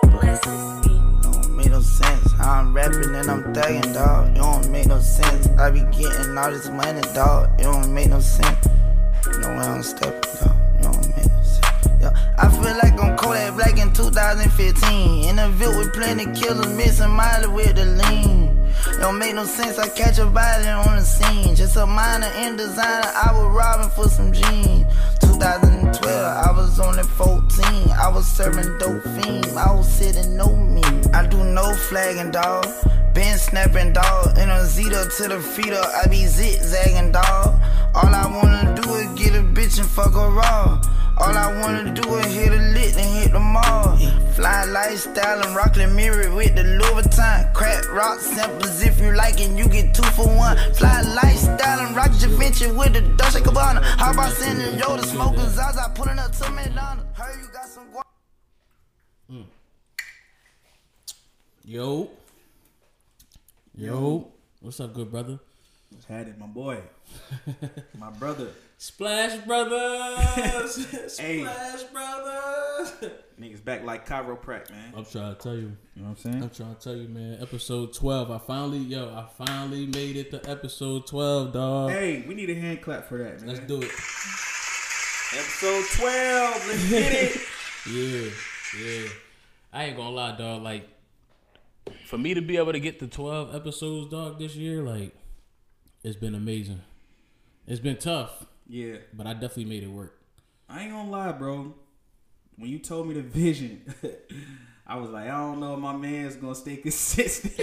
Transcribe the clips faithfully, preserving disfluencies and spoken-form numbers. Don't make no sense. I'm rapping and I'm thugging, dog. It don't make no sense. I be getting all this money, dog. It don't make no sense. You know where I'm stepping, dog. It don't make no sense. Yo, I feel like I'm Kodak Black in two thousand fifteen. In a Ville with plenty killers, missing Miley with the lean. Don't make no sense, I catch a body on the scene. Just a minor in designer, I was robbing for some jeans. Two thousand twelve, I was only fourteen. I was serving dope fiend, I was sitting no me. I do no flagging, dawg. Been snapping, dawg. In a zeta to the feet up, I be zigzagging, dawg. All I wanna do is get a bitch and fuck her raw. All I wanna do is hit a lick and hit the mall. Fly lifestyle and rockin' mirror with the Louboutin. Crack rock samples if you like and you get two for one. Fly lifestyle and rock Giveon with the Dolce and Gabbana. How about sending yo to smoking Zaza, pulling up to Milano. Heard you got some guap. Mm. Yo. Yo. What's up, good brother? Just had it, my boy. My brother. Splash Brothers. Splash hey. Brothers. Niggas back like chiroprac, man. I'm trying to tell you. You know what I'm saying? I'm trying to tell you, man. Episode twelve. I finally, yo, I finally made it to episode twelve, dog. Hey, we need a hand clap for that, man. Let's do it. Episode twelve. Let's get it. Yeah. Yeah. I ain't gonna lie, dog. Like, for me to be able to get to twelve episodes, dog, this year, like, it's been amazing. It's been tough. Yeah. But I definitely made it work. I ain't gonna lie, bro. When you told me the vision, I was like, I don't know if my man's gonna stay consistent.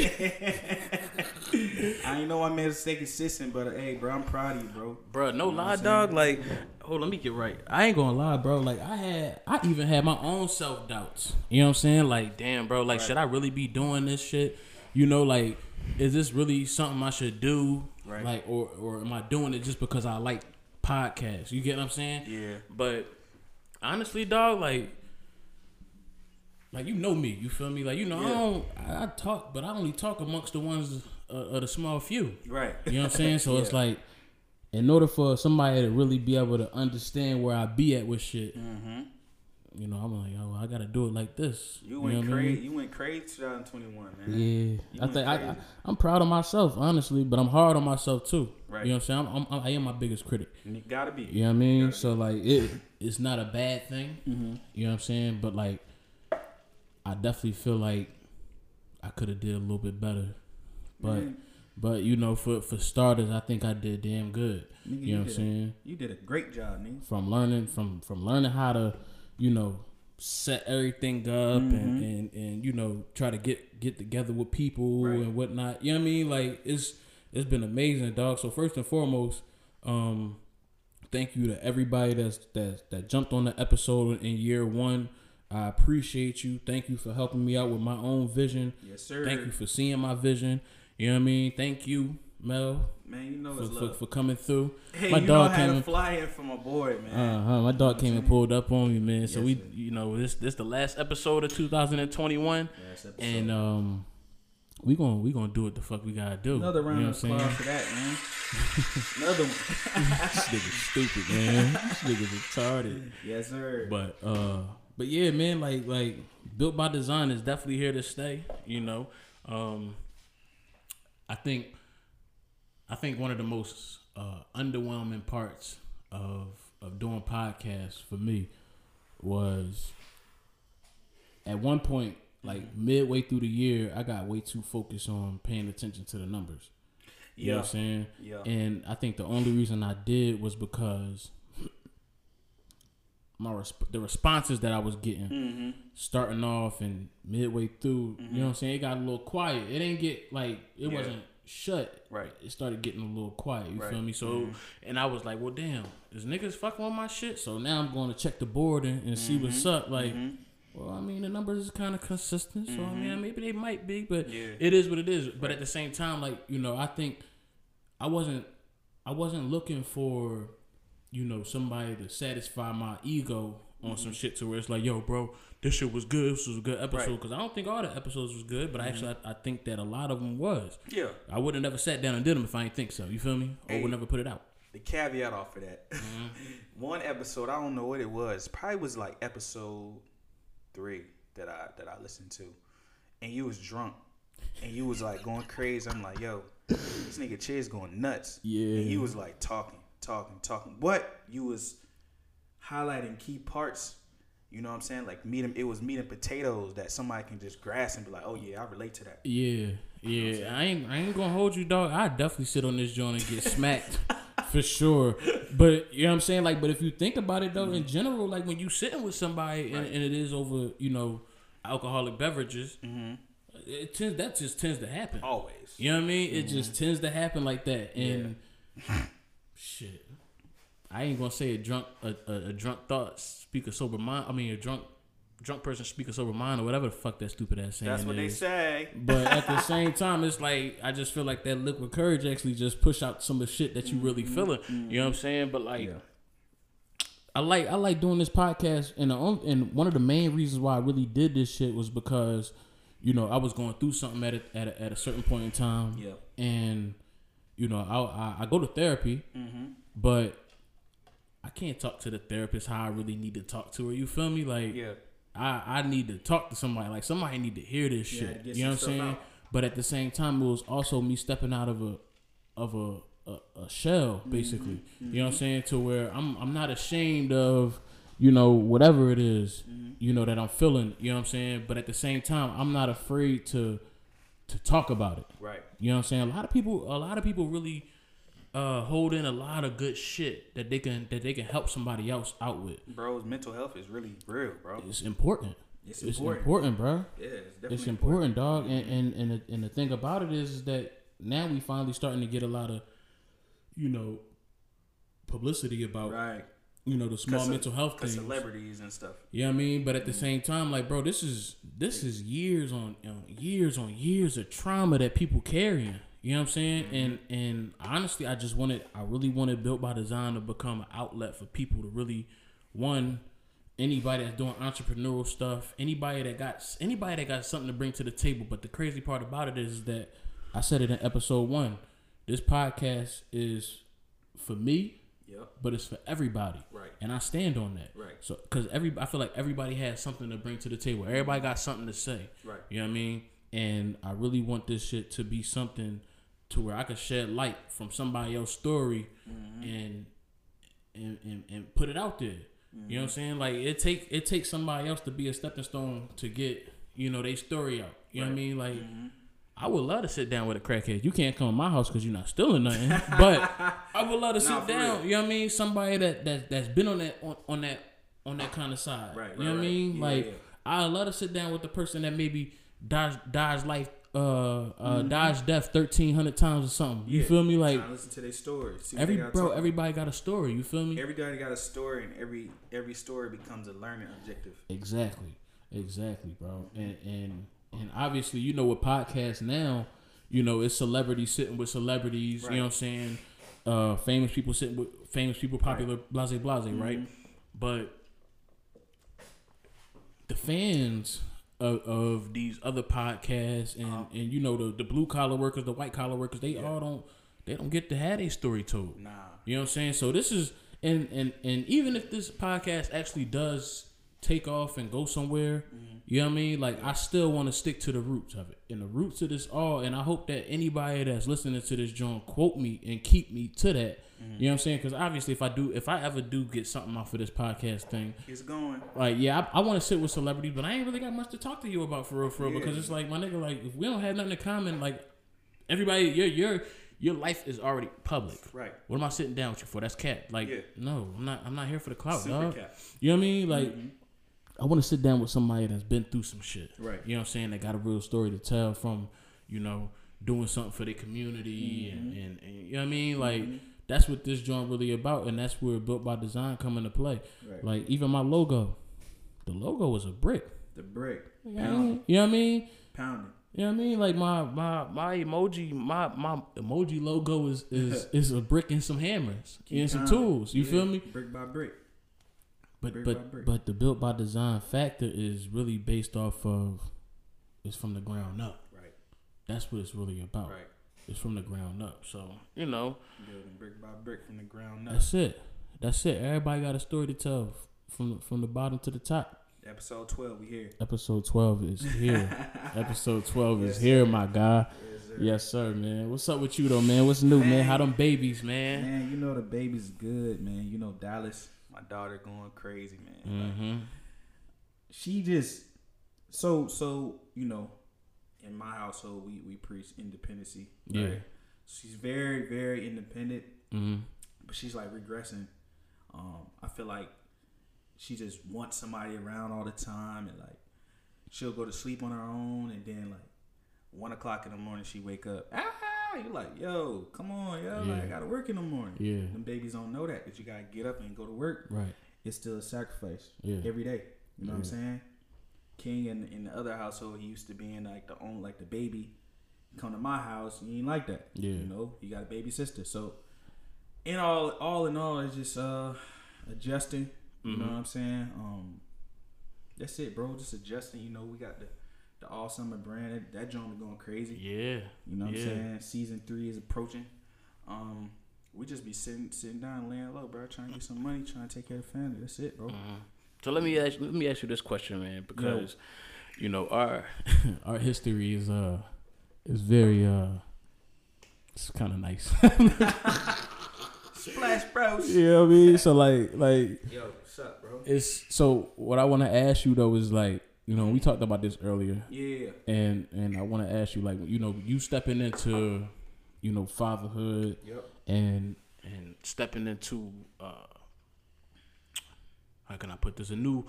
I ain't know my man's stay consistent, but hey, bro, I'm proud of you, bro. Bro, no you know lie, dog. Like, oh, let me get right. I ain't gonna lie, bro. Like, I had, I even had my own self-doubts. You know what I'm saying? Like, damn, bro. Like, right. Should I really be doing this shit? You know, like, is this really something I should do? Right. Like, or, or am I doing it just because I like podcasts? You get what I'm saying? Yeah. But honestly, dog, like, like you know me, you feel me? Like, you know, yeah. I don't, I, I talk, but I only talk amongst the ones uh, of the small few. Right. You know what I'm saying? So yeah. It's like, in order for somebody to really be able to understand where I be at with shit, mm-hmm. you know, I'm like, oh, I gotta do it like this. You, you went crazy. I mean? You went crazy twenty twenty-one, man. Yeah, you I think I, I, I'm proud of myself, honestly, but I'm hard on myself too. Right. You know what I'm saying? I'm, I'm, I am my biggest critic. And you gotta be. You know what I mean? So be. Like, it, it's not a bad thing. Mm-hmm. You know what I'm saying? But like, I definitely feel like I could have did a little bit better, but. Mm-hmm. But, you know, for for starters, I think I did damn good. Nigga, you know what I'm saying? You did a great job, man. From learning, from from learning how to, you know, set everything up mm-hmm. and, and, and, you know, try to get, get together with people right. and whatnot. You know what I mean? Like, it's it's been amazing, dog. So, first and foremost, um, thank you to everybody that's, that's that jumped on the episode in year one. I appreciate you. Thank you for helping me out with my own vision. Yes, sir. Thank you for seeing my vision. You know what I mean? Thank you, Mel. Man, you know for, it's love. For, for coming through. Hey, my you dog know how came to fly in from a boy, man. Uh-huh. My dog came and pulled up on me, man. So yes, we, man. You know, this this the last episode of two thousand twenty-one, episode. And um, we gonna we gonna do what the fuck we gotta do. Another round you know of applause for that, man. Another one. This nigga stupid, man. This nigga retarded. Yes, sir. But uh, but yeah, man. Like like, Built by Design is definitely here to stay. You know, um. I think, I think one of the most uh, underwhelming parts of of doing podcasts for me was at one point, like midway through the year, I got way too focused on paying attention to the numbers. You yeah. know what I'm saying? Yeah. And I think the only reason I did was because my resp- the responses that I was getting, mm-hmm. starting off and midway through, mm-hmm. you know what I'm saying? It got a little quiet. It didn't get like it yeah. wasn't shut. Right. It started getting a little quiet. You right. feel me? So, mm-hmm. and I was like, well, damn, is niggas fucking with my shit? So now I'm going to check the board and, and mm-hmm. see what's up. Like, mm-hmm. well, I mean, the numbers is kind of consistent. So mm-hmm. I mean, maybe they might be, but yeah. it is what it is. But right. at the same time, like you know, I think I wasn't, I wasn't looking for. You know, somebody to satisfy my ego on mm-hmm. some shit to where it's like, yo, bro, this shit was good. This was a good episode. Because right. I don't think all the episodes was good, but mm-hmm. actually I, I think that a lot of them was. Yeah. I would have never sat down and did them if I ain't think so. You feel me? Or hey, would never put it out. The caveat off of that. Mm-hmm. One episode, I don't know what it was. Probably was like episode three. that I that I listened to, and you was drunk, and you was like going crazy. I'm like, yo, this nigga Chid's going nuts. Yeah. And you was like talking, talking, talking. But you was highlighting key parts. You know what I'm saying? Like meat and, it was meat and potatoes that somebody can just grasp and be like, oh yeah, I relate to that. Yeah, yeah. I ain't I ain't gonna hold you, dog. I definitely sit on this joint and get smacked for sure. But you know what I'm saying? Like, but if you think about it though, mm-hmm. in general, like when you sitting with somebody right. and, and it is over, you know, alcoholic beverages, mm-hmm. it tends that just tends to happen. Always. You know what I mean? Mm-hmm. It just tends to happen like that. And yeah. shit. I ain't gonna say a drunk a, a, a drunk thought speak a sober mind. I mean a drunk drunk person speak a sober mind or whatever the fuck that stupid ass saying. That's what is. They say. But at the same time, it's like I just feel like that liquid courage actually just push out some of the shit that you really mm-hmm. feeling. Mm-hmm. You know what I'm saying? But like, yeah. I like I like doing this podcast, and the, and one of the main reasons why I really did this shit was because, you know, I was going through something at a, at a, at a certain point in time. Yeah. And you know I I, I go to therapy, mm-hmm. but I can't talk to the therapist how I really need to talk to her. You feel me? Like, yeah. I, I need to talk to somebody. Like, somebody need to hear this yeah, shit. You know what I'm saying? Out. But at the same time, it was also me stepping out of a of a, a, a shell, basically. Mm-hmm. Mm-hmm. You know what I'm saying? To where I'm I'm not ashamed of, you know, whatever it is, mm-hmm. you know, that I'm feeling. You know what I'm saying? But at the same time, I'm not afraid to to talk about it. Right. You know what I'm saying? A lot of people, a lot of people really... Uh, hold in a lot of good shit that they can that they can help somebody else out with. Bro's mental health is really real, bro. It's important. It's, it's important. important, bro. Yeah, it's definitely it's important, important, dog. And and and the, and the thing about it is, is that now we finally starting to get a lot of, you know, publicity about right. you know, the small mental health things, celebrities and stuff. You know what I mean? But at the same time, like, bro, this is this is years on, on years on years of trauma that people carrying. You know what I'm saying? Mm-hmm. And and honestly, I just wanted, I really wanted Built by Design to become an outlet for people to really, one, anybody that's doing entrepreneurial stuff, anybody that got, anybody that got something to bring to the table. But the crazy part about it is that I said it in episode one, this podcast is for me, yep. but it's for everybody. Right. And I stand on that. Right. So, cause every, I feel like everybody has something to bring to the table. Everybody got something to say. Right. You know what I mean? And I really want this shit to be something to where I could shed light from somebody else's story mm-hmm. and, and and and put it out there. Mm-hmm. You know what I'm saying? Like it take it takes somebody else to be a stepping stone to get, you know, their story out. You right. know what I mean? Like mm-hmm. I would love to sit down with a crackhead. You can't come to my house because you're not stealing nothing. But I would love to sit down. Real. You know what I mean? Somebody that, that that's been on that on, on that on that kind of side. Right. You right, know what right. I mean? Yeah, like yeah. I would love to sit down with the person that maybe Dodge, dodge life, uh, uh mm-hmm. dodge death thirteen hundred times or something. You yeah. feel me? Like I listen to their stories. Every they bro, everybody got a story. You feel me? Everybody got a story, and every every story becomes a learning objective. Exactly, exactly, bro. And and and obviously, you know, with podcasts now, you know, it's celebrities sitting with celebrities. Right. You know what I'm saying? Uh, famous people sitting with famous people, popular right. blase blase, mm-hmm. right? But the fans. Of, of these other podcasts and, um, and you know the, the blue collar workers, the white collar workers, they yeah. all don't they don't get to have their story told. Nah, you know what I'm saying? So this is and and and even if this podcast actually does take off and go somewhere, mm-hmm. you know what I mean? Like I still want to stick to the roots of it and the roots of this all. And I hope that anybody that's listening to this, John, quote me and keep me to that. Mm-hmm. You know what I'm saying? Because obviously, if I do, if I ever do get something off of this podcast thing, it's going. Like, yeah, I, I want to sit with celebrities, but I ain't really got much to talk to you about for real, for real. Yeah. Because it's like, my nigga, like, if we don't have nothing in common, like, everybody, your your your life is already public. Right. What am I sitting down with you for? That's cat. Like, yeah. no, I'm not. I'm not here for the clout, dog. Cat. You know what I mean? Like, mm-hmm. I want to sit down with somebody that's been through some shit. Right. You know what I'm saying? That got a real story to tell from, you know, doing something for their community mm-hmm. and, and, and you know what I mean, like. Mm-hmm. That's what this joint really about, and that's where Built by Design come into play. Right. Like even my logo, the logo was a brick. The brick, pound. You know what I mean? Pounding. You know what I mean? Like my my my emoji, my my emoji logo is is, is a brick and some hammers Keep and some pounding. Tools. You yeah. feel me? Brick by brick. But brick but brick. But the Built by Design factor is really based off of it's from the ground up. Right. That's what it's really about. Right. It's from the ground up, so you know. Building brick by brick from the ground up. That's it. That's it. Everybody got a story to tell, from from the bottom to the top. Episode twelve, we here. Episode twelve is here. Episode twelve yes, is here, sir. My guy. Yes sir. yes, sir, man. What's up with you, though, man? What's new, man? man? How them babies, man? Man, you know the babies good, man. You know Dallas, my daughter going crazy, man. Mm-hmm. Like, she just so so. You know, in my household, we we preach independency. Yeah, right? She's very very independent, mm-hmm. but she's like regressing. Um, I feel like she just wants somebody around all the time, and like she'll go to sleep on her own, and then like one o'clock in the morning she wake up. Ah, you like, yo, come on, yo, yeah. like, I gotta work in the morning. Yeah, them babies don't know that, that you gotta get up and go to work. Right, it's still a sacrifice. Yeah. Every day. You know yeah. what I'm saying? King in, in the other household, he used to being like the own like the baby. Come to my house, you ain't like that. Yeah, you know, you got a baby sister. So, in all, all in all, it's just uh adjusting. You know what I'm saying? Um, that's it, bro. Just adjusting. You know, we got the the all summer brand. That, that joint is going crazy. Yeah. You know what yeah. I'm saying? Season three is approaching. Um, we just be sitting sitting down, laying low, bro. Trying to get some money, trying to take care of the family. That's it, bro. Uh-huh. So let me ask let me ask you this question, man, because yeah. you know our our history is uh is very uh it's kind of nice. Splash Bros. You know what I mean? So like like yo, what's up, bro? It's so what I want to ask you though is like, you know, we talked about this earlier. Yeah. And and I want to ask you, like, you know, you stepping into, you know, fatherhood yep. and and stepping into uh how can I put this? A new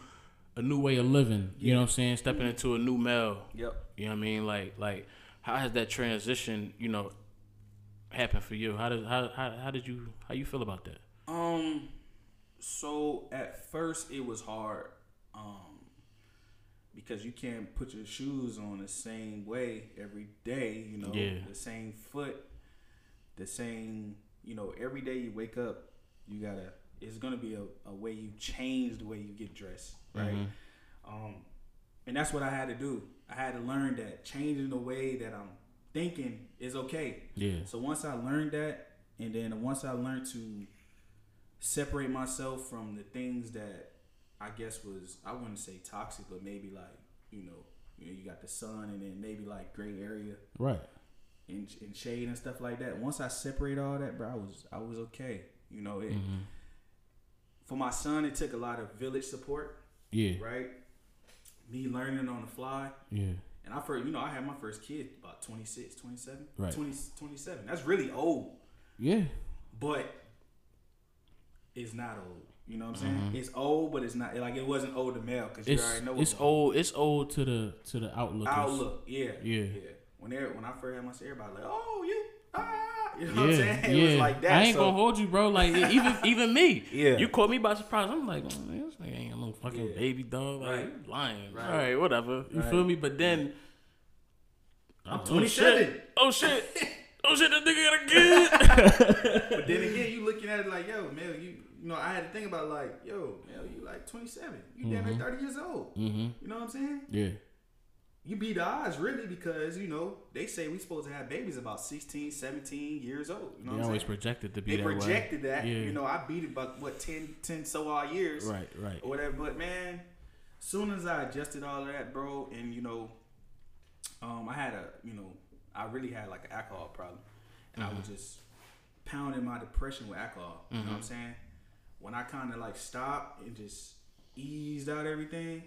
a new way of living. Yeah. You know what I'm saying? Stepping mm-hmm. into a new male. Yep. You know what I mean? Like like how has that transition, you know, happened for you? How did how, how how did you how you feel about that? Um, so at first it was hard, um, because you can't put your shoes on the same way every day. You know, yeah. the same foot, the same. You know, every day you wake up, you gotta. It's gonna be a, a way you change the way you get dressed, right? Mm-hmm. Um, and that's what I had to do. I had to learn that changing the way that I'm thinking is okay. Yeah. So once I learned that, and then once I learned to separate myself from the things that I guess was, I wouldn't say toxic, but maybe like, you know, you know, you got the sun and then maybe like gray area. Right. And, and shade and stuff like that. Once I separate all that, bro, I was, I was okay. You know, it, mm-hmm. for my son, it took a lot of village support. Yeah. Right. Me learning on the fly. Yeah. And I first, you know, I had my first kid about twenty-six, twenty-seven Right. twenty, twenty-seven That's really old. Yeah. But it's not old. You know what I'm mm-hmm. saying? It's old, but it's not. Like, it wasn't old to male because you already know it's old. old. It's old to the to the outlook. Outlook. Yeah. Yeah. yeah. When, when I first had my son, everybody like, oh, you. Ah. You know yeah, what I'm saying? It yeah. was like that. I ain't so. Gonna hold you, bro. Like, even even me. Yeah. You caught me by surprise. I'm like, oh, man, this nigga ain't no fucking yeah. baby dog. Like, right. lying. Right. All right, whatever. You right. feel me? But then, yeah. I'm twenty-seven Oh, shit. Oh, shit. Oh, shit, that nigga got a kid. But then again, you looking at it like, yo, man, you, you know, I had to think about, like, yo, man, you like twenty-seven You mm-hmm. damn near thirty years old. Mm-hmm. You know what I'm saying? Yeah. You beat the odds, really, because, you know, they say we supposed to have babies about sixteen, seventeen years old. You know they what always saying? Projected to be they that way. They projected that. Yeah. You know, I beat it by, what, ten, ten so-all years. Right, right. Or whatever. But, man, soon as I adjusted all of that, bro, and, you know, um, I had a, you know, I really had, like, an alcohol problem. And mm-hmm. I was just pounding my depression with alcohol. Mm-hmm. You know what I'm saying? When I kind of, like, stopped and just eased out everything,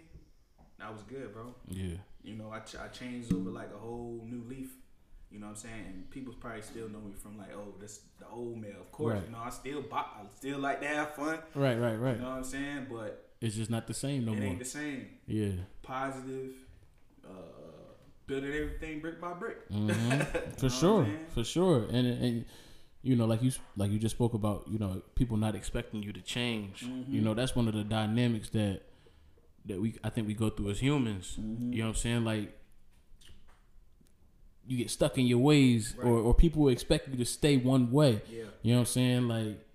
that was good, bro. Yeah. You know, I, ch- I changed over like a whole new leaf. You know what I'm saying? And people probably still know me from like, oh, that's the old male. Of course, right. you know, I still bop, I still like to have fun. Right, right, right. You know what I'm saying? But it's just not the same no it more. It ain't the same. Yeah. Positive, uh, building everything brick by brick. Mm-hmm. For sure, for sure. And and you know, like you like you just spoke about, you know, people not expecting you to change. Mm-hmm. You know, that's one of the dynamics that. That we, I think we go through as humans. Mm-hmm. You know what I'm saying? Like, you get stuck in your ways, right. or, or people expect you to stay one way. Yeah. You know what I'm saying? Like,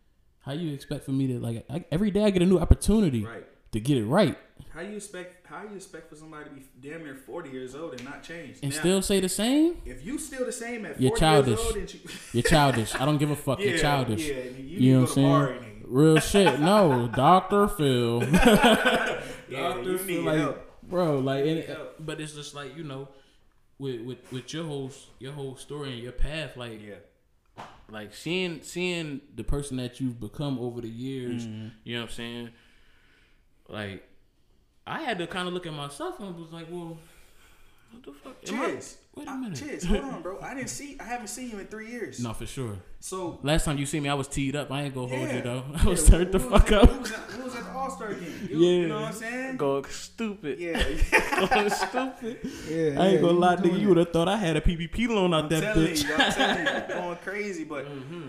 how you expect for me to like I, every day I get a new opportunity right. to get it right. How you expect? How you expect for somebody to be damn near forty years old and not change and now, still say the same? If you still the same at you're forty childish. Years old, you... you're childish. I don't give a fuck. Yeah, you're childish. Yeah, you, you know what I'm saying? Real shit. No, Doctor Phil. yeah, I just feel like, help. bro, like, and it, but it's just like, you know, with with with your whole your whole story and your path, like, yeah, like seeing seeing the person that you've become over the years. Mm-hmm. You know what I'm saying? Like, I had to kind of look at myself and was like, well, what the fuck? Cheers. I, wait a minute. I, cheers. Hold on, bro. I didn't see. I haven't seen you in three years. No, for sure. So last time you see me, I was teed up. I ain't gonna yeah. hold you though. I yeah, was we, turned we the was fuck at, up. We was, at, we was at the All Star game. You, yeah. You know what I'm saying? Going stupid. Yeah. Going stupid. Yeah. I ain't yeah, gonna lie to you. You would have thought I had a P P P loan out I'm that telling bitch. You, I'm telling you, going crazy, but. Mm-hmm.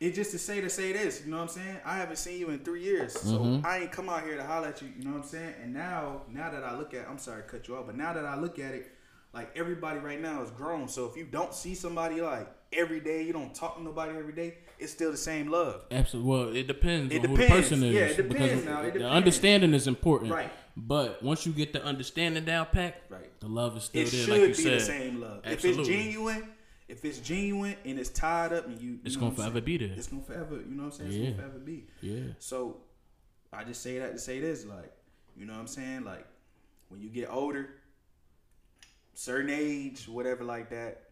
It's just to say to say this, you know what I'm saying? I haven't seen you in three years, so mm-hmm. I ain't come out here to holler at you, you know what I'm saying? And now, now that I look at, I'm sorry to cut you off, but now that I look at it, like everybody right now is grown. So if you don't see somebody like every day, you don't talk to nobody every day, it's still the same love. Absolutely. Well, it depends it on depends. who the person is. Yeah, it depends because now. It depends. The understanding is important. Right. But once you get the understanding down pat, right. the love is still it there. It should like you be said. the same love. Absolutely. If it's genuine. If it's genuine and it's tied up and you, you it's gonna forever be there. It's gonna forever, you know what I'm saying? It's yeah. gonna forever be. Yeah. So I just say that to say this, like, you know what I'm saying? Like, when you get older, certain age, whatever like that,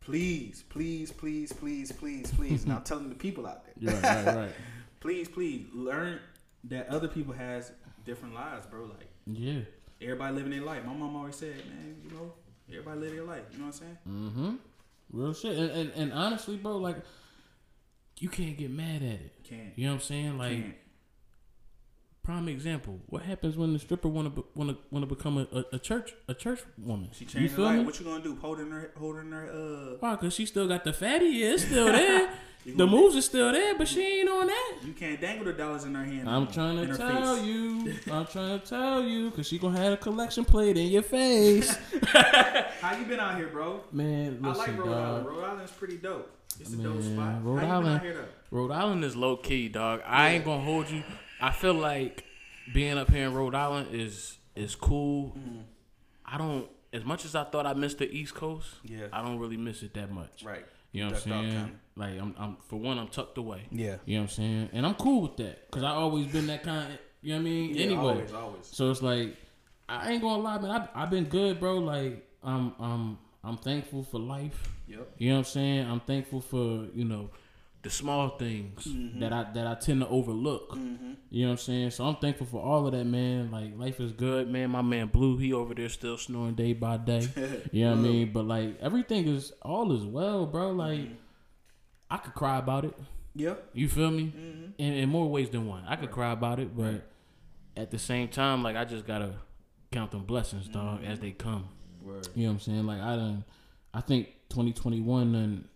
please, please, please, please, please, please. And I'm telling the people out there. Yeah, right, right. Please, please learn that other people has different lives, bro. Like, yeah. Everybody living their life. My mom always said, man, you know. Everybody live their life, you know what I'm saying? Mm-hmm. Real shit. And, and and honestly, bro, like, you can't get mad at it. Can't. You know what I'm saying? Like, can't. Prime example, what happens when the stripper want to want to want to become a, a church a church woman? She changed her life. Me? What you gonna do? Holding her holding her uh. Why? Cause she still got the fatty. Yeah, it's still there. The moves are still there, but she ain't on that. You can't dangle the dollars in her hand. I'm trying to tell face. you. I'm trying to tell you, cause she gonna have a collection plate in your face. How you been out here, bro? Man, listen, I like Rhode dog. Island. Rhode Island's pretty dope. It's Man, a dope spot. Rhode How Island. You been out here, though? Rhode Island is low key, dog. I yeah. ain't gonna hold you. I feel like being up here in Rhode Island is is cool. Mm. I don't as much as I thought I missed the East Coast. Yeah, I don't really miss it that much. Right. You know what I'm saying? Like, I'm, I'm for one, I'm tucked away. Yeah. You know what I'm saying? And I'm cool with that because I always been that kind of, you know what I mean? Yeah, anyway. Always, always. So it's like, I ain't going to lie, man. I've I been good, bro. Like, I'm, I'm, I'm thankful for life. Yep. You know what I'm saying? I'm thankful for, you know, the small things mm-hmm. that I that I tend to overlook. Mm-hmm. You know what I'm saying? So I'm thankful for all of that, man. Like, life is good, man. My man Blue, he over there still snoring day by day. You know what I mean? But, like, everything is, all is well, bro. Like, mm-hmm. I could cry about it. Yeah. You feel me? Mm-hmm. In, in more ways than one. I could right. cry about it, but right. at the same time, like, I just got to count them blessings, dog, mm-hmm. as they come. Word. You know what I'm saying? Like, I done, I think twenty twenty-one and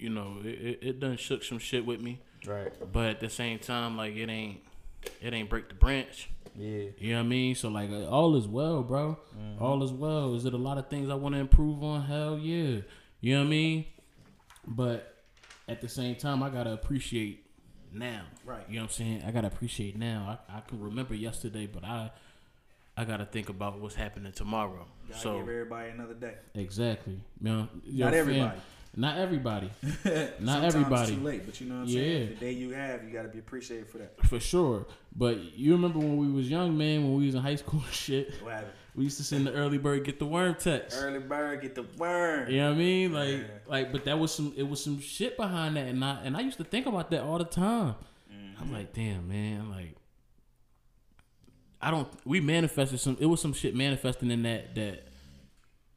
you know, it, it, it done shook some shit with me. Right. But at the same time, like, it ain't it ain't break the branch. Yeah. You know what I mean? So, like, all is well, bro. Mm-hmm. All is well. Is it a lot of things I want to improve on? Hell yeah. You know what I mean? But at the same time, I got to appreciate now. Right. You know what I'm saying? I got to appreciate now. I, I can remember yesterday, but I I got to think about what's happening tomorrow. Gotta so, give everybody another day. Exactly. You know, you Not know everybody. Saying? Not everybody. Not everybody. It's too late, but you know what I'm yeah. saying? The day you have, you got to be appreciated for that. For sure. But you remember when we was young, man, when we was in high school and shit. What happened? We used to send the early bird get the worm text. Early bird get the worm. You know what I mean? Like, yeah. like, but that was some, it was some shit behind that. And I, and I used to think about that all the time. Mm-hmm. I'm like, damn, man. Like, I don't, we manifested some, it was some shit manifesting in that, that,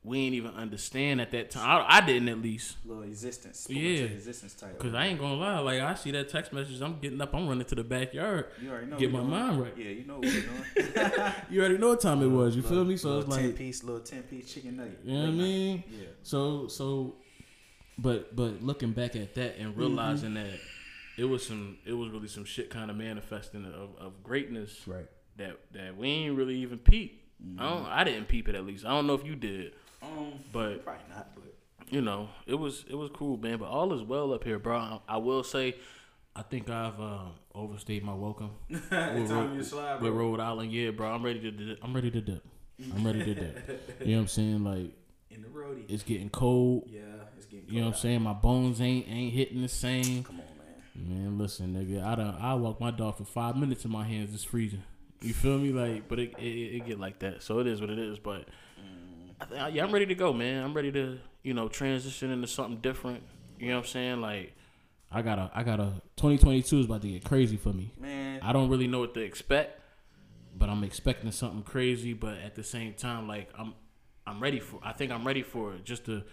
we ain't even understand at that time. I, I didn't at least. Little existence. Yeah. Existence type. Because I ain't going to lie. Like, I see that text message. I'm getting up. I'm running to the backyard. You already know. Get my mind right. Yeah, you know what we're doing. You already know what time it was. You little, feel me? So it's like. ten-piece, little ten-piece chicken nugget. You know what I mean? Yeah. So, so, but, but looking back at that and realizing mm-hmm. that it was some, it was really some shit kind of manifesting of, of greatness. Right. That, that we ain't really even peep. Mm-hmm. I don't, I didn't peep it at least. I don't know if you did. Um, but probably not. But you know, it was it was cool, man. But all is well up here, bro. I, I will say, I think I've uh, overstayed my welcome with, Ro- slide, with Rhode Island. Yeah, bro. I'm ready to. Dip. I'm ready to dip. I'm ready to dip. You know what I'm saying? Like in the roadie, it's getting cold. Yeah, it's getting cold. You know what I'm saying? My bones ain't ain't hitting the same. Come on, man. Man, listen, nigga. I done I walk my dog for five minutes and my hands is freezing. You feel me? Like, but it, it it get like that. So it is what it is. But I think I, yeah, I'm ready to go, man. I'm ready to, you know, transition into something different. You know what I'm saying? Like, I gotta, I gotta. twenty twenty-two is about to get crazy for me. Man, I don't really know what to expect, but I'm expecting something crazy. But at the same time, like, I'm, I'm ready for. I think I'm ready for it. Just to,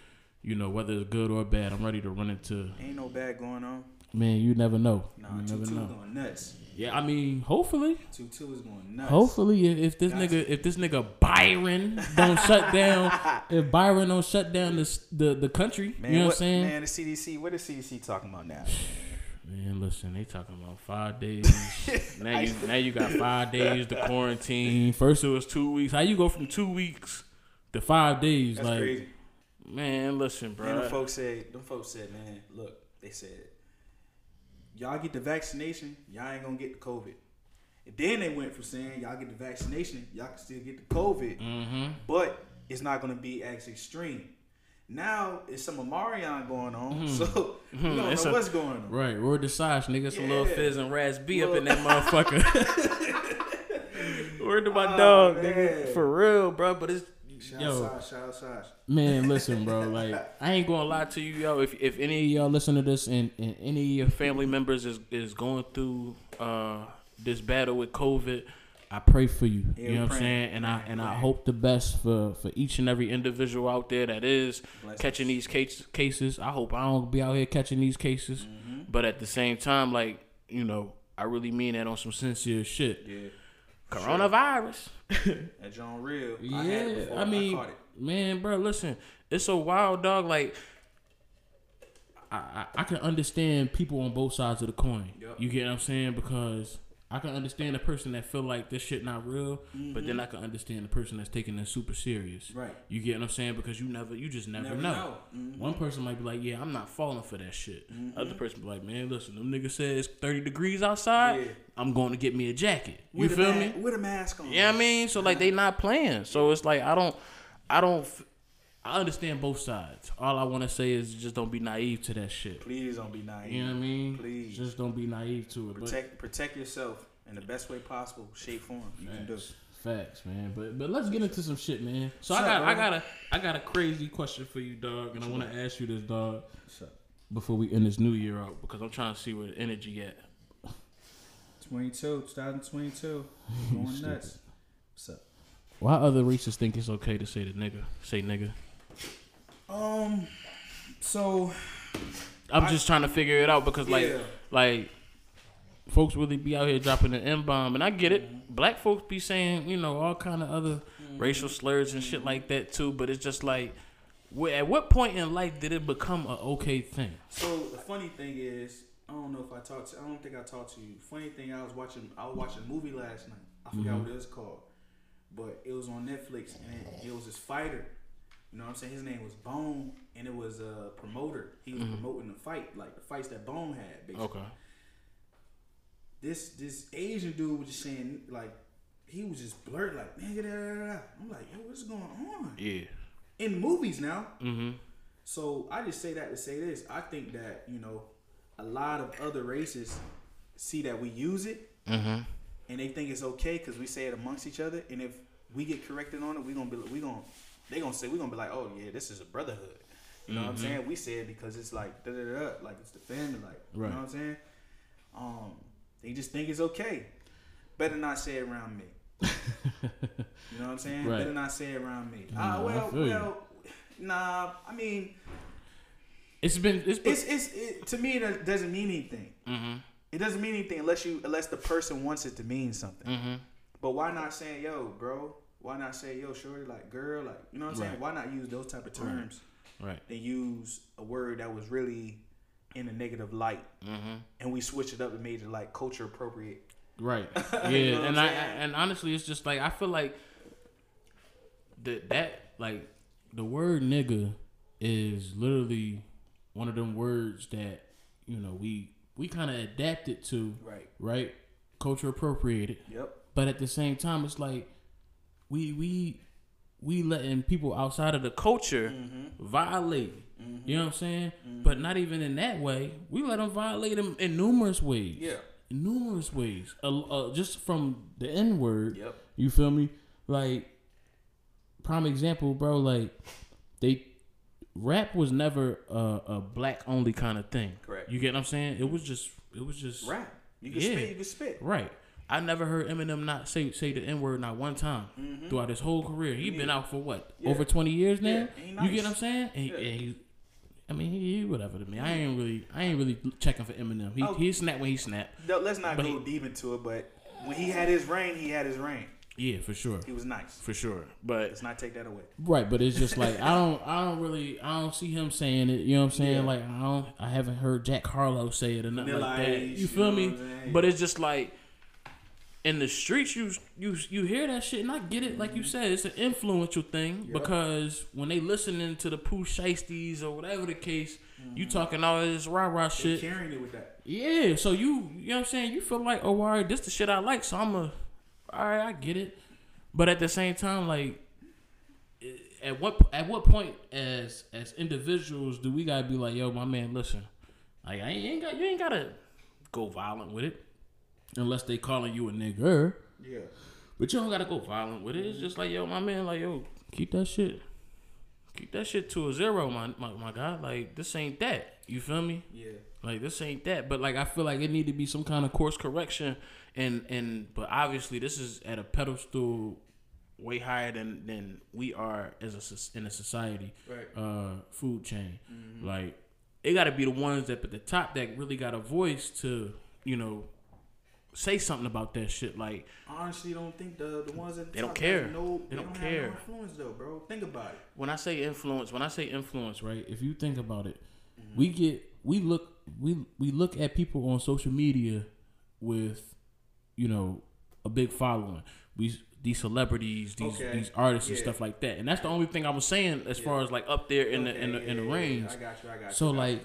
you know, whether it's good or bad, I'm ready to run into. Ain't no bad going on. Man, you never know. Nah, you never two two know. Going nuts. Yeah, I mean, hopefully. Two two is going nuts. Hopefully, if this nuts. nigga, if this nigga Byron don't shut down, if Byron don't shut down the the, the country, man, you know what, what I'm saying? Man, the C D C, what is C D C talking about now? Man, listen, they talking about five days. now you now you got five days to quarantine. First it was two weeks. How you go from two weeks to five days? That's like, crazy. Man, listen, bro. Man, them folks said, them folks said, man, look, they said, y'all get the vaccination, y'all ain't gonna get the COVID. And then they went from saying y'all get the vaccination, y'all can still get the COVID, mm-hmm. but it's not gonna be as extreme. Now it's some Omarion going on, mm-hmm. so we don't mm-hmm. know a, what's going on. Right, we're the size niggas, yeah. some little fizz and Raz B up in that motherfucker. Word to my oh, dog, man. Nigga, for real, bro. But it's shout out, shout out, man. Listen, bro. Like, I ain't gonna lie to you, yo. If if any of y'all listen to this, and, and any of your family members is, is going through uh, this battle with COVID, I pray for you. Yeah, you know what I'm saying? And I and I hope the best for, for each and every individual out there that is Bless catching us. these case, cases. I hope I don't be out here catching these cases. Mm-hmm. But at the same time, like, you know, I really mean that on some sincere shit. Yeah. Coronavirus. That John real. I yeah, had it I mean, I man, bro, listen, it's so wild, dog. Like, I, I, I can understand people on both sides of the coin. Yep. You get what I'm saying? Because I can understand a person that feel like this shit not real, mm-hmm. but then I can understand the person that's taking this super serious. Right. You get what I'm saying? Because you never, you just never, never know. know. Mm-hmm. One person might be like, "Yeah, I'm not falling for that shit." Mm-hmm. Other person be like, "Man, listen, them niggas said it's thirty degrees outside. Yeah. I'm going to get me a jacket." You with feel ma- me? With a mask on. Yeah, you know I mean, so like they not playing. So it's like I don't, I don't, I understand both sides. All I want to say is just don't be naive to that shit. Please don't be naive. You know what I mean? Please. Just don't be naive to it. Protect but. protect yourself in the best way possible, shape, form. Facts. You can do it. Facts, man. But but let's get into some shit, man. So What's I got up, I got a I got a crazy question for you, dog, and I want to ask you this, dog, before we end this new year out, because I'm trying to see where the energy at. twenty-two, twenty twenty-two, going nuts. What's up? Why other races think it's okay to say the nigga? Say nigga. Um, so I'm I, just trying to figure it out because, like, yeah. like folks really be out here dropping the N bomb, and I get it. Mm-hmm. Black folks be saying, you know, all kind of other mm-hmm. racial slurs and mm-hmm. shit like that too. But it's just like, at what point in life did it become a okay thing? So the funny thing is, I don't know if I talked to. I don't think I talked to you. Funny thing, I was watching. I was watching a movie last night. I forgot mm-hmm. what it was called, but it was on Netflix, and it, it was this fighter. You know what I'm saying? His name was Bone, and it was a promoter. He was mm-hmm. promoting the fight, like the fights that Bone had, basically. Okay. This this Asian dude was just saying, like, he was just blurred, like, nigga, da, da, da. I'm like, yo, what's going on? Yeah. In movies now. Mm-hmm. So I just say that to say this. I think that, you know, a lot of other races see that we use it, mm-hmm. and they think it's okay because we say it amongst each other, and if we get corrected on it, we're going to be, we gonna, they gonna say, we're gonna be like, oh yeah, this is a brotherhood. You know mm-hmm. what I'm saying? We say it because it's like da da da, like it's the family, like right. you know what I'm saying? Um, they just think it's okay. Better not say it around me. You know what I'm saying? Right. Better not say it around me. Ah, mm, uh, well, well, nah. I mean, it's been it's been, it's, it's it, to me that doesn't mean anything. Mm-hmm. It doesn't mean anything unless you unless the person wants it to mean something. Mm-hmm. But why not say, yo, bro? Why not say, yo, shorty, like, girl, like, you know what I'm right. saying? Why not use those type of terms? Right. They use a word that was really in a negative light. Mm-hmm. And we switched it up and made it, like, culture appropriate. Right. Yeah. You know and I, I and honestly, it's just, like, I feel like the, that, like, the word nigga is literally one of them words that, you know, we, we kind of adapted to. Right. Right? Culture appropriated. Yep. But at the same time, it's like, We we we letting people outside of the culture mm-hmm. violate. Mm-hmm. You know what I'm saying? Mm-hmm. But not even in that way. We let them violate them in numerous ways. Yeah. in numerous ways. Uh, uh, just from the N word. Yep. You feel me? Like, prime example, bro. Like, they rap was never a, a black only kind of thing. Correct. You get what I'm saying? It was just, it was just rap. You can yeah. spit. You can spit. Right. I never heard Eminem not say say the N word not one time mm-hmm. throughout his whole career. He's yeah. been out for what yeah. over twenty years now. Yeah. Nice. You get what I'm saying? And, yeah. and he, I mean, he, he whatever to me. I ain't really, I ain't really checking for Eminem. He oh. he snapped when he snapped. No, let's not but go he, deep into it. But when he had his reign, he had his reign. Yeah, for sure. He was nice. For sure. But let's not take that away. Right, but it's just like I don't I don't really I don't see him saying it, you know what I'm saying? Yeah. Like I don't I haven't heard Jack Harlow say it or nothing Vanilla like that. Ice, you feel you know me? But it's just like in the streets you you you hear that shit and I get it, mm-hmm. like you said, it's an influential thing yep. because when they listening to the Pooh Shiesties or whatever the case, mm-hmm. you talking all this rah-rah shit. They're carrying it with that. Yeah. So you you know what I'm saying, you feel like, oh all right, this the shit I like, so I'm a all right, I get it, but at the same time, like, at what at what point as as individuals do we gotta be like, yo, my man, listen, like, I ain't got you ain't gotta go violent with it, unless they calling you a nigger. Yeah, but you don't gotta go violent with it. It's just like, yo, my man, like, yo, keep that shit, keep that shit to a zero, my my my guy. Like, this ain't that. You feel me? Yeah. Like, this ain't that, but like I feel like it need to be some kind of course correction, and and but obviously this is at a pedestal way higher than, than we are as a in a society, right. uh, food chain. Mm-hmm. Like it got to be the ones that at the top that really got a voice to, you know, say something about that shit. Like I honestly don't think the the ones at the they top don't care. No, they, they don't, don't care. Have no influence though, bro. Think about it. When I say influence, when I say influence, right? If you think about it, mm-hmm. we get we look. We we look at people on social media with, you know, a big following. We these celebrities, these okay. these artists yeah. and stuff like that. And that's the only thing I was saying as yeah. far as like up there in okay. the in the yeah, in the yeah, range. Yeah. I got you. I got so you. So like,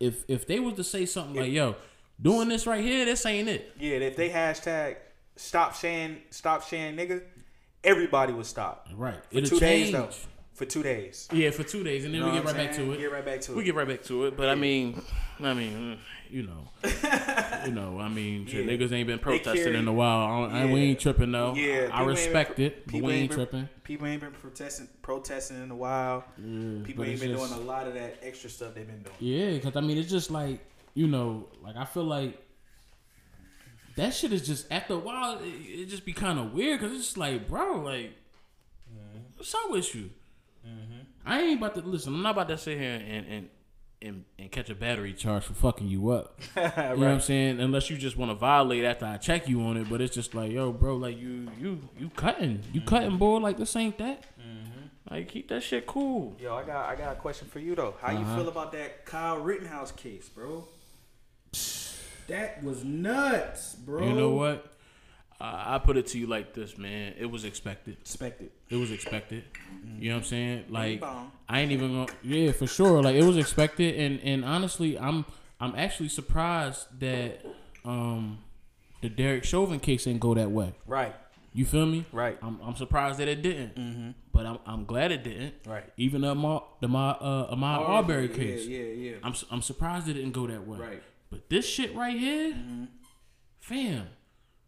you. if if they was to say something if, like, "Yo, doing this right here, this ain't it." Yeah, if they hashtag stop saying stop saying nigga, everybody would stop. Right. For It'll two change. days though. For two days. Yeah, for two days, and then you know we get right saying? back to it. Get right back to it. We get right back to it, but yeah. I mean, I mean, you know, you know, I mean, yeah. niggas ain't been protesting in a while. I, yeah. We ain't tripping though. Yeah, I respect been, it, but we ain't been, tripping. People ain't been protesting, protesting in a while. Yeah, people ain't been just, doing a lot of that extra stuff they've been doing. Yeah, because I mean, it's just like, you know, like I feel like that shit is just after a while, it, it just be kind of weird because it's just like, bro, like, mm. what's up with you? Mm-hmm. I ain't about to listen. I'm not about to sit here and and, and, and catch a battery charge for fucking you up. You right. know what I'm saying? Unless you just want to violate after I check you on it, but it's just like, yo, bro, like you you you cutting, you mm-hmm. cutting, boy. Like this ain't that. Mm-hmm. Like keep that shit cool. Yo, I got I got a question for you though. How uh-huh. you feel about that Kyle Rittenhouse case, bro? That was nuts, bro. You know what? I put it to you like this, man. It was expected. Expected. It was expected. Mm-hmm. You know what I'm saying? Like I ain't even gonna yeah, for sure. Like it was expected, and, and honestly, I'm I'm actually surprised that um the Derek Chauvin case didn't go that way. Right. You feel me? Right. I'm I'm surprised that it didn't. Mm-hmm. But I'm I'm glad it didn't. Right. Even the Ahmaud the uh, Ahmaud Arbery case. Yeah, yeah, yeah. I'm I'm surprised it didn't go that way. Right. But this shit right here, mm-hmm. fam.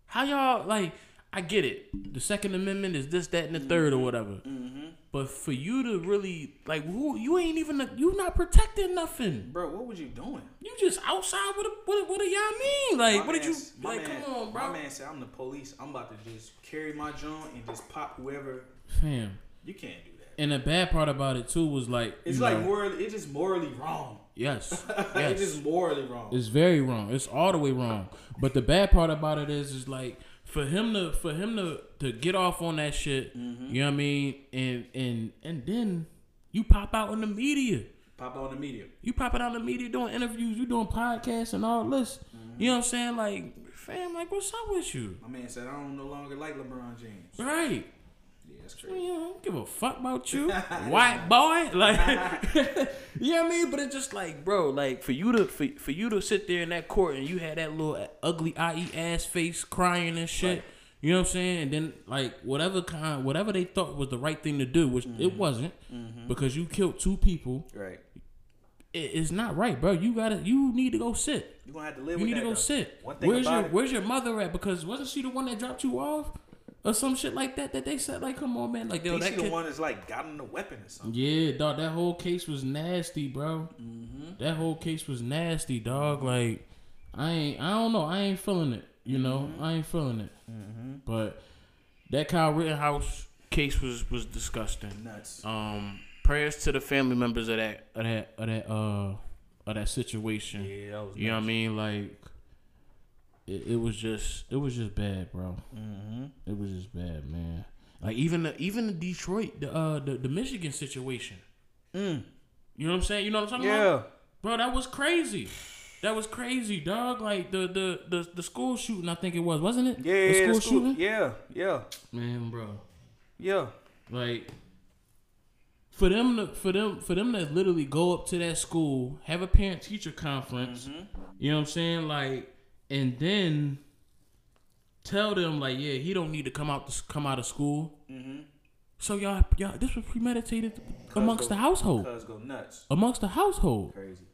How y'all, like, I get it. The Second Amendment is this, that, and the mm-hmm. third or whatever. Mm-hmm. But for you to really, like, who, you ain't even, a, you not protecting nothing. Bro, what was you doing? You just outside, what, what, what do y'all mean? Like, my what did you, like, man, come on, bro. My man said, I'm the police. I'm about to just carry my joint and just pop whoever. Fam. You can't do that. And the bad part about it, too, was like, it's like, know, morally, it's just morally wrong. Yes, yes. It's just morally wrong. It's very wrong. It's all the way wrong. But the bad part about it is, is like for him to for him to, to get off on that shit. Mm-hmm. You know what I mean? And and and then you pop out in the media. Pop out in the media. You popping out in the media, doing interviews, you doing podcasts and all this. Mm-hmm. You know what I'm saying? Like, fam, like what's up with you? My man said I don't no longer like LeBron James. Right. That's crazy. You know, I don't give a fuck about you, white boy. Like, you know what I mean? But it's just like, bro, like for you to for, for you to sit there in that court and you had that little ugly I E ass face crying and shit. Right. You know what I'm saying? And then like whatever kind, whatever they thought was the right thing to do, which mm-hmm. it wasn't, mm-hmm. because you killed two people. Right. it's not right, bro. You gotta, you need to go sit. You gonna have to live you with that. You need to go though. sit. One thing where's your, it. where's your mother at? Because wasn't she the one that dropped you off? Or some shit like that that they said, like, come on, man. Like, yo, that kid, the one that's, like, got him the weapon or something. Yeah, dog, that whole case was nasty, bro. Mm-hmm. That whole case was nasty, dog. Like, I ain't, I don't know. I ain't feeling it, you mm-hmm. know. I ain't feeling it. Mm-hmm. But that Kyle Rittenhouse case was, was disgusting. Nuts. Um, prayers to the family members of that, of that, of that, uh, of that situation. Yeah, that was You nuts. know what I mean? Like... It, it was just, it was just bad, bro. Mm-hmm. It was just bad, man. Like even the, even the Detroit, the uh, the, the Michigan situation. Mm. You know what I'm saying? You know what I'm talking yeah. about? Yeah, bro, that was crazy. That was crazy, dog. Like the the the, the school shooting, I think it was, wasn't it? Yeah, the school, yeah, school shooting. Yeah, yeah. Man, bro. Yeah. Like for them, to, for them, for them to literally go up to that school, have a parent teacher conference. Mm-hmm. You know what I'm saying? Like. And then tell them like, yeah, he don't need to come out to come out of school. Mm-hmm. So y'all, y'all, this was premeditated amongst go, the household. Cuz go nuts amongst the household. Crazy.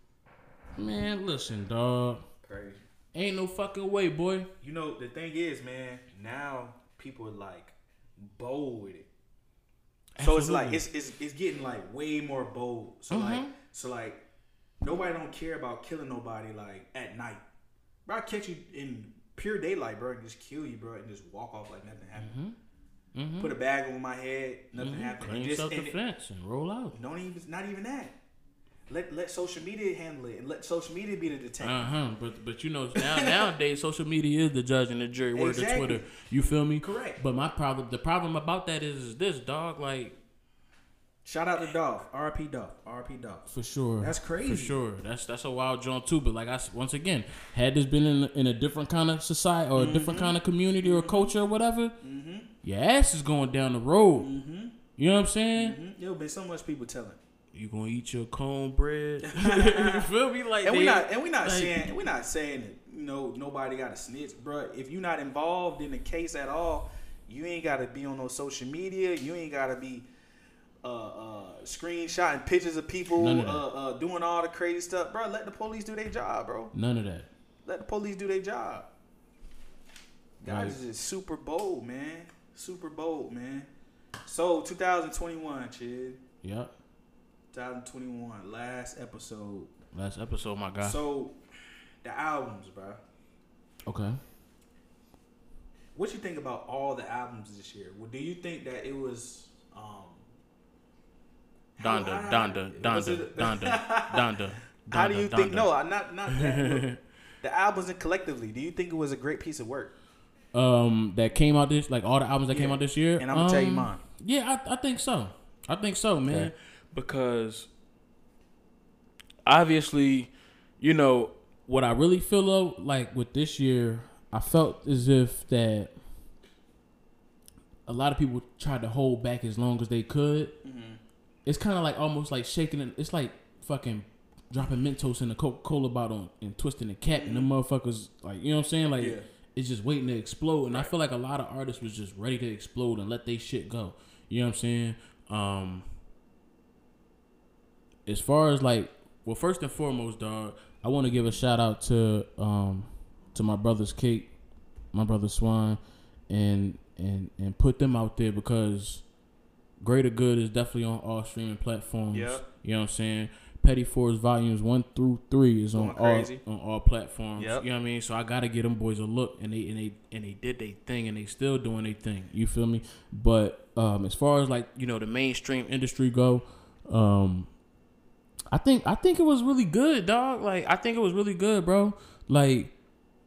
Man, listen, dog. Crazy. Ain't no fucking way, boy. You know the thing is, man. Now people are like bold with it. Absolutely. So it's like it's it's it's getting like way more bold. So mm-hmm. like so like nobody don't care about killing nobody like at night. Bro, I catch you in pure daylight, bro, and just kill you, bro, and just walk off like nothing happened. Mm-hmm. Mm-hmm. Put a bag over my head, nothing mm-hmm. happened. Claim self-defense and roll out. Don't even, not even that. Let let social media handle it, and let social media be the detective. Uh huh. But but you know now nowadays social media is the judge and the jury. Word to exactly. Twitter. You feel me? Correct. But my problem, the problem about that is, is this dog like. Shout out to Dolph, R I P Dolph, R I P Dolph. For sure, that's crazy. For sure, that's that's a wild jump too. But like I once again, had this been in in a different kind of society or a mm-hmm. different kind of community or culture or whatever, mm-hmm. your ass is going down the road. Mm-hmm. You know what I'm saying? Mm-hmm. There'll be so much people telling you gonna eat your cornbread. You feel me? Like and we not and we not like, saying we not saying that you know nobody got a snitch, bro. If you're not involved in the case at all, you ain't gotta be on no social media. You ain't gotta be. Uh, uh, screenshotting pictures of people of uh, uh, doing all the crazy stuff, bro. Let the police do their job, bro. None of that. Let the police do their job. Guys right. is just super bold, man. Super bold, man. So twenty twenty-one, Chid. Yep. twenty twenty-one, last episode. Last episode, my guy. So the albums, bro. Okay. What you think about all the albums this year? Well, do you think that it was? Um, Donda, Donda, Donda, Donda, Donda. How do you Donda. think? No, not not that. The albums and collectively, do you think it was a great piece of work? Um, that came out this like all the albums that yeah. came out this year. And I'm gonna um, tell you mine. Yeah, I, I think so. I think so, man. Okay. Because obviously, you know what I really feel though, like with this year, I felt as if that a lot of people tried to hold back as long as they could. Mm-hmm. It's kind of like almost like shaking it. It's like fucking dropping Mentos in a Coca-Cola bottle and twisting the cap, and them motherfuckers like you know what I'm saying. Like yeah. it's just waiting to explode. And right. I feel like a lot of artists was just ready to explode and let they shit go. You know what I'm saying? Um, as far as like, well, first and foremost, dog, I want to give a shout out to um to my brother's Kate, my brother Swan, and and and put them out there because. Greater Good is definitely on all streaming platforms. Yep. You know what I'm saying? Petty Fours Volumes one through three is on all, on all platforms. Yep. You know what I mean? So I got to give them boys a look. And they and they, and they did their thing, and they still doing their thing. You feel me? But um, as far as, like, you know, the mainstream industry go, um, I think I think it was really good, dog. Like, I think it was really good, bro. Like,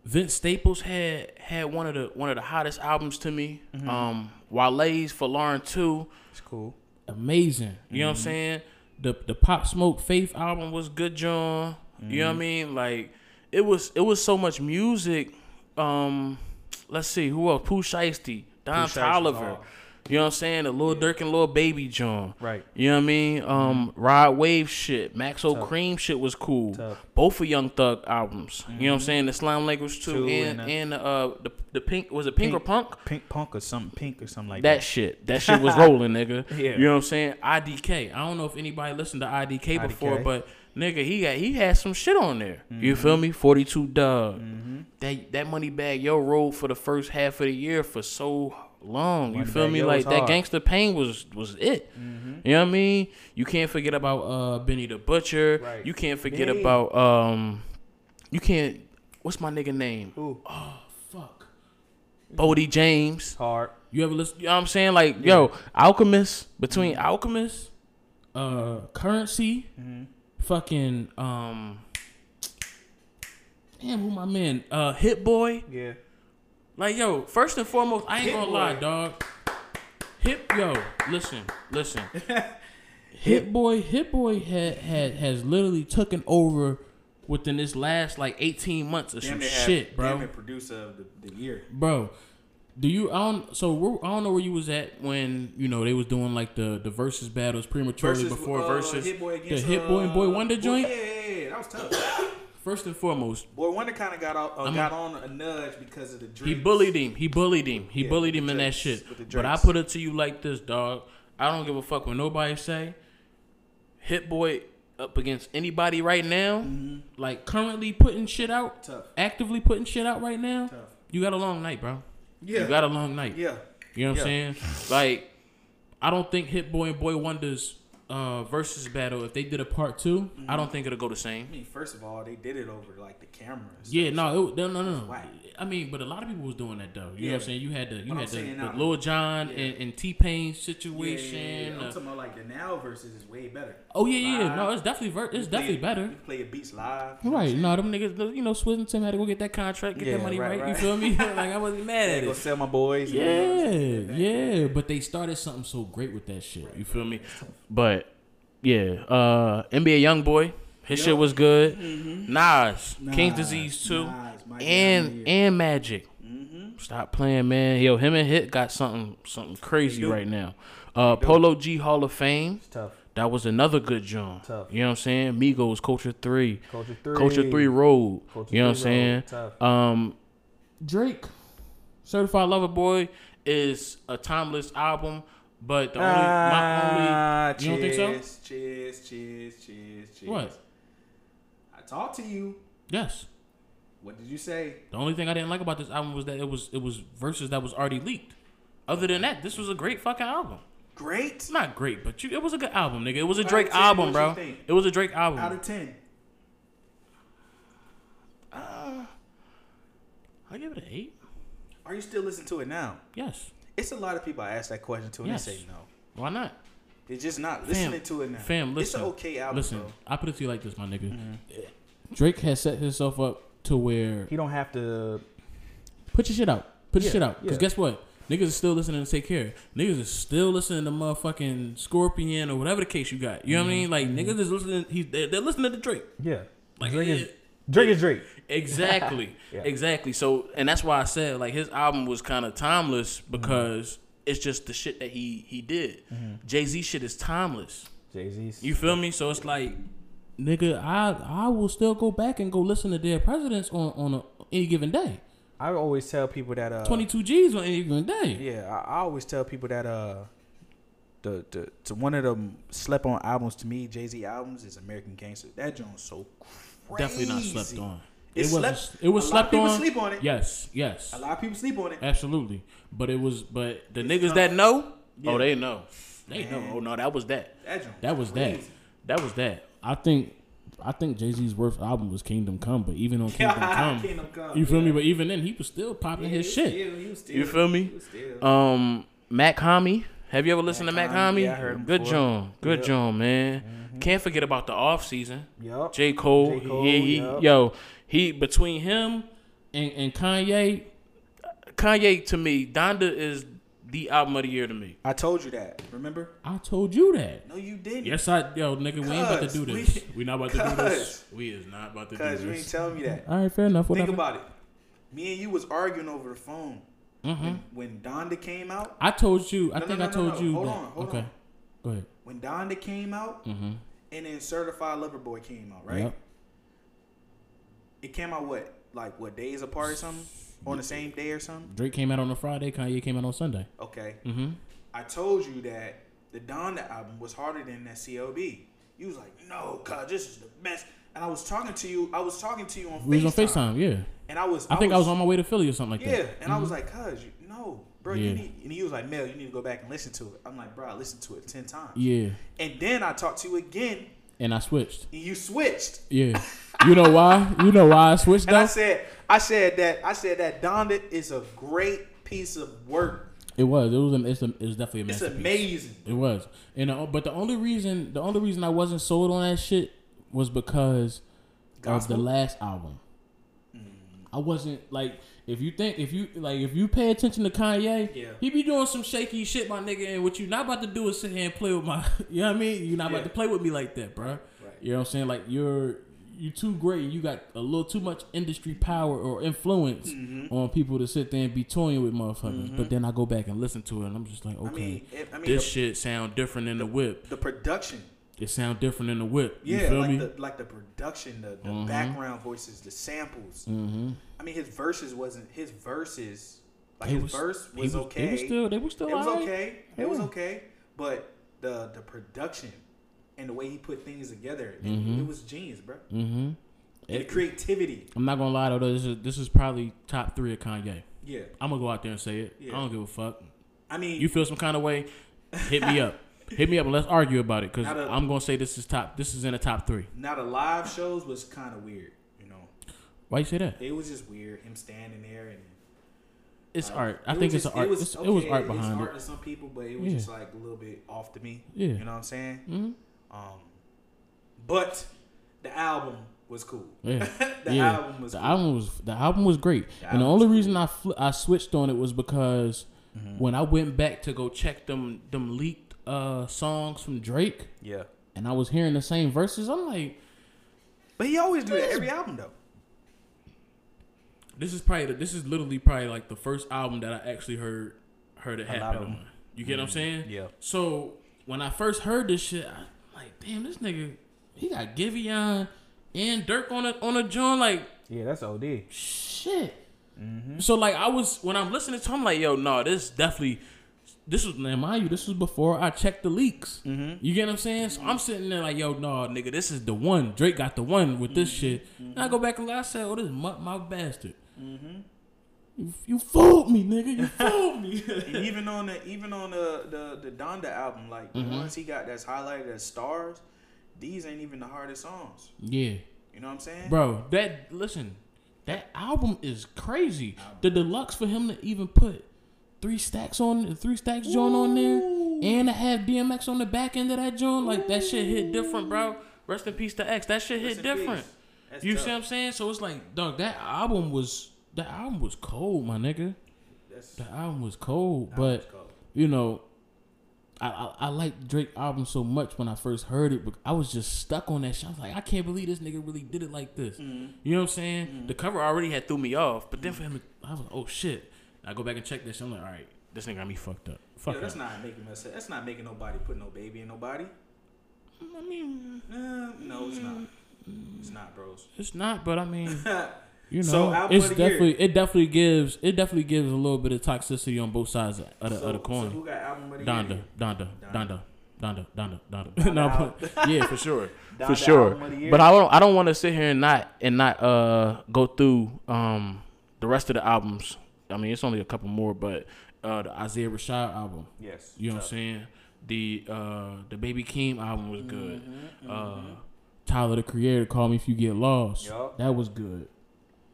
Vince Staples had had one of the one of the hottest albums to me. Mm-hmm. Um, Wale's For Lauren two. It's cool. Amazing. You mm-hmm. know what I'm saying? The the Pop Smoke Faith album was good, John. Mm-hmm. You know what I mean? Like it was it was so much music. Um, let's see, who else? Pooh Shiesty, Don Toliver. You know what I'm saying? The Lil yeah. Durk and Lil Baby John. Right. You know what I mean? Um, Rod Wave shit. Max O'Cream shit was cool. Tough. Both of Young Thug albums. Mm-hmm. You know what I'm saying? The Slime Lakers too. Two and and, a, and uh, the the Pink, was it Pink, Pink or Punk? Pink Punk or something. Pink or something like that. That shit. That shit was rolling, nigga. Yeah. You know what I'm saying? I D K. I don't know if anybody listened to I D K before, I D K. But nigga, he got he had some shit on there. Mm-hmm. You feel me? forty-two Doug. Mm-hmm. That that money bag yo rode for the first half of the year for so long. You feel me? Like that Gangsta Pain was was it. Mm-hmm. You know what I mean? You can't forget about uh Benny the Butcher. Right. You can't forget Benny. about um you can't what's my nigga name? Ooh. Oh fuck. Bodie James. Hard. You ever listen? You know what I'm saying? Like, yeah. yo, Alchemist, between mm-hmm. Alchemist, uh, Currency, mm-hmm. fucking, um, damn, who my man? Uh, Hit Boy. Yeah. Like, yo, first and foremost, I ain't Hit gonna boy. lie, dog. Hit, yo, listen, listen. Hit Boy, Hit Boy had, had, has literally taken over within this last, like, eighteen months or damn some shit, have, bro. Damn it, producer of the, the year. Bro. Do you I don't so we're, I don't know where you was at when you know they was doing like the, the versus battles prematurely versus, before uh, versus Hit Boy against, the Hit Boy and Boy Wonder uh, joint. Yeah, yeah, yeah, that was tough. First and foremost, Boy Wonder kind of got out, uh, got on a nudge because of the Drakes. He bullied him. He bullied him. He yeah, bullied him in Drakes, that shit. But I put it to you like this, dog. I don't give a fuck what nobody say. Hit Boy up against anybody right now, mm-hmm. like currently putting shit out, tough. actively putting shit out right now. Tough. You got a long night, bro. Yeah. You got a long night. Yeah. You know what yeah. I'm saying? Like, I don't think Hit Boy and Boy Wonder's uh, versus battle, if they did a part two, mm-hmm. I don't think it'll go the same. I mean, first of all, they did it over, like, the cameras. Yeah, no, it, no, no, no. Wow. I mean, but a lot of people was doing that, though. You yeah. know what I'm saying? You had the, you had the, the Lil Jon yeah. and, and T-Pain situation. Yeah, yeah, yeah. I'm uh, talking about, like, the now versus is way better. Oh, yeah, live. yeah. No, it's definitely ver- It's definitely it, better. You play a beats live. Right. No, them niggas, you know, Swizz and Tim had to go get that contract, get yeah, that money right, right. right. You feel me? Like, I wasn't mad at it. Go sell my boys. Yeah, and yeah. But they started something so great with that shit. Right, you feel right. me? But, yeah, uh, N B A Youngboy, his Yo. shit was good. Mm-hmm. Nas, Nas, King's Disease two, Nas, and and Magic. Mm-hmm. Stop playing, man. Yo, him and Hit got something something crazy right now. Uh, Polo G Hall of Fame. It's tough. That was another good joint. Tough. You know what I'm saying? Migos, Culture three. Culture three. Culture three Road. Culture you know what I'm saying? Tough. Um, Drake, Certified Lover Boy, is a timeless album. But the only, ah, my only, you cheers, don't think so? Cheers, cheers, cheers, cheers. What? I talked to you. Yes. What did you say? The only thing I didn't like about this album was that it was it was verses that was already leaked. Other than that, this was a great fucking album. Great? Not great, but you, it was a good album, nigga. It was a Drake album, bro. It was a Drake album. Out of ten. Uh, I give it an eight. Are you still listening to it now? Yes. It's a lot of people I ask that question to and yes. they say no. Why not? They're just not listening fam, to it now. Fam, listen. It's an okay album, Listen, though. I put it to you like this, my nigga. Mm-hmm. Drake has set himself up to where... He don't have to... Put your shit out. Put yeah, your shit out. Because yeah. guess what? Niggas are still listening to Take Care. Niggas are still listening to motherfucking Scorpion or whatever the case you got. You know mm-hmm. what I mean? Like, niggas is listening... He's, they're, they're listening to Drake. Yeah. Like, Drake is... Drake is Drake. Exactly. yeah. Exactly. So, and that's why I said, like, his album was kind of timeless because mm-hmm. it's just the shit that he, he did. Mm-hmm. Jay-Z shit is timeless. Jay-Z's. You feel me? So, it's like, nigga, I I will still go back and go listen to their presidents on, on a, any given day. I always tell people that... Uh, twenty-two G's on any given day. Yeah. I, I always tell people that uh, the, the to one of the slept-on albums to me, Jay-Z albums, is American Gangster. That joint's so cool. Definitely not slept on. It, it was. It was slept on. A lot of people sleep on it. Yes, yes. A lot of people sleep on it. Absolutely, but it was. But the niggas know. that know, yeah. oh, they know. They Man. know. Oh no, that was that. That, that was crazy. that. That was that. I think. I think Jay-Z's worst album was Kingdom Come, but even on Kingdom Come, Kingdom Come, you feel yeah. me? But even then, he was still popping yeah, his shit. Still, he was still, you feel me? He was still. Um, Mack Homme. Have you ever listened Mack to Mack Homme? Yeah, I heard him Good John. Good yep. John, man. Mm-hmm. Can't forget about The Offseason. Yep. J. Cole. J. Cole he, he, yep. Yo, he between him and, and Kanye, Kanye to me, Donda is the album of the year to me. I told you that. Remember? I told you that. No, you didn't. Yes, I... Yo, nigga, we ain't about to do this. We, we not about to do this. We is not about to do this. Because you ain't telling me that. All right, fair enough. What Think about it. Me and you was arguing over the phone. Mm-hmm. When, when Donda came out, I told you. I no, think no, no, I told no, no. you. Hold that, on, hold okay. on. Go ahead. When Donda came out, mm-hmm. and then Certified Lover Boy came out, right? Yep. It came out what, like what days apart or something, on the same day or something. Drake came out on a Friday. Kanye came out on Sunday. Okay. Mm-hmm. I told you that the Donda album was harder than that C L B. You was like, no, God, this is the best. And I was talking to you. I was talking to you on FaceTime. We was on FaceTime, yeah. And I was. I, I think was, I was on my way to Philly or something like yeah, that. Yeah, and mm-hmm. I was like, cuz, you, no, bro, yeah. you need. And he was like, Mel, you need to go back and listen to it. I'm like, bro, I listened to it ten times. Yeah. And then I talked to you again. And I switched. And you switched. Yeah. You know why? You know why I switched? And that? I said, I said that, I said that Donda is a great piece of work. It was. It was. An, it's a, it was definitely a masterpiece. It's amazing. It was. And uh, but the only reason, the only reason I wasn't sold on that shit was because Gospel? of the last album. Mm. I wasn't like. If you think, if you like, if you pay attention to Kanye, yeah. he be doing some shaky shit, my nigga. And what you not about to do is sit here and play with my, you know what I mean? You're not yeah. about to play with me like that, bro. Right. You know what I'm saying? Like you're, you too great. You got a little too much industry power or influence mm-hmm. on people to sit there and be toying with motherfuckers. Mm-hmm. But then I go back and listen to it, and I'm just like, okay, I mean, it, I mean, this the, shit sound different than the, the whip. The production. It sound different than the whip. You yeah, feel like me? the like the production, the, the mm-hmm. background voices, the samples. Mm-hmm. I mean, his verses wasn't his verses. Like it his was, verse was, was okay. They were still. They were still. It was right. okay. Yeah. It was okay. But the the production and the way he put things together, mm-hmm. it, it was genius, bro. Mm-hmm. And it, the creativity. I'm not gonna lie though. This is this is probably top three of Kanye. Yeah. I'm gonna go out there and say it. Yeah. I don't give a fuck. I mean, you feel some kind of way? Hit me up. Hit me up and let's argue about it because I'm gonna say this is top. This is in the top three. Now the live shows was kind of weird, you know. Why you say that? It was just weird. Him standing there and it's like, art. I it think it's just, an art. It was, it's, okay, it was art behind it's it. It's art to some people, but it was yeah. just like a little bit off to me. Yeah, you know what I'm saying. Mm-hmm. Um, but the album was cool. Yeah, the yeah. album was. The cool. album was. The album was great. The and the only reason cool. I fl- I switched on it was because mm-hmm. when I went back to go check them them leaked. Uh, songs from Drake. Yeah. And I was hearing the same verses. I'm like, but he always do that every album though. This is probably the, this is literally probably like the first album that I actually heard heard it happen on. You get mm, what I'm saying? Yeah. So when I first heard this shit, I'm like, damn, this nigga, he got Giveon and Dirk on a on a joint. Like, yeah, that's O D. Shit. Mm-hmm. So like I was when I'm listening to him, I'm like, yo, no, this definitely. This was, now mind you, this was before I checked the leaks. Mm-hmm. You get what I'm saying? So I'm sitting there like, yo, no, nigga, this is the one. Drake got the one with this mm-hmm. shit. Mm-hmm. And I go back and I said, oh, this is my, my bastard. Mm-hmm. You, you fooled me, nigga. You fooled me. And even on the even on the, the, the Donda album, like mm-hmm. the ones he got that's highlighted as stars, these ain't even the hardest songs. Yeah. You know what I'm saying? Bro, that listen, that album is crazy. Album. The deluxe for him to even put. Three stacks on three stacks joint on there, and I have D M X on the back end of that joint. Like that shit hit different, bro. Rest in peace to X. That shit hit different. You see what I'm saying? So it's like, dog, that album was that album was cold, my nigga. The album was cold, but you know, I I, I liked Drake's album so much when I first heard it, but I was just stuck on that shit. I was like, I can't believe this nigga really did it like this. Mm-hmm. You know what I'm saying? Mm-hmm. The cover already had threw me off, but then for him, I was like, oh shit. I go back and check this. I'm like, all right, this nigga got me fucked up. Fuck Yo, that's up. Not making us. That's not making nobody put no baby in nobody. I mean, uh, no, it's not. It's not, bros. It's not, but I mean, you know, so it's definitely. Year. It definitely gives. It definitely gives a little bit of toxicity on both sides of the, so, of the coin. So who got album of the Donda, year? Donda, Donda, Donda, Donda, Donda, Donda. No, but, yeah, for sure, Donda for sure. But I don't. I don't want to sit here and not and not uh go through um the rest of the albums. I mean, it's only a couple more, but uh, the Isaiah Rashad album. Yes. You know what I'm saying? The uh, the Baby Keem album was good. Mm-hmm, mm-hmm. Uh, Tyler the Creator, Call Me If You Get Lost. Yep. That was good.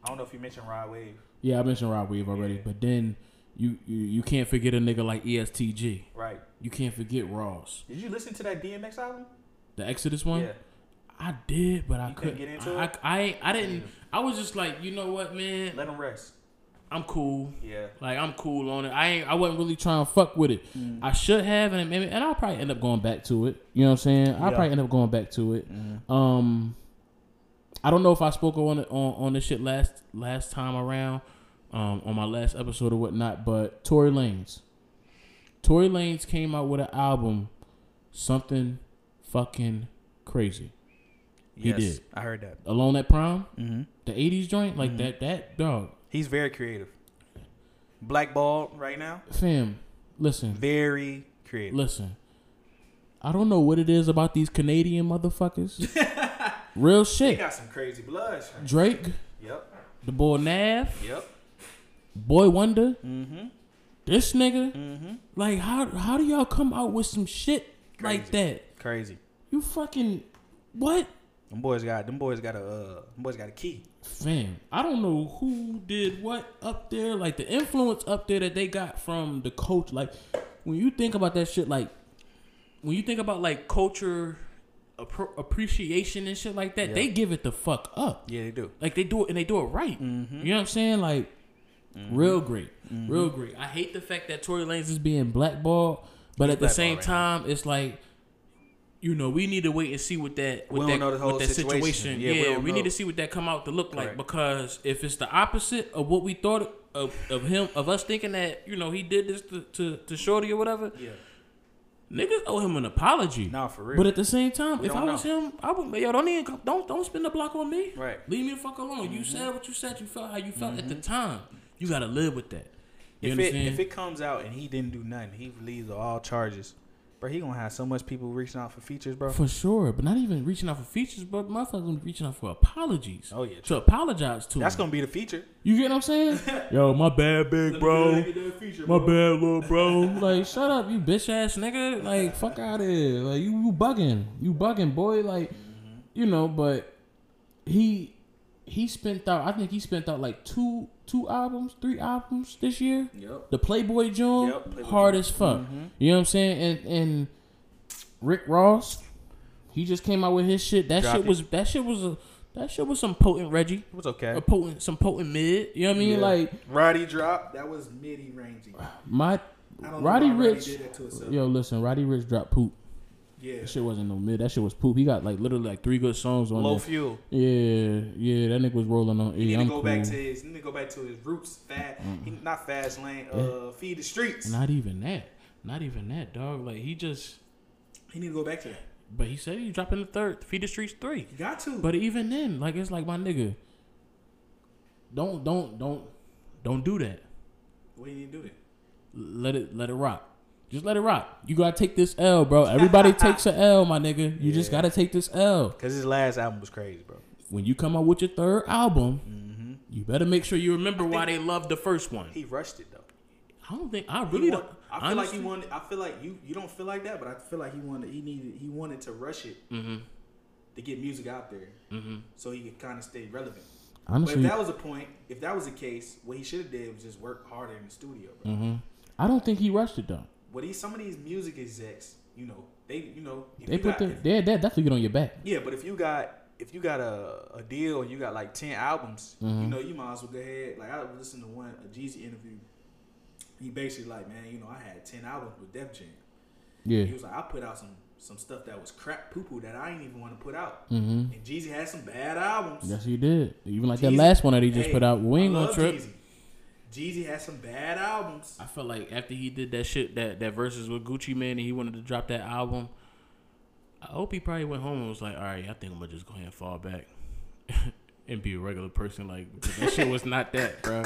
I don't know if you mentioned Rod Wave. Yeah, I mentioned Rod Wave already. Yeah. But then you, you you can't forget a nigga like E S T G. Right. You can't forget Ross. Did you listen to that D M X album? The Exodus one? Yeah. I did, but I you couldn't. Get into I, it? I, I, I didn't. I was just like, you know what, man? Let him rest. I'm cool. Yeah. Like, I'm cool on it. I ain't, I wasn't really trying to fuck with it. Mm. I should have, and maybe, and I'll probably end up going back to it. You know what I'm saying? I'll yeah. probably end up going back to it. Mm. Um, I don't know if I spoke on it on, on this shit last last time around, um, on my last episode or whatnot, but Tory Lanez. Tory Lanez came out with an album, something fucking crazy. Yes, he did. I heard that. Alone at Prom? Mm-hmm. The eighties joint? Like, mm-hmm. that, that, dog. He's very creative. Blackballed right now. Fam, listen. Very creative. Listen. I don't know what it is about these Canadian motherfuckers. Real shit. They got some crazy blood. Drake. Yep. The boy Nav. Yep. Boy Wonder. Mm-hmm. This nigga. Mm-hmm. Like, how how do y'all come out with some shit crazy. Like that? Crazy. You fucking what? Them boys got them boys got a uh, them boys got a key. Fam, I don't know who did what up there. Like the influence up there that they got from the coach. Like when you think about that shit, like when you think about like culture appro- appreciation and shit like that, yeah. They give it the fuck up. Yeah, they do. Like they do it and they do it right. Mm-hmm. You know what I'm saying? Like mm-hmm. real great, mm-hmm. real great. I hate the fact that Tory Lanez is being blackballed, but He's at the same right time, now. It's like. You know, we need to wait and see what that what that, what that situation. situation. Yeah, yeah we, we need to see what that come out to look like. Correct. Because if it's the opposite of what we thought of, of him, of us thinking that you know he did this to, to, to Shorty or whatever, yeah, niggas owe him an apology. Nah, for real. But at the same time, we if I know. was him, I would yo don't even don't don't spend the block on me. Right, leave me the fuck alone. Mm-hmm. You said what you said. You felt how you felt mm-hmm. at the time. You gotta live with that. You if it if it comes out and he didn't do nothing, he leaves all charges. Bro, he gonna have so much people reaching out for features, bro. For sure, but not even reaching out for features, but motherfuckers gonna be reaching out for apologies. Oh yeah, true. To apologize to. That's him. Gonna be the feature. You get what I'm saying? Yo, my bad, big bro. Feature, my bro. Bad, little bro. Like, shut up, you bitch ass nigga. Like, fuck out of here. Like, you, you bugging, you bugging, boy. Like, mm-hmm. you know, but he he spent out. I think he spent out like two. Two albums, three albums this year. Yep. The Playboy June, yep, Playboy hard June. As fuck. Mm-hmm. You know what I'm saying? And and Rick Ross, he just came out with his shit. That Drop shit it. was that shit was a that shit was some potent Reggie. It was okay. A potent some potent mid. You know what I mean? Yeah. Like Roddy Drop, that was midi ranging. My I don't Roddy Rich. Roddy did that to himself. Yo, listen, Roddy Rich dropped Poop. Yeah. That shit wasn't no mid. That shit was Poop. He got like literally like three good songs on Low there. Fuel. Yeah, yeah. That nigga was rolling on. He need to go cool. back to his. He need to go back to his roots. Fast, mm. he, not fast lane. Yeah. Uh, feed the streets. Not even that. Not even that, dog. Like he just. He need to go back to that. But he said he dropping the third. Feed the Streets three. You got to. But even then, like it's like my nigga. Don't don't don't don't do that. What do you need to do? It. Let it let it rock. Just let it rock. You gotta take this L, bro. Everybody takes an L, my nigga. You yeah. just gotta take this L. Cause his last album was crazy, bro. When you come out with your third album, mm-hmm. you better make sure you remember why they loved the first one. He rushed it though. I don't think I really want, don't. I feel honestly, like he wanted. I feel like you. You don't feel like that, but I feel like he wanted. He needed. He wanted to rush it mm-hmm. to get music out there, mm-hmm. so he could kind of stay relevant. Honestly, but if that was a point, if that was the case, what he should have did was just work harder in the studio, bro. Mm-hmm. I don't think he rushed it though. But these some of these music execs, you know, they you know if they you put got, their, if, they definitely get on your back. Yeah, but if you got if you got a, a deal and you got like ten albums, mm-hmm. you know, you might as well go ahead. Like I listened to one a Jeezy interview. He basically like, man, you know, I had ten albums with Def Jam. Yeah, and he was like, I put out some some stuff that was crap poo poo that I didn't even want to put out. Mm-hmm. And Jeezy had some bad albums. Yes, he did. Even like Jeezy, that last one that he just hey, put out, we ain't gonna trip. Jeezy. Jeezy had some bad albums. I felt like after he did that shit, that, that verses with Gucci Man, and he wanted to drop that album, I hope he probably went home and was like, all right, I think I'm going to just go ahead and fall back and be a regular person. Like, because that shit was not that, bro.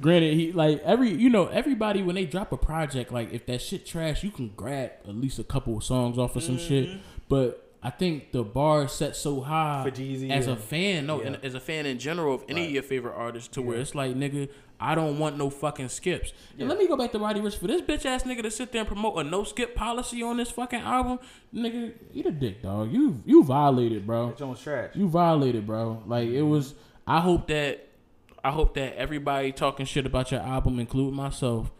Granted, he, like, every, you know, everybody, when they drop a project, like, if that shit trash, you can grab at least a couple of songs off of some mm-hmm. shit. But I think the bar is set so high for Jeezy, as yeah. a fan, no, yeah. and as a fan in general of any right. of your favorite artists, to yeah. where it's like, nigga, I don't want no fucking skips. Yeah. And let me go back to Roddy Ricch. For this bitch ass nigga to sit there and promote a no skip policy on this fucking album, nigga, eat a dick, dog. You you violated, bro. It's on trash. You violated, bro. Like it was. I hope that I hope that everybody talking shit about your album, including myself,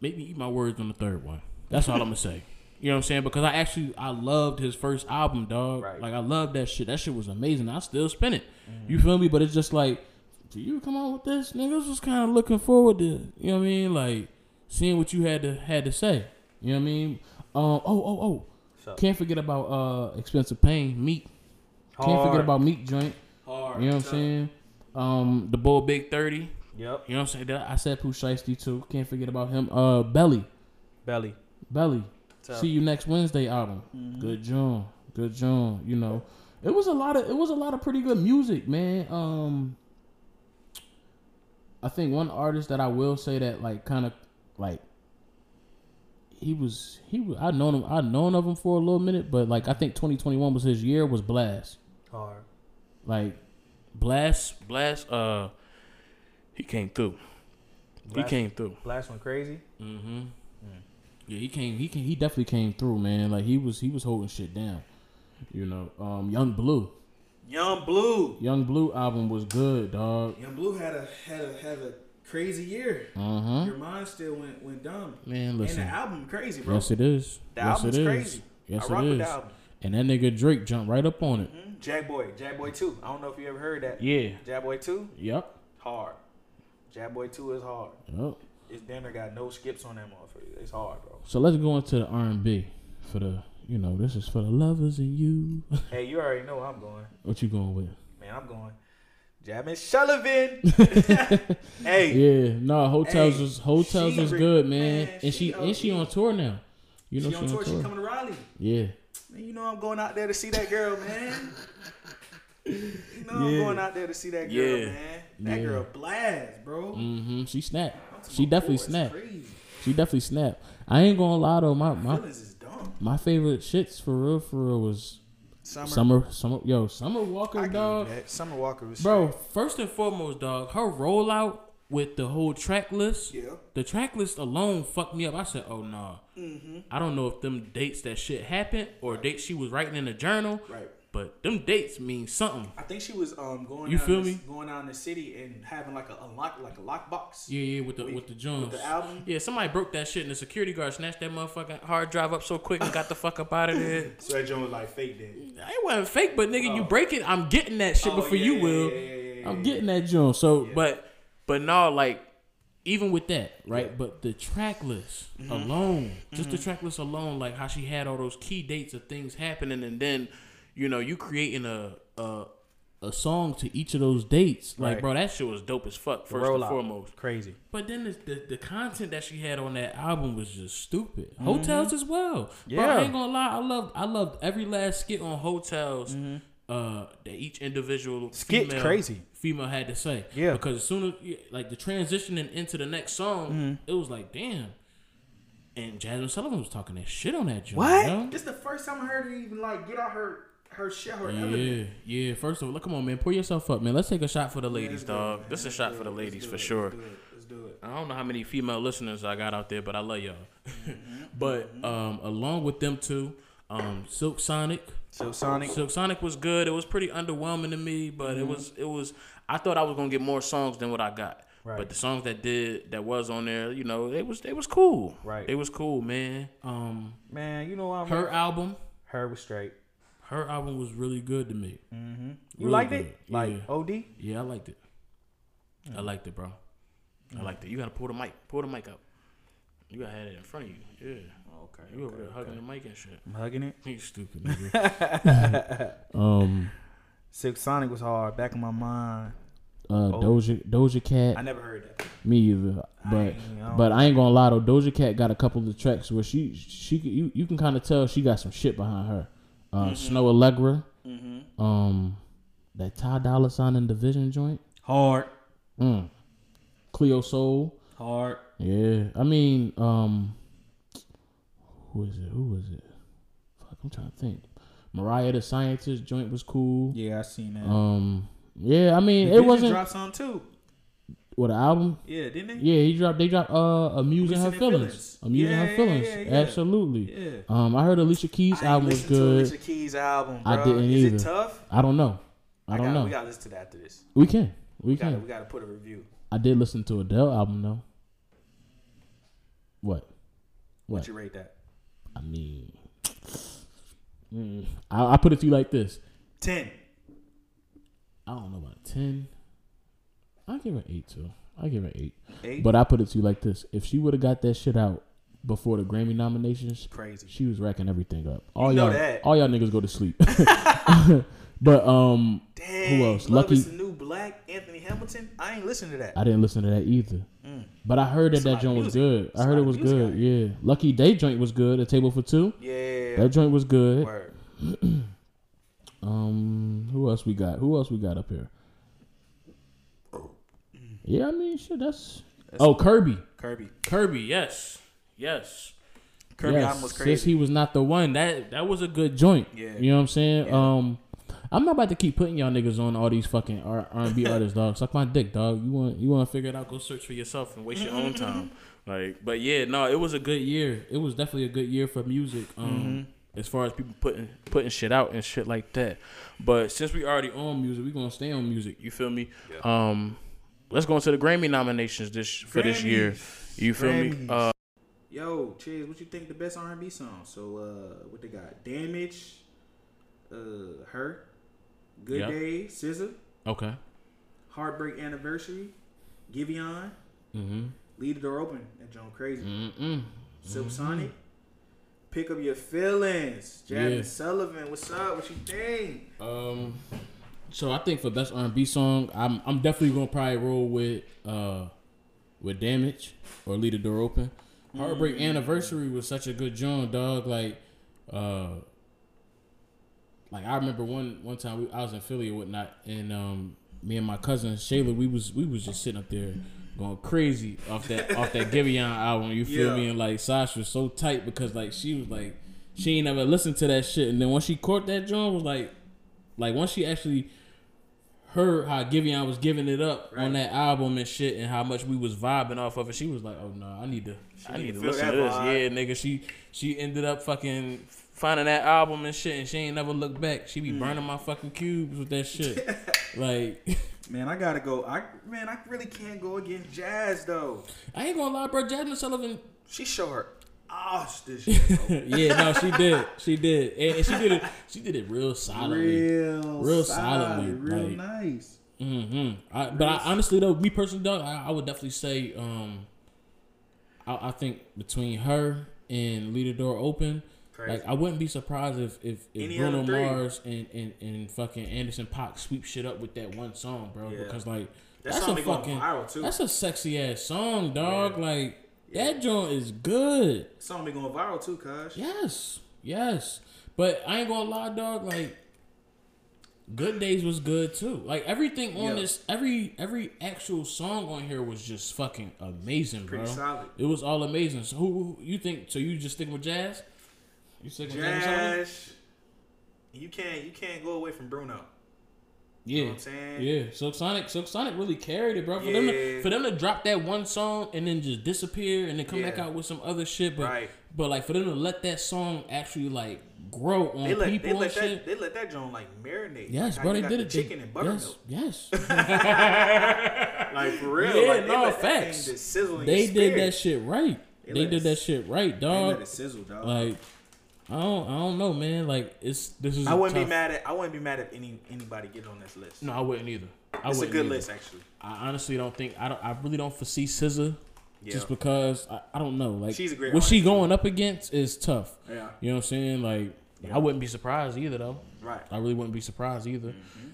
made me eat my words on the third one. That's all I'm gonna say. You know what I'm saying? Because I actually I loved his first album, dog. Right. Like I loved that shit. That shit was amazing. I still spin it. Mm-hmm. You feel me? But it's just like. So you come on with this, niggas was kind of looking forward to, you know what I mean? Like, seeing what you had to had to say. You know what I mean? Um, oh, oh, oh. Can't forget about uh, Expensive Pain, Meek. Hard. Can't forget about Meek joint. Hard. You know what I'm saying? Um, the Bull Big thirty. Yep. You know what I'm saying? I said Pooh Shiesty too. Can't forget about him. Uh, Belly. Belly. Belly. Tough. See You Next Wednesday album. Mm-hmm. Good joint. Good joint. You know, it was a lot of it was a lot of pretty good music, man. Um. I think one artist that I will say that like kind of like he was he was, I known him I known of him for a little minute, but like I think twenty twenty-one was his year. Was Blast hard? Like Blast Blast uh he came through. Blast, he came through. Blast went crazy. Mm-hmm. Mm. Yeah, he came. He came, he definitely came through, man. Like he was he was holding shit down. You know, um, Young Blue. Young Blue. Young Blue album was good, dog. Young Blue had a had a had a crazy year. Uh-huh. Your mind still went went dumb. Man, listen. And the album crazy, bro. Yes, it is. The yes, album's it is. crazy. Yes, I rock it is. With the album. And that nigga Drake jumped right up on it. Mm-hmm. Jack Boy, Jack Boy two. I don't know if you ever heard that. Yeah. Jack Boy two. Yep. Hard. Jack Boy two is hard. Yep. It's damn near got no skips on that motherfucker. It's hard, bro. So let's go into the R and B for the, you know, this is for the lovers and you. Hey, you already know where I'm going. What you going with? Man, I'm going Jasmine Sullivan. Hey. Yeah, no, nah, hotels hey, is hotels is good, man. man and she, she and she on tour now. You know she, she on tour. She coming to Raleigh. Yeah. Man, you know I'm going out there to see that girl, man. You know yeah. I'm going out there to see that girl, yeah. man. That yeah. girl blast, bro. Mm-hmm. She snapped. She definitely snapped. Crazy. She definitely snapped. I ain't gonna lie though. My my, my favorite shits for real for real was Summer Summer, Summer yo Summer Walker I dog. Summer Walker was bro. Straight. First and foremost, dog. Her rollout with the whole track list. Yeah. The track list alone fucked me up. I said, oh nah. Mm-hmm. I don't know if them dates that shit happened or dates she was writing in a journal. Right. But them dates mean something. I think she was um going you out feel in, me? going out in the city and having like a unlock like a lockbox. Yeah, yeah, with the with, with the Jones. With the album. Yeah, somebody broke that shit and the security guard snatched that motherfucking hard drive up so quick and got the fuck up out of there. So that Jones was like fake then. It wasn't fake, but nigga, oh. you break it, I'm getting that shit oh, before yeah, you yeah, will. Yeah, yeah, yeah, I'm yeah, getting yeah. that Jones. So yeah. but but no, like even with that, right? Yeah. But the track list mm-hmm. alone, mm-hmm. just the track list alone, like how she had all those key dates of things happening and then you know, you creating a, a a song to each of those dates. Like, right. bro, that shit was dope as fuck, first Roll and foremost. Out. Crazy. But then the, the the content that she had on that album was just stupid. Mm-hmm. Hotels as well. Yeah. Bro, I ain't gonna lie. I loved, I loved every last skit on Hotels mm-hmm. uh, that each individual skit female, crazy. female had to say. Yeah. Because as soon as, like, the transitioning into the next song, mm-hmm. it was like, damn. And Jasmine Sullivan was talking that shit on that joint. What? You know? This is the first time I heard her even, like, get out her... Her shit, her yeah, element. yeah. First of all, look, come on, man, pull yourself up, man. Let's take a shot for the ladies, yeah, dog. It, this is a shot for the ladies for it. sure. Let's do, Let's do it. I don't know how many female listeners I got out there, but I love y'all. Mm-hmm. But mm-hmm. um, along with them two, um, Silk Sonic, Silk Sonic, Silk Sonic was good. It was pretty underwhelming to me, but mm-hmm. it was, it was. I thought I was gonna get more songs than what I got. Right. But the songs that did that was on there, you know, it was it was cool. Right. It was cool, man. Um, man, you know what? Her album, her was straight. Her album was really good to me. Mm-hmm. You really liked good. it? Like yeah. O D? Yeah, I liked it. Mm. I liked it, bro. Mm. I liked it. You gotta pull the mic. Pull the mic up. You gotta have it in front of you. Yeah. Okay. You over okay, there hugging okay. the mic and shit. I'm hugging it? You stupid nigga. um, Silk Sonic was hard. Back in my mind. Uh, oh. Doja Doja Cat. I never heard that. Me either. But I but I ain't gonna lie though. Doja Cat got a couple of the tracks where she she you you can kind of tell she got some shit behind her. Uh, mm-hmm. Snow Allegra, mm-hmm. um, that Ty Dolla Sign and Division joint, hard. Mm. Cleo Soul, hard. Yeah, I mean, um, who is it? Who is it? Fuck, I'm trying to think. Mariah the Scientist joint was cool. Yeah, I seen that. Um, yeah, I mean, Division it wasn't. Dropped some too. What, an album? Yeah, didn't they? Yeah, he dropped. They dropped uh, "Amusing Her Feelings." Amusing yeah, her feelings, yeah, yeah, yeah. absolutely. Yeah. Um, I heard Alicia Keys' I album was good. Alicia Keys' album, bro. I didn't Is either. Is it tough? I don't know. I, I don't gotta, know. We gotta listen to that after this. We can. We, we can. Gotta, we gotta put a review. I did listen to Adele album though. What? What? Would you rate that? I mean, mm, I, I put it to you like this: ten. I don't know about ten. I give her eight too. I give her eight. Eight. But I put it to you like this: if she would have got that shit out before the Grammy nominations, crazy, she was racking everything up. All you know y'all, that. all y'all niggas go to sleep. But um, Dang, who else? Love Lucky. Is the New Black. Anthony Hamilton. I ain't listen to that. I didn't listen to that either. Mm. But I heard that it's that joint was good. It's I heard it was good. Guy. Yeah. Lucky Day joint was good. A Table for Two. Yeah. That joint was good. Word. um, who else we got? Who else we got up here? Yeah, I mean, shit, that's... that's... Oh, Kirby. Kirby. Kirby, yes. Yes. Kirby yes, album was crazy. Since he was not the one. That that was a good joint. Yeah. You know what I'm saying? Yeah. Um, I'm not about to keep putting y'all niggas on all these fucking R and B artists, dog. Suck my dick, dog. You want you want to figure it out? Go search for yourself and waste your own time. Like, but yeah, no, it was a good year. It was definitely a good year for music. Um, mm-hmm. As far as people putting putting shit out and shit like that. But since we already on music, we gonna stay on music. You feel me? Yeah. Um, let's go into the Grammy nominations this Grammys. for this year. You feel Grammys. me? Uh, Yo, Chiz, what you think the best R and B song? So, uh, what they got? Damage, uh, Her, Good yep. Day, S Z A. Okay. Heartbreak Anniversary, Giveon. Mm-hmm. Leave the Door Open, that John Crazy. Mm-mm. Silk Sonic. Pick Up Your Feelings, Jasmine yeah. Sullivan. What's up? What you think? Um, so I think for best R and B song, I'm I'm definitely gonna probably roll with uh with Damage or Leave the Door Open. Heartbreak mm-hmm. Anniversary was such a good joint, dog. Like, uh, like I remember one one time we, I was in Philly or whatnot, and um, me and my cousin Shayla, we was we was just sitting up there going crazy off that off that Giveon album. You feel yeah. me? And like Sasha was so tight because like she was like she ain't never listened to that shit, and then once she caught that joint, was like like once she actually heard how Giveon was giving it up right. on that album and shit, and how much we was vibing off of it, she was like, "Oh no, I need to, she I need to listen to this." Vibe. Yeah, nigga, she she ended up fucking finding that album and shit, and she ain't never looked back. She be mm. burning my fucking cubes with that shit. Like, man, I gotta go. I man, I really can't go against Jazz though. I ain't gonna lie, bro. Jasmine Sullivan, she short. Oh, this shit, yeah, no, she did, she did, and, and she did it, she did it real solidly, real, real solidly, real like, nice. Mm-hmm. I, but I, honestly, though, me personally, though, I, I would definitely say, um, I, I think between her and Leave the Door Open, crazy. Like I wouldn't be surprised if if, if Bruno Mars and, and and fucking Anderson .Paak sweep shit up with that one song, bro, yeah. because like that that's a fucking too. that's a sexy ass song, dog, yeah. like. Yeah. That joint is good. It's only going viral too, cuz. Yes. Yes. But I ain't gonna lie, dog, like Good Days was good too. Like everything on yep. this every every actual song on here was just fucking amazing, Pretty bro. Solid. It was all amazing. So who, who you think so you just sticking with Jazz? You sticking Jazz, with Jazz? You can't you can't go away from Bruno. Yeah, you know what I'm yeah. Silk Sonic, Silk Sonic really carried it, bro. For yeah. them, to, for them to drop that one song and then just disappear and then come yeah. back out with some other shit, but right. but like for them to let that song actually like grow on they let, people they let and that, shit, they let that joint like marinate. Yes, like, bro, they did it. The chicken and buttermilk. Yes, yes. Like for real. Yeah, like, no facts. They did that shit right. They, they did it, that shit right, dog. They let it sizzle, dog. Like. I don't, I don't know, man. Like it's this is. I wouldn't tough... be mad at. I wouldn't be mad if any anybody get on this list. No, I wouldn't either. I it's wouldn't a good either. list, actually. I honestly don't think. I don't. I really don't foresee S Z A, yeah. just because I, I don't know. Like she's a great what she going up against is tough. Yeah, you know what I'm saying. Like yeah. I wouldn't be surprised either, though. Right. I really wouldn't be surprised either. Mm-hmm.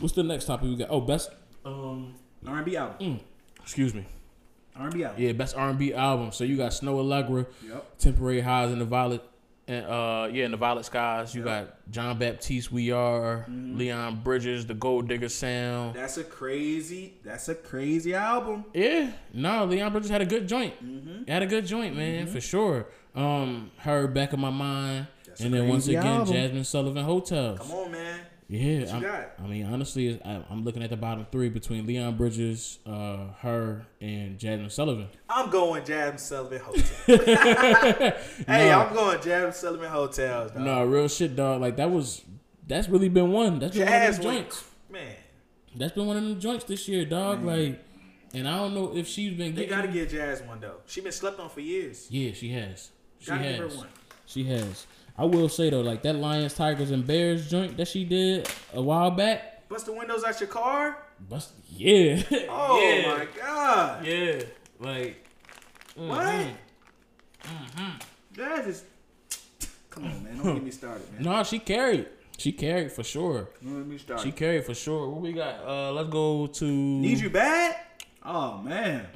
What's the next topic we got? Oh, best um R and B album. Mm, excuse me. R and B album. Yeah, best R and B album. So you got Snow Allegra, yep. Temporary Highs, and the Violet. And, uh, yeah, in the Violet Skies, you yep. got John Baptiste, We Are, mm-hmm. Leon Bridges, The Gold Digger Sound. That's a crazy, that's a crazy album. Yeah. No, Leon Bridges had a good joint. Mm-hmm. He had a good joint, man, mm-hmm. for sure. Um, Her, Back of My Mind. That's and then once again, album. Jasmine Sullivan, Hotels. Come on, man. Yeah. What you got? I mean, honestly, I, I'm looking at the bottom three between Leon Bridges, uh, Her, and Jasmine Sullivan. I'm going Jasmine Sullivan Hotels. Hey, no. I'm going Jasmine Sullivan Hotels, dog. No, real shit, dog. Like, that was, that's really been one. That's been Jazz one of them joints. Went, man. That's been one of them joints this year, dog. Man. Like, and I don't know if she's been getting. They got to get Jazz one, though. She been slept on for years. Yeah, she has. She gotta has. Give her one. She has. I will say, though, like that Lions, Tigers, and Bears joint that she did a while back. Bust the windows out your car? Bust, yeah. Oh, yeah. My God. Yeah. Like. Mm-hmm. What? Mm-hmm. That is. Come on, man. Don't get me started, man. No, she carried. She carried for sure. Don't get me started. She carried for sure. What we got? Uh, let's go to. Need You Bad? Oh, man.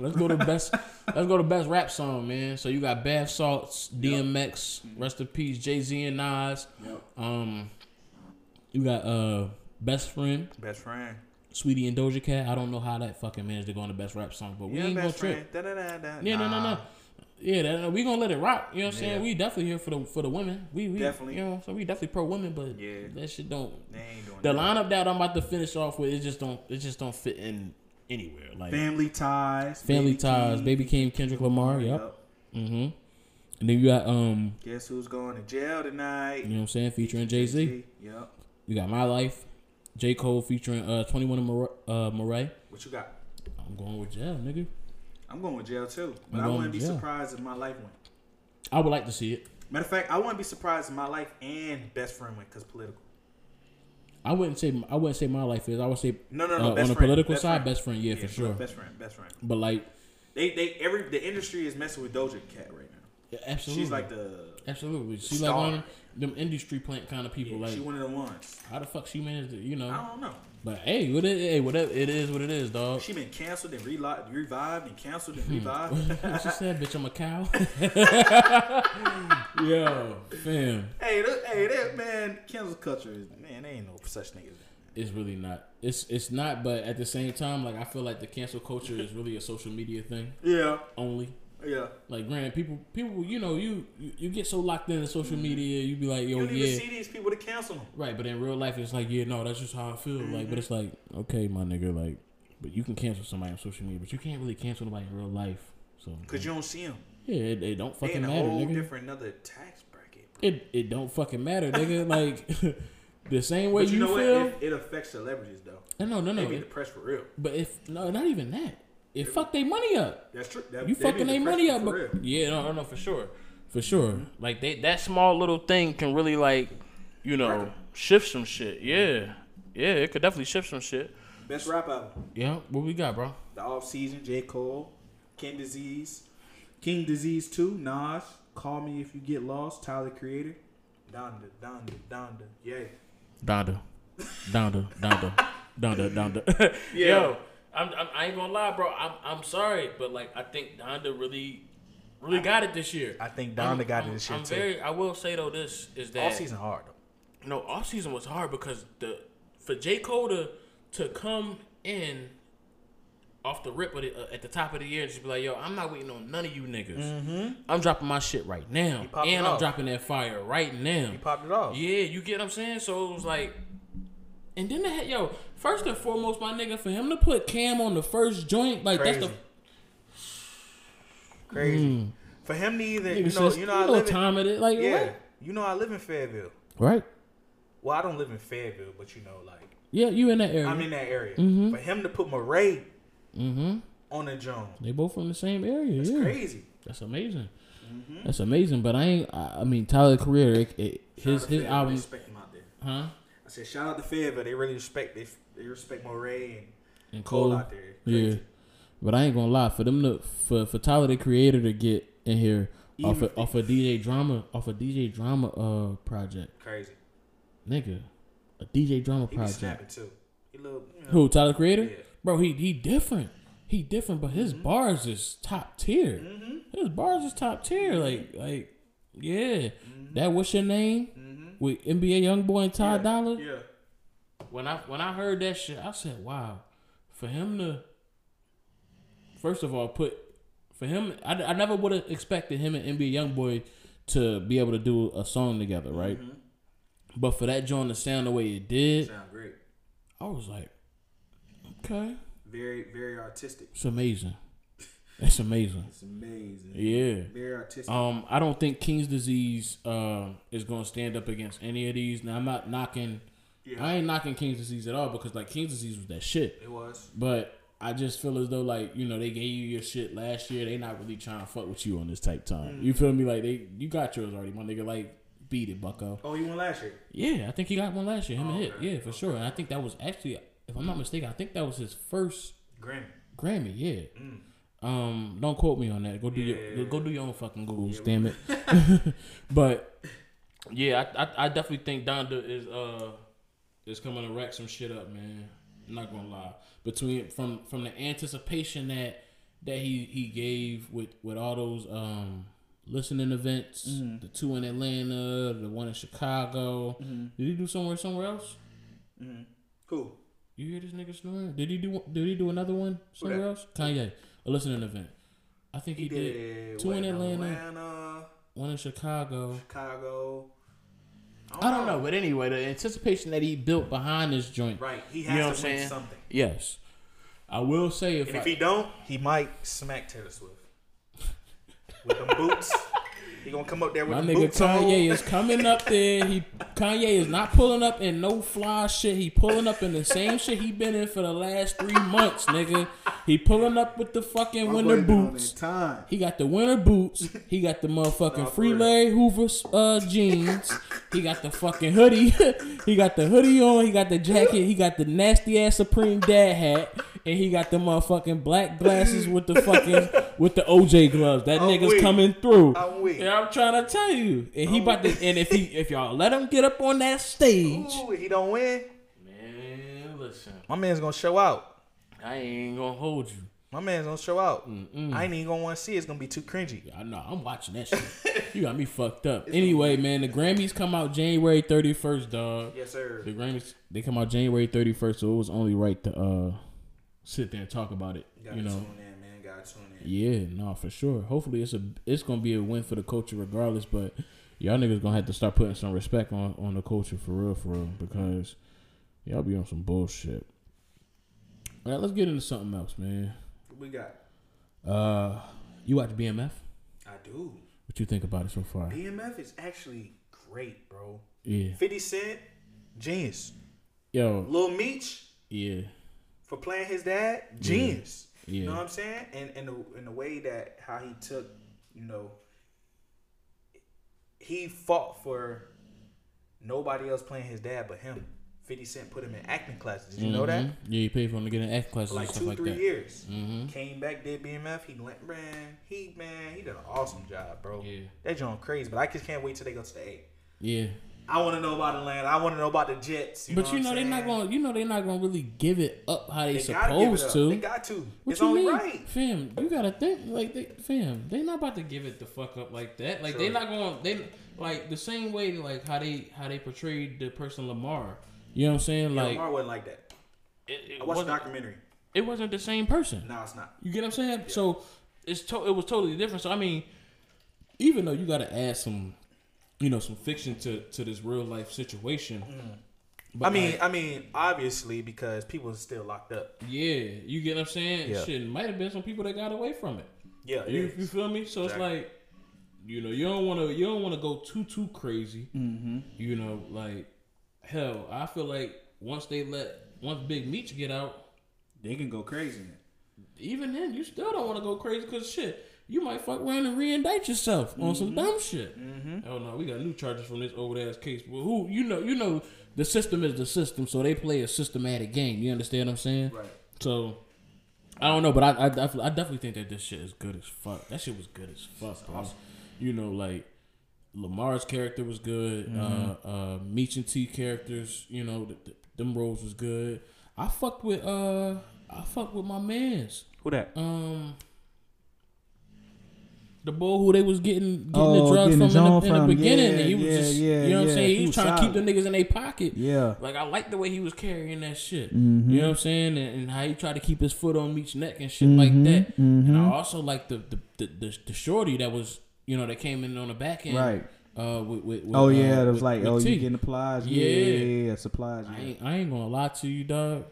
Let's go to best Let's go to best rap song, man. So you got Bath Salts, D M X, yep. Rest in Peace, Jay-Z and Nas. Yep. Um, you got uh, Best Friend. Best Friend. Sweetie and Doja Cat. I don't know how that fucking managed to go on the best rap song, but we yeah, ain't gonna friend. trip. Da, da, da, da. Yeah, nah. no, no, no. Yeah, that, we gonna let it rock. You know what I'm yeah. saying? We definitely here for the for the women. We, we definitely, you know, so we definitely pro women. But yeah, that shit don't. They ain't doing the that. Lineup that I'm about to finish off with. It just don't. It just don't fit in anywhere. Like Family Ties, Family Baby Ties, King. Baby King, Kendrick Lamar. Yep. yep. Mm-hmm. And then you got um. Guess Who's Going to Jail Tonight? You know what I'm saying? Featuring Jay-Z. Yep. You got My Life, J. Cole featuring uh twenty-one and Mar- uh Murray. What you got? I'm going with jail, nigga. I'm going with jail too, but I wouldn't be jail. surprised if My Life went. I would like to see it. Matter of fact, I wouldn't be surprised if My Life and Best Friend went because political. I wouldn't say I wouldn't say My Life is. I would say no, no, no. Uh, on friend, the political best side, friend. Best Friend, yeah, yeah for sure. Best Friend, Best Friend. But like, they they every the industry is messing with Doja Cat right now. Yeah, absolutely. She's like the absolutely. She's star. like one of them industry plant kind of people. Yeah, like she one of the ones. How the fuck she managed to, you know? I don't know. But hey, what it, hey, whatever it is, what it is, dog. She been canceled and revived, revived and canceled and revived. She said, "Bitch, I'm a cow." Yo, fam. Hey, that, hey, that man, cancel culture is man. There ain't no such niggas. It's really not. It's it's not. But at the same time, like I feel like the cancel culture is really a social media thing. Yeah. Only. Yeah. Like, granted, people, people, you know, you, you, you get so locked into social mm-hmm. media, you be like, yo, you don't even yeah. see these people to cancel them. Right, but in real life, it's like, yeah, no, that's just how I feel. Mm-hmm. Like, but it's like, okay, my nigga, like, but you can cancel somebody on social media, but you can't really cancel nobody in real life. So because you don't see them. Yeah, it, it don't fucking they in a matter, whole nigga. Different another tax bracket. Bro. It it don't fucking matter, nigga. Like the same way but you, you know feel. What? It, it affects celebrities though. No, no, no. They be depressed for real. But if no, not even that. It fucked their money up. That's true. That, you fucking their money up, but yeah, no, no, for sure, for sure. Mm-hmm. Like they, that small little thing can really like, you know, Rapper. shift some shit. Yeah, yeah, it could definitely shift some shit. Best rap album. Yeah, what we got, bro? The Offseason, J. Cole, King Disease, King Disease Two, Nas, Call Me If You Get Lost, Tyler the Creator, Donda, Donda, Donda, yeah, Donda, Donda, Donda, Donda, Donda. Yeah. Yo. I'm, I'm, I ain't gonna lie, bro. I'm, I'm sorry, but like I think Donda really, really I, got it this year. I think Donda I'm, got it this year I'm too. Very, I will say though, this is that Offseason hard though. No, Offseason was hard because the for J. Cole to, to come in off the rip of the, uh, at the top of the year and just be like, yo, I'm not waiting on none of you niggas. Mm-hmm. I'm dropping my shit right now, and I'm dropping that fire right now. You popped it off. Yeah, you get what I'm saying. So it was like, and then they had yo. First and foremost, my nigga, for him to put Cam on the first joint, like Crazy. that's the Crazy. Mm. For him to either, you know, you know, I live time in, it, like, yeah, what? You know, I live in Fayetteville, right? Well, I don't live in Fayetteville, but you know, like, yeah, you in that area. I'm in that area. Mm-hmm. For him to put Murray mm-hmm. on the joint, they both from the same area. That's yeah. crazy. That's amazing. Mm-hmm. That's amazing. But I ain't. I mean, Tyler the Creator, it, it, his his album. Respect him out there, huh? I said, shout out to Fayetteville. They really respect they, they respect Moray and, and Cole, Cole out there. Crazy. Yeah, but I ain't gonna lie for them to for for Tyler the Creator to get in here Even off of, off a D J Drama off a D J Drama uh project. Crazy, nigga, a D J Drama he project. He snapping too. He little, you know, who Tyler Creator? Yeah. Bro, he he different. He different, but his mm-hmm. bars is top tier. Mm-hmm. His bars is top tier. Like like yeah, mm-hmm. that what's your name? Mm-hmm. With N B A Youngboy and Ty yeah, Dolla, yeah. When I when I heard that shit, I said, "Wow!" For him to, first of all, put for him, I, I never would have expected him and N B A Youngboy to be able to do a song together, right? Mm-hmm. But for that joint to sound the way it did, sound great. I was like, okay, very very artistic. It's amazing. It's amazing. It's amazing. Yeah. Very artistic. Um, I don't think King's Disease uh, is going to stand up against any of these. Now, I'm not knocking. Yeah. I ain't knocking King's Disease at all because, like, King's Disease was that shit. It was. But I just feel as though, like, you know, they gave you your shit last year. They not really trying to fuck with you on this type time. Mm. You feel me? Like, they you got yours already, my nigga. Like, beat it, bucko. Oh, you won last year? Yeah, I think he got one last year. Him oh, and Hit. Okay. Yeah, for okay. sure. And I think that was actually, if I'm not mistaken, I think that was his first Grammy. Grammy, yeah. Mm. Um, don't quote me on that. Go do yeah, your yeah. go do your own fucking Googles, yeah, damn it. But yeah, I, I I definitely think Donda is uh is coming to rack some shit up, man. I'm not gonna lie. Between from, from the anticipation that that he, he gave with, with all those um listening events, mm-hmm. the two in Atlanta, the one in Chicago. Mm-hmm. Did he do somewhere somewhere else? Mm-hmm. Cool. You hear this nigga snoring? Did he do did he do another one somewhere else? Kanye. A listening event. I think he, he did, did two in Atlanta, Atlanta, one in Chicago. Chicago. I don't, I don't know. know, but anyway, the anticipation that he built behind this joint. Right, he has you know to win saying? something. Yes, I will say if. And I, if he don't, he might smack Taylor Swift with them boots. He gonna come up there with my the nigga boots Kanye on. Is coming up there. He Kanye is not pulling up in no fly shit. He pulling up in the same shit he been in for the last three months, nigga. He pulling up with the fucking my winter boots. Time. He got the winter boots. He got the motherfucking no, Freelay Hoover uh, jeans. He got the fucking hoodie. He got the hoodie on. He got the jacket. He got the nasty ass Supreme Dad hat. And he got the motherfucking black glasses with the fucking with the O J gloves. That I'm nigga's weak. coming through. I'm weak. And I'm trying to tell you. And I'm he about weak. to. And if he if y'all let him get up on that stage, ooh, he don't win. Man, listen, my man's gonna show out. I ain't gonna hold you. My man's gonna show out. Mm-mm. I ain't even gonna want to see it. It's gonna be too cringy. I yeah, know. I'm watching that shit. You got me fucked up. It's anyway, man, the Grammys come out January thirty-first, dog. Yes, sir. The Grammys they come out January thirty-first, so it was only right to. Uh, sit there and talk about it. Gotta you know, tune in, man. Gotta tune in. Yeah, no, for sure. Hopefully, it's a it's gonna be a win for the culture regardless. But y'all niggas gonna have to start putting some respect on, on the culture for real, for real, because y'all be on some bullshit. All right, let's get into something else, man. What we got? Uh, you watch B M F? I do. What you think about it so far? B M F is actually great, bro. Yeah. Fifty Cent, genius. Yo, Lil Meech. Yeah. For playing his dad, genius. Yeah. Yeah. You know what I'm saying? And and the in the way that how he took, you know, he fought for nobody else playing his dad but him. fifty Cent put him in acting classes. Did you mm-hmm. know that? Yeah, he paid for him to get in acting classes for like and stuff two, like three that. years. Mm-hmm. Came back, did B M F. He went, man. He man, he did an awesome job, bro. Yeah. That joint crazy, but I just can't wait till they go to the eight. Yeah. I want to know about Atlanta. I want to know about the Jets. You but know you know they're not going. You know they're not going to really give it up how they, they supposed to. They got to. What it's you only mean? right, fam? You gotta think like, they, fam. They not about to give it the fuck up like that. Like sure. they not going. They like the same way like how they how they portrayed the person Lamar. You know what I'm saying? Yeah, like Lamar wasn't like that. It, it I watched a documentary. It wasn't the same person. No, it's not. You get what I'm saying? Yeah. So it's to, it was totally different. So I mean, even though you got to add some. You know, some fiction to, to this real life situation. Mm. But I mean, like, I mean, obviously because people are still locked up. Yeah, you get what I'm saying? Yeah. Shit, might have been some people that got away from it. Yeah, you, yeah. you feel me? So exactly. It's like, you know, you don't want to, you don't want to go too too crazy. Mm-hmm. You know, like hell, I feel like once they let once Big Meech get out, they can go crazy. Even then, you still don't want to go crazy because shit. You might fuck around and re-indict yourself on mm-hmm. some dumb shit. Mm-hmm. Oh no, we got new charges from this old ass case. Well, who you know, you know, the system is the system, so they play a systematic game. You understand what I'm saying? Right. So I don't know, but I, I, I definitely think that this shit is good as fuck. That shit was good as fuck, bro. Awesome. You know, like Lamar's character was good. Mm-hmm. Uh, uh, Meech and T characters, you know, th- th- them roles was good. I fucked with, uh, I fucked with my mans. Who that? Um. The boy who they was getting getting oh, the drugs getting from, the in the, in the from. beginning. Yeah, he was yeah, just, yeah, you know what yeah. I'm saying? He, he was trying solid. to keep them niggas in their pocket. Yeah. Like, I like the way he was carrying that shit. Mm-hmm. You know what I'm saying? And, and how he tried to keep his foot on Meech's neck and shit mm-hmm. like that. Mm-hmm. And I also like the the, the the the shorty that was, you know, that came in on the back end. Right. Uh, with, with, with, oh, yeah. Uh, it was with, like, with oh, tea. you getting supplies. Yeah. Yeah, yeah, yeah. Supplies. Yeah. I ain't, I ain't going to lie to you, dog.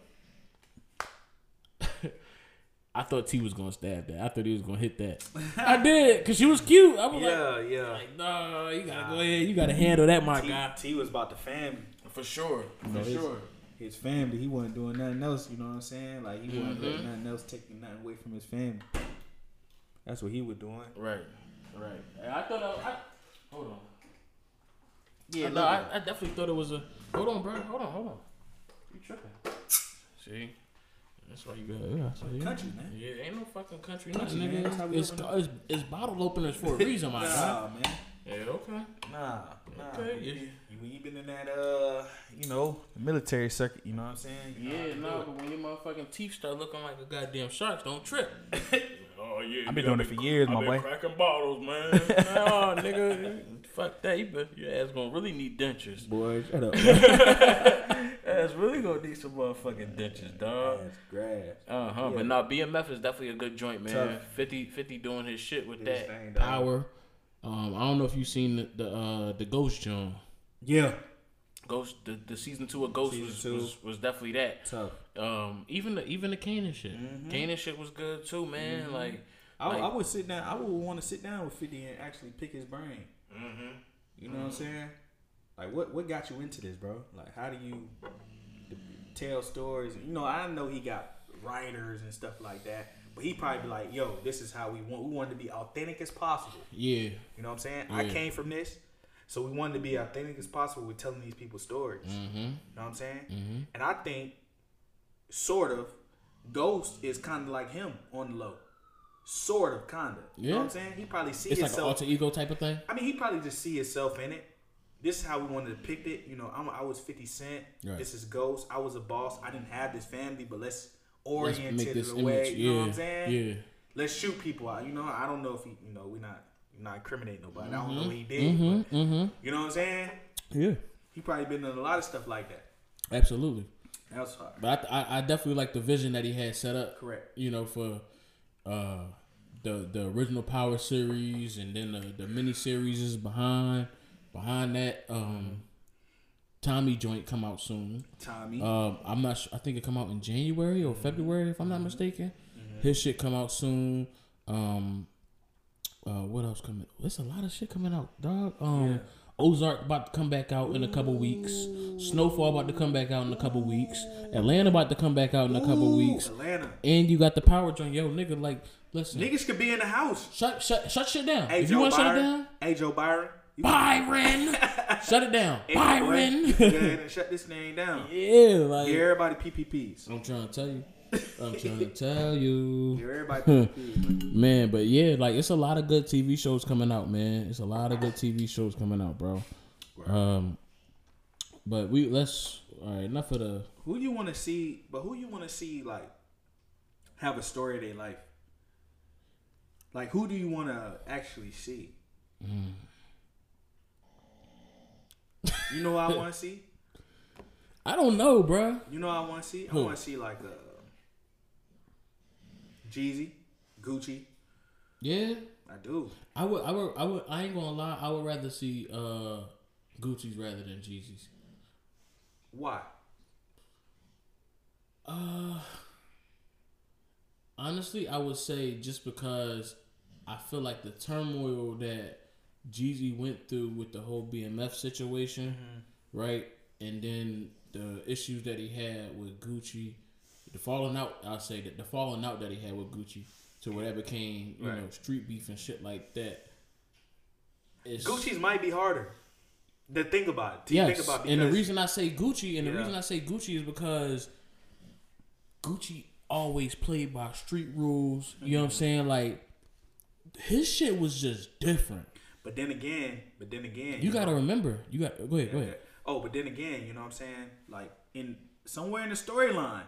I thought T was gonna stab that. I thought he was gonna hit that. I did, cause she was cute. I was yeah, like, yeah, like, no, you gotta nah. go ahead. You gotta handle that, my T, guy. T was about the family for sure, for no, sure. His, his family, he wasn't doing nothing else. You know what I'm saying? Like he mm-hmm. wasn't doing nothing else, taking nothing away from his family. That's what he was doing. Right, right. I thought I, I hold on. Yeah, I no, I, I definitely thought it was a. Hold on, bro. Hold on, hold on. You tripping? See. That's why you got yeah, so yeah. country, man. Yeah, ain't no fucking country, country nothing, nigga. It's, it's, it's bottle openers for a reason, my God. Nah, man. Yeah, okay. Nah, nah. Okay, yeah. When you been in that, uh, you know, military circuit, you know what I'm saying? You yeah, no, but when your motherfucking teeth start looking like a goddamn shark, don't trip. Oh yeah, I've been doing it for been, years, I've my boy. Cracking bottles, man. No, nigga, fuck that. You been, your ass gonna really need dentures, boy. Shut up. That's really gonna need some motherfucking ditches, dog. That's grass. Uh huh. Yeah. But now B M F is definitely a good joint, man. Tough. fifty, fifty doing his shit with his that thing, power. Um, I don't know if you've seen the the, uh, the Ghost joint. Yeah. Ghost, the, the season two of Ghost was, two. was was definitely that. Tough. Um, even the even the Kanan shit. Mm-hmm. Kanan shit was good too, man. Mm-hmm. Like, I, like I would sit down. I would want to sit down with fifty and actually pick his brain. Mm-hmm. You know mm-hmm. what I'm saying? Like, what, what got you into this, bro? Like, how do you tell stories? You know, I know he got writers and stuff like that, but he probably be like, yo, this is how we want. We wanted to be authentic as possible. Yeah. You know what I'm saying? Yeah. I came from this, so we wanted to be authentic as possible with telling these people stories. Mm-hmm. You know what I'm saying? Mm-hmm. And I think, sort of, Ghost is kind of like him on the low. Sort of, kind of. Yeah. You know what I'm saying? He probably see it's himself. It's like an alter ego type of thing? I mean, he probably just see himself in it. This is how we wanted to depict it. You know, I'm, I was fifty Cent. Right. This is Ghost. I was a boss. I didn't have this family, but let's orient it in a way. You yeah. know what I'm saying? Yeah. Let's shoot people out. You know, I don't know if he, you know, we're not, not incriminating nobody. Mm-hmm. I don't know what he did. Mm-hmm. But, mm-hmm. You know what I'm saying? Yeah. He probably been doing a lot of stuff like that. Absolutely. That's hard. But I, I, I definitely like the vision that he had set up. Correct. You know, for uh, the the original Power series and then the, the mini series is behind. Behind that, um, Tommy joint come out soon. Tommy, um, I'm not. Sure, I think it come out in January or mm-hmm. February, if I'm not mm-hmm. mistaken. Mm-hmm. His shit come out soon. Um, uh, what else coming? There's a lot of shit coming out, dog. Um, yeah. Ozark about to come back out in a couple weeks. Snowfall about to come back out in a couple weeks. Atlanta about to come back out in a couple Ooh, weeks. Atlanta. And you got the Power joint, yo, nigga. Like, listen, niggas could be in the house. Shut, shut, shut shit down. Hey, if Joe you want to shut it down, hey Joe Byron. Byron, shut it down, hey, Byron. Boy, you can go ahead and shut this thing down. Yeah, like you're everybody P P Ps. I'm trying to tell you. I'm trying to tell you. You're everybody P P Ps, man. But yeah, like it's a lot of good T V shows coming out, man. It's a lot of good T V shows coming out, bro. Um, but we let's all right. Enough of the who you want to see, but who you want to see like have a story of their life. Like who do you want to actually see? Mm. You know what I want to see? I don't know, bro. You know what I want to see? Who? I want to see like a Jeezy, Gucci. Yeah, I do. I would. I would. I would. I ain't gonna lie. I would rather see uh, Gucci's rather than Jeezy's. Why? Uh, honestly, I would say just because I feel like the turmoil that Jeezy went through with the whole B M F situation, mm-hmm. right? And then the issues that he had with Gucci, the falling out, I'll say that the falling out that he had with Gucci to where that became, you right. know, street beef and shit like that. It's, Gucci's might be harder to think about. To yes, think about because, and the reason I say Gucci, and yeah. the reason I say Gucci is because Gucci always played by street rules, you mm-hmm. know what I'm saying? Like, his shit was just different. But then again, but then again, you, you gotta know, remember. You got go ahead, yeah, go ahead. Oh, but then again, you know what I'm saying? Like in somewhere in the storyline,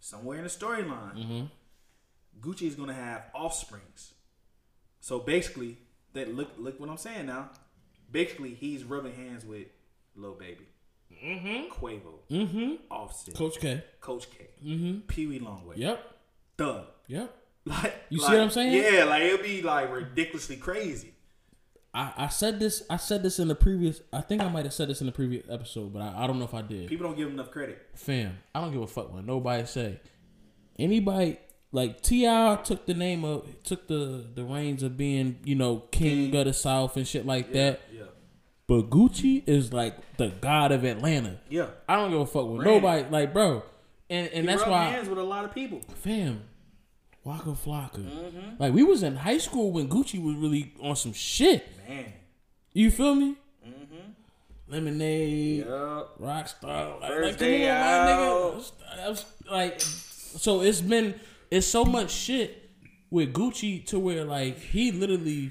somewhere in the storyline, mm-hmm. Gucci is gonna have offsprings. So basically, that look look what I'm saying now. Basically, he's rubbing hands with Lil Baby, mm-hmm. Quavo, mm-hmm. Offset, Coach K, Coach K, mm-hmm. Pee Wee Longway, yep, Thug, yep. Like you like, see what I'm saying? Yeah, like it'll be like ridiculously crazy. I, I said this. I said this in the previous. I think I might have said this in the previous episode, but I, I don't know if I did. People don't give enough credit. Fam, I don't give a fuck what nobody say. Anybody like T I took the name of took the, the reins of being you know king, king of the South and shit like yeah, that. Yeah. But Gucci is like the god of Atlanta. Yeah. I don't give a fuck what Brand. Nobody like, bro. And and he that's why hands with a lot of people. Fam. Waka Flocka. Mm-hmm. Like, we was in high school when Gucci was really on some shit. Man. You feel me? Mm-hmm. Lemonade. Yep. Rockstar. Like, like, come on, my nigga. I was, like, so it's been, it's so much shit with Gucci to where, like, he literally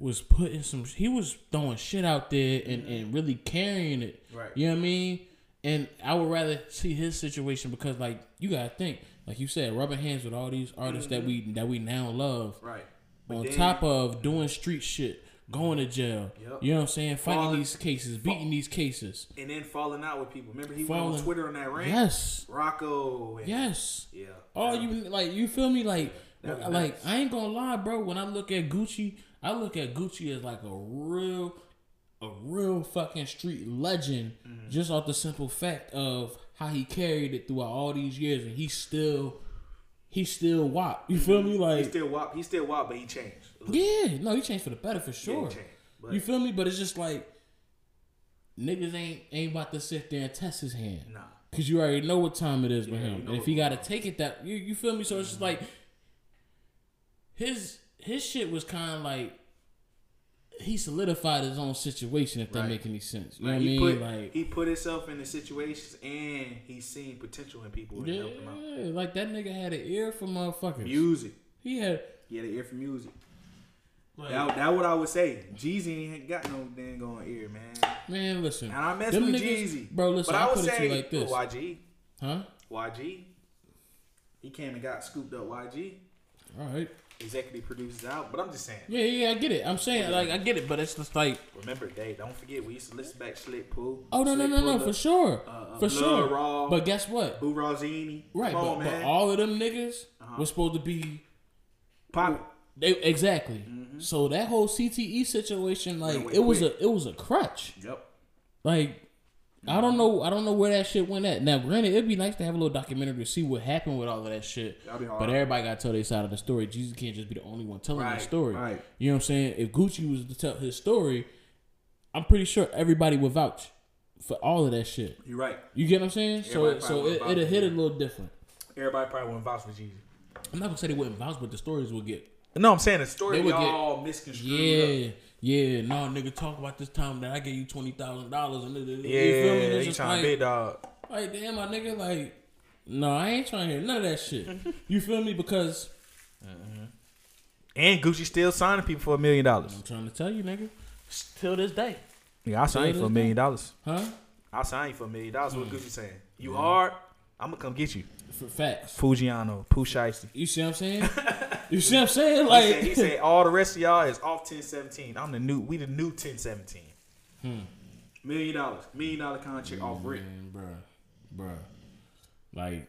was putting some, he was throwing shit out there and, mm-hmm. and really carrying it. Right. You know what I mean? And I would rather see his situation because, like, you gotta think. Like you said, rubbing hands with all these artists mm-hmm. that we that we now love. Right. But on then, top of doing street shit, going to jail. Yep. You know what I'm saying? Fighting falling, these cases, beating fall, these cases. And then falling out with people. Remember he falling, went on Twitter on that rant? Yes. Rocco. And, yes. Yeah. Oh, yeah. you like you feel me? Like, yeah, like nice. I ain't gonna lie, bro. When I look at Gucci, I look at Gucci as like a real, a real fucking street legend, mm-hmm. just off the simple fact of how he carried it throughout all these years, and he still, he still W A P. You feel mm-hmm. me? Like he still W A P. He still W A P, but he changed. Yeah, no, he changed for the better for sure. Yeah, he changed, but you feel me? But it's just like niggas ain't ain't about to sit there and test his hand, nah, because you already know what time it is yeah, with him, you know, and if he got to take it that, you you feel me? So mm-hmm. it's just like his his shit was kind of like. He solidified his own situation, if right. that make any sense. You like know what I mean? Put, like, he put himself in the situations and he seen potential in people and yeah, helped them out. Like that nigga had an ear for motherfuckers. Music. He had He had an ear for music. Like, that, that what I would say. Jeezy ain't got no dang going ear, man. Man, listen. And I mess with Jeezy. Bro, listen, but I, I would put say, it to you like this. Y G. Huh? Y G. He came and got scooped up Y G. All right. Executive produces out, but I'm just saying. Yeah, yeah, I get it. I'm saying, yeah. like, I get it, but it's just like. Remember, Dave, don't forget, we used to listen back Slick Pooh. Oh, no, Slick no, no, Pooh, no, for sure. Uh, uh, for Blood sure. Raw, but guess what? Boo Rosini. Right, but, on, but all of them niggas uh-huh. were supposed to be. Pop. They, exactly. Mm-hmm. So that whole C T E situation, like, it was, a, it was a crutch. Yep. Like, mm-hmm. I don't know I don't know where that shit went at. Now, granted, it'd be nice to have a little documentary to see what happened with all of that shit. That'd be hard. But everybody got to tell their side of the story. Jesus can't just be the only one telling right, their story. Right. You know what I'm saying? If Gucci was to tell his story, I'm pretty sure everybody would vouch for all of that shit. You're right. You get what I'm saying? Everybody so so it, it'll hit it a little different. Everybody probably wouldn't vouch for Jesus. I'm not going to say they wouldn't vouch, but the stories would get. No, I'm saying the story would all misconstrued. Yeah. Up. Yeah, no, nigga, talk about this time that I gave you twenty thousand dollars and nigga, yeah, you feel me? Yeah, you trying like, big dog. Like, damn, my nigga, like, no, I ain't trying to hear none of that shit. You feel me? Because. Uh-huh. And Gucci still signing people for a million dollars. I'm trying to tell you, nigga. Till this day. Yeah, I signed you for a million dollars. Huh? I signed you for a million dollars. What Gucci saying? You yeah. hard? I'm going to come get you. For facts. Fugiano, Pooh Shiesty. You see what I'm saying? You see what I'm saying? Like he said, he said, all the rest of y'all is off ten seventeen. I'm the new, we the new ten seventeen. Hmm. Million dollars, million dollar contract off rip, bro, bro. Like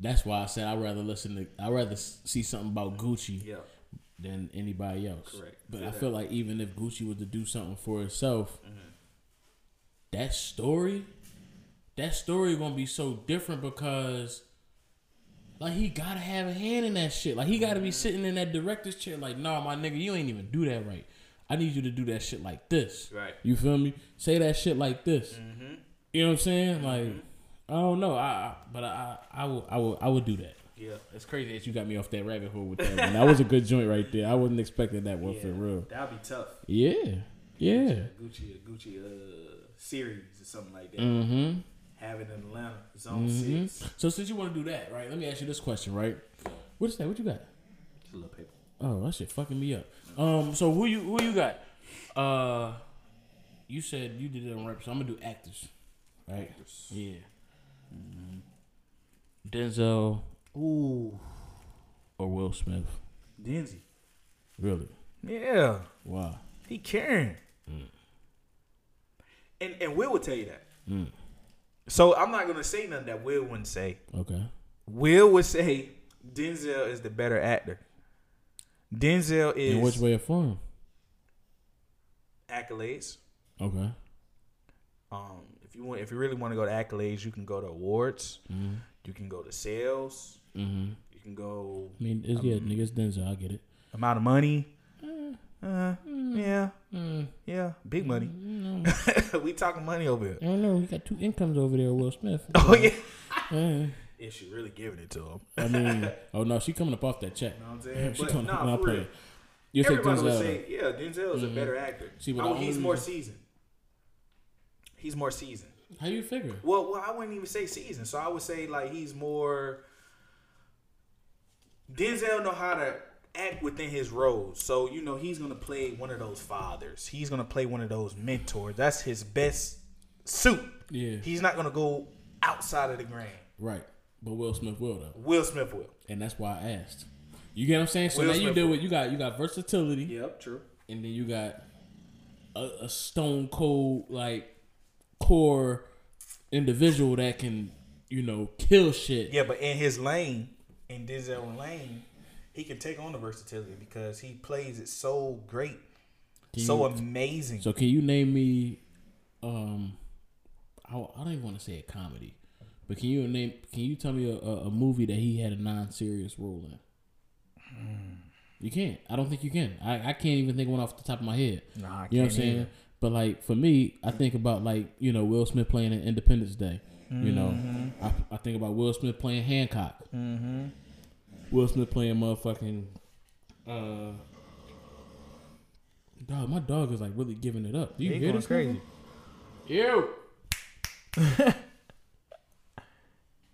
that's why I said I'd rather listen to, I'd rather see something about Gucci yeah. than anybody else. Correct. But yeah. I feel like even if Gucci was to do something for itself, mm-hmm. that story, that story gonna be so different because. Like, he gotta have a hand in that shit. Like, he gotta be sitting in that director's chair like, nah, my nigga, you ain't even do that right. I need you to do that shit like this. Right. You feel me? Say that shit like this. Mm-hmm. You know what I'm saying? Mm-hmm. Like, I don't know. I, I But I I will, I will I will do that. Yeah. It's crazy that you got me off that rabbit hole with that one. That was a good joint right there. I wasn't expecting that one yeah, for real. That'd be tough. Yeah. Yeah. Gucci, Gucci, Gucci uh, series or something like that. Mm-hmm. Have it in Atlanta, Zone mm-hmm. six. So since you want to do that, right? Let me ask you this question, right? What is that? What you got? Just a little paper. Oh, that shit fucking me up. Um, so who you who you got? Uh, you said you did it on rap, so I'm gonna do actors, right? Actors. Yeah. Mm-hmm. Denzel. Ooh. Or Will Smith. Denzel. Really? Yeah. Wow. He caring. Mm. And and Will would tell you that. Mm. So I'm not gonna say nothing that Will wouldn't say. Okay. Will would say Denzel is the better actor. Denzel is. In which way or form? Accolades. Okay. Um, if you want, if you really want to go to accolades, you can go to awards. Mm-hmm. You can go to sales. Mm-hmm. You can go. I mean, it's, um, yeah, nigga, it's Denzel. I get it. Amount of money. Mm. Uh, mm. yeah, mm. yeah, big money. Mm, we talking money over here. I don't know. He got two incomes over there, Will Smith. Oh yeah. yeah. Is she really giving it to him? I mean, oh no, she coming up off that check. You know what I'm saying? She but coming nah, up for real. You everybody would say, yeah, Denzel is mm-hmm. a better actor. See, but oh, he's more seasoned. He's more seasoned. How do you figure? Well, well, I wouldn't even say seasoned. So I would say like he's more. Denzel know how to. Act within his roles. So, you know, he's going to play one of those fathers. He's going to play one of those mentors. That's his best suit. Yeah. He's not going to go outside of the grain. Right. But Will Smith will, though. Will Smith will. And that's why I asked. You get what I'm saying? So, Will now Smith you deal with, you got you got versatility. Yep, true. and then you got a, a stone cold like core individual that can, you know, kill shit. Yeah, but in his lane, in Denzel's lane, he can take on the versatility because he plays it so great, can so you, amazing. So can you name me? Um, I, I don't even want to say a comedy, but can you name? Can you tell me a, a movie that he had a non-serious role in? Mm. You can't. I don't think you can. I, I can't even think one off the top of my head. Nah, I you can't know what I'm saying. Either. But like for me, I think about like you know Will Smith playing in Independence Day. You know, mm-hmm. I, I think about Will Smith playing Hancock. Mm-hmm. Will Smith playing motherfucking. Uh, dog, my dog is like really giving it up. Do you hear this crazy? Ew.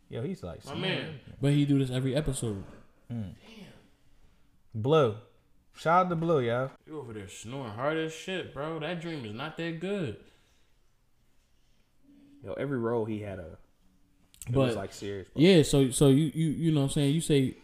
Yo, he's like my man. But he do this every episode. Mm. Damn. Blue. Shout out to Blue, y'all. You over there snoring hard as shit, bro. That dream is not that good. Yo, every role he had a, it but, was like serious. Bro. Yeah, so so you, you you know what I'm saying, you say,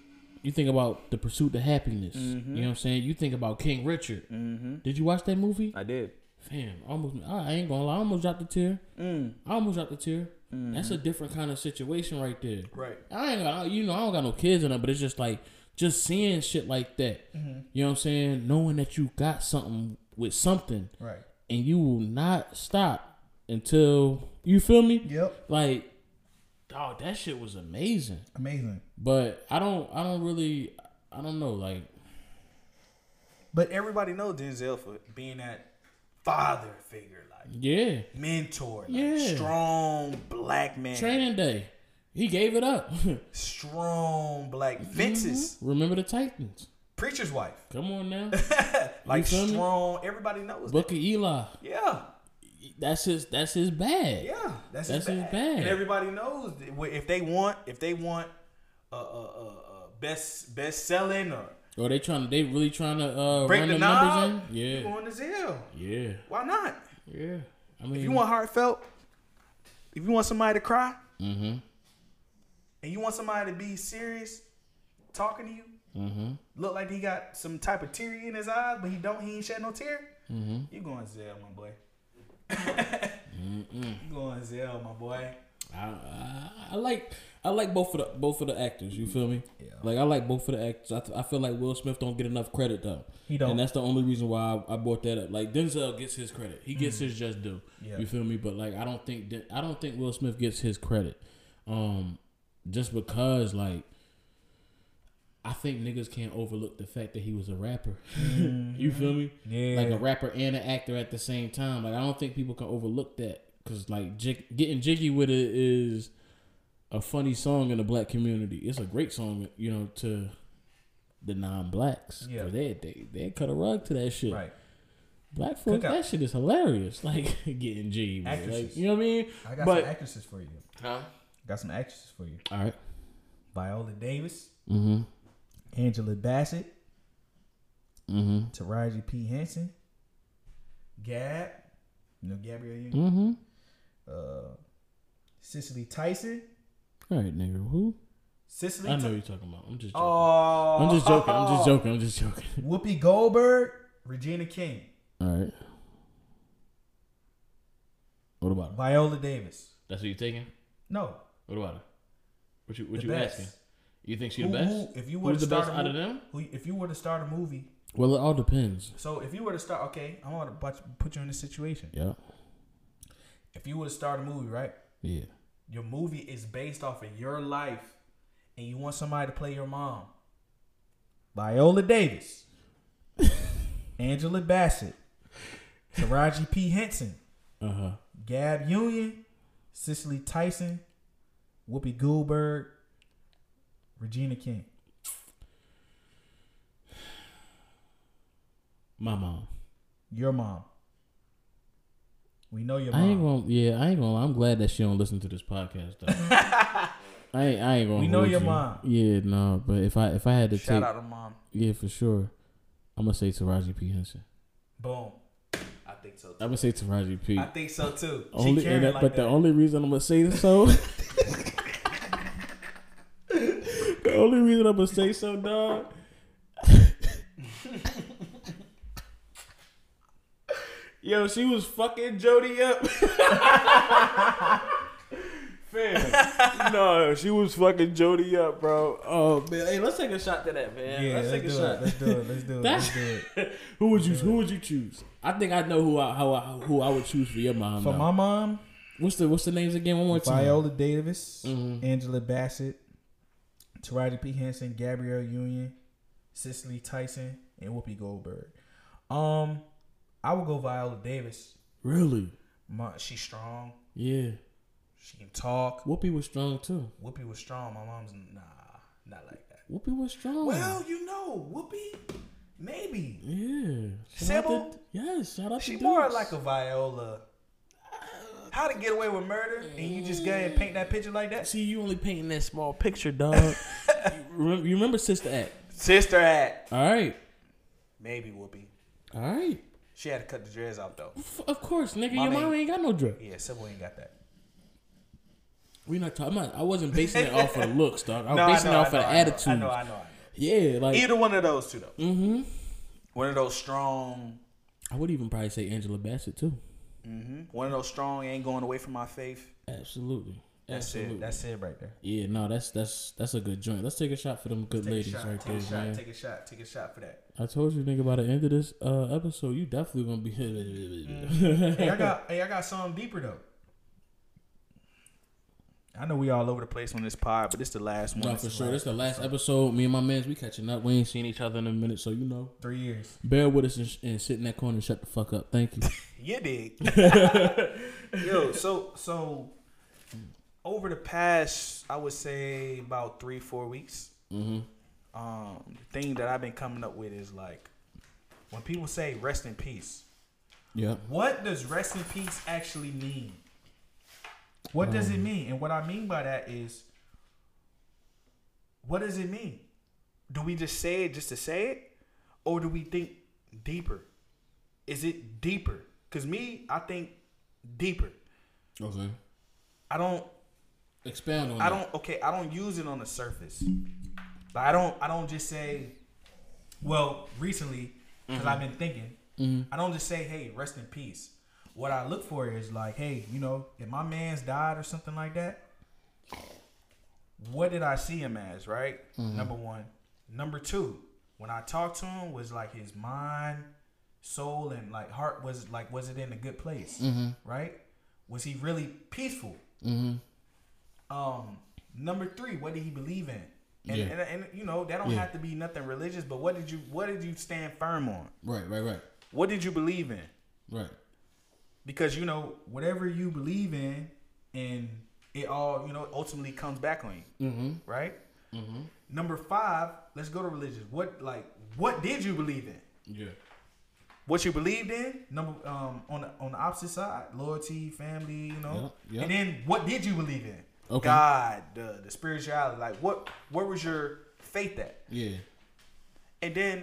you think about The Pursuit of Happiness. Mm-hmm. You know what I'm saying? You think about King Richard. Mm-hmm. Did you watch that movie? I did. Fam, almost, I ain't gonna lie, I almost dropped a tear. Mm. I almost dropped a tear. Mm-hmm. That's a different kind of situation right there. Right. I ain't got, you know, I don't got no kids in it, but it's just like, just seeing shit like that. Mm-hmm. You know what I'm saying? Knowing that you got something with something. Right. And you will not stop until... You feel me? Yep. Like, dog, that shit was amazing. Amazing. But I don't, I don't really, I don't know, like. But everybody knows Denzel for being that father figure, like. Yeah. Mentor, like, yeah. Strong black man. Training Day, he gave it up. Strong black Vince's. Mm-hmm. Remember the Titans. Preacher's Wife. Come on now. Like strong. Me? Everybody knows. Booker that. Eli. Yeah. That's his. That's his bag. Yeah, that's, that's his, bag. his bag. And everybody knows if they want, if they want, uh, uh, uh, best best selling or. Or they trying to, they really trying to uh, break run the knob, numbers in. Yeah, going to zero. Yeah. Why not? Yeah. I mean, if you want heartfelt, if you want somebody to cry, mm-hmm. and you want somebody to be serious, talking to you, mm-hmm. look like he got some type of tear in his eyes, but he don't. He ain't shed no tear. Mm-hmm. You going to zero, my boy. You going Zell, my boy. I, I, I like I like both of the both of the actors. You feel me? Yeah. Like I like both of the actors. I, th- I feel like Will Smith don't get enough credit though. He don't, and that's the only reason why I, I brought that up. Like Denzel gets his credit. He gets mm. his just due. Yeah. You feel me? But like I don't think De- I don't think Will Smith gets his credit, um, just because like. I think niggas can't overlook the fact that he was a rapper. You feel me? Yeah. Like a rapper and an actor at the same time. Like I don't think people can overlook that because like j- getting jiggy with it is a funny song in the black community. It's a great song, you know, to the non-blacks. Yeah. They they they cut a rug to that shit. Right. Black folks, that shit is hilarious. Like getting jiggy with it. Like, you know what I mean? I got but, some actresses for you. Huh? Got some actresses for you. All right. Viola Davis. Mm-hmm. Angela Bassett, mm-hmm. Taraji P. Henson, Gab, you know Gabrielle Union, mm-hmm. uh, Cicely Tyson. All right, nigga, who? Cicely. I know T- you're talking about. I'm just joking. Oh, I'm just joking. I'm just joking. I'm just joking. Whoopi Goldberg, Regina King. All right. What about her? Viola Davis? That's what you're taking? No. What about her? What you What the you best. asking? You think she the who, best? Who, if you were Who's to the start best a movie, out of them? Who, if you were to start a movie, well, it all depends. So if you were to start, okay, I want to put you in this situation. Yeah. If you were to start a movie, right? Yeah. Your movie is based off of your life, and you want somebody to play your mom. Viola Davis, Angela Bassett, Taraji P. Henson, uh huh, Gab Union, Cicely Tyson, Whoopi Goldberg. Regina King. My mom. Your mom. We know your mom. I ain't gonna, yeah, I ain't gonna. I'm glad that she don't listen to this podcast though. I ain't, I ain't gonna. We know your you. mom. Yeah, no, but if I if I had to shout take, out to mom. Yeah, for sure. I'm gonna say Taraji P. Henson. Boom. I think so too. I'm gonna say Taraji P. I think so too. Only, she that, like but that. the only reason I'm gonna say this so. The only reason I'm gonna say so, dog. Yo, she was fucking Jody up. Fam. No, she was fucking Jody up, bro. Oh man, hey, let's take a shot to that, man. Yeah, let's, let's take a shot. It. Let's do it. Let's do it. Let's do it. Who would you? Who would you choose? I think I know who I how I, who I would choose for your mom. For though. my mom, what's the what's the names again? One more time. Viola Davis, mm-hmm. Angela Bassett, Taraji P. Henson, Gabrielle Union, Cicely Tyson, and Whoopi Goldberg. Um, I would go Viola Davis. Really? My, she's strong. Yeah. She can talk. Whoopi was strong too. Whoopi was strong. My mom's nah, not like that. Whoopi was strong. Well, you know, Whoopi, maybe. Yeah. Sybil. Yes. Shout out she to more Dukes. Like a Viola. How to Get Away with Murder, and you just go ahead and paint that picture like that. See, you only painting that small picture, dog. you, you remember Sister Act? Sister Act. All right. Maybe Whoopi. All right. She had to cut the dreads out though. Of course, nigga. Mama your mom ain't, ain't got no dread. Yeah, Sybil ain't got that. We not talking. I wasn't basing it off of looks, dog. I was no, basing I know, it off know, of the attitude. I know, I know, I know. Yeah, like either one of those two, though. Mm-hmm. One of those strong. I would even probably say Angela Bassett too. Mm-hmm. One of those strong ain't going away from my faith. Absolutely. That's Absolutely. it. That's it right there. Yeah, no, that's that's that's a good joint. Let's take a shot for them good take ladies shot, right take there, a man. Shot, take a shot. Take a shot for that. I told you, nigga, by the end of this uh, episode, you definitely gonna be. mm-hmm. Hey, I got. Hey, I got something deeper though. I know we all over the place on this pod, but this the last one. No, for sure. This the last episode. Me and my mans, we catching up. We ain't seen each other in a minute, so you know. Three years. Bear with us and, sh- and sit in that corner and shut the fuck up. Thank you. You dig. Yo, so so over the past, I would say about three, four weeks, mm-hmm. um, the thing that I've been coming up with is like when people say rest in peace. Yeah. What does rest in peace actually mean? What does it mean? And what I mean by that is, what does it mean? Do we just say it just to say it? Or do we think deeper? Is it deeper? Because me, I think deeper. Okay. I don't... Expand on I that. don't... Okay, I don't use it on the surface. Like, I don't I don't just say... Well, recently, because mm-hmm. I've been thinking, mm-hmm. I don't just say, hey, rest in peace. What I look for is like, hey, you know, if my man's died or something like that, what did I see him as, right? Mm-hmm. Number one. Number two, when I talked to him, was like his mind, soul, and like heart was like, was it in a good place, mm-hmm. right? Was he really peaceful? Mm-hmm. Um, number three, what did he believe in? And, yeah. and, and, and you know, that don't yeah. have to be nothing religious, but what did you, what did you stand firm on? Right, right, right. What did you believe in? Right. Because, you know, whatever you believe in, and it all, you know, ultimately comes back on you. Mm-hmm. Right? Mm-hmm. Number five, let's go to religious. What, like, what did you believe in? Yeah. What you believed in, number um, on, the, on the opposite side, loyalty, family, you know. Yeah, yeah. And then what did you believe in? Okay. God, the, the spirituality. Like, what, where was your faith at? Yeah. And then,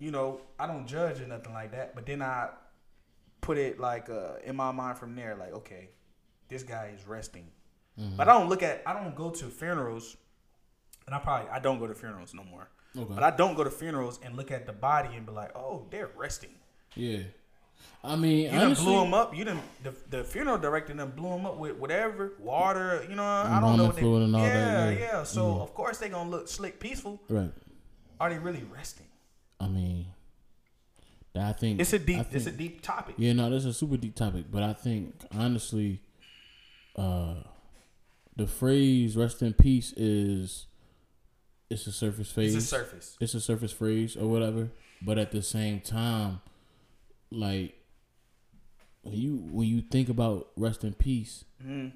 you know, I don't judge or nothing like that, but then I... put it like uh, in my mind from there, like, okay, this guy is resting. Mm-hmm. But I don't look at, I don't go to funerals, and I probably, I don't go to funerals no more. Okay. But I don't go to funerals and look at the body and be like, oh, they're resting. Yeah. I mean, you done honestly, blew him up. You done, the, the funeral director done blew him up with whatever, water, you know, I don't know what they, and all yeah, that, yeah, yeah. So, mm-hmm. of course, they gonna look slick, peaceful. Right. Are they really resting? I mean... I think it's a deep, think, it's a deep topic. Yeah, no, that's a super deep topic. But I think honestly, uh, the phrase "rest in peace" is it's a surface phrase. It's a surface. It's a surface phrase or whatever. But at the same time, like when you when you think about rest in peace, mm.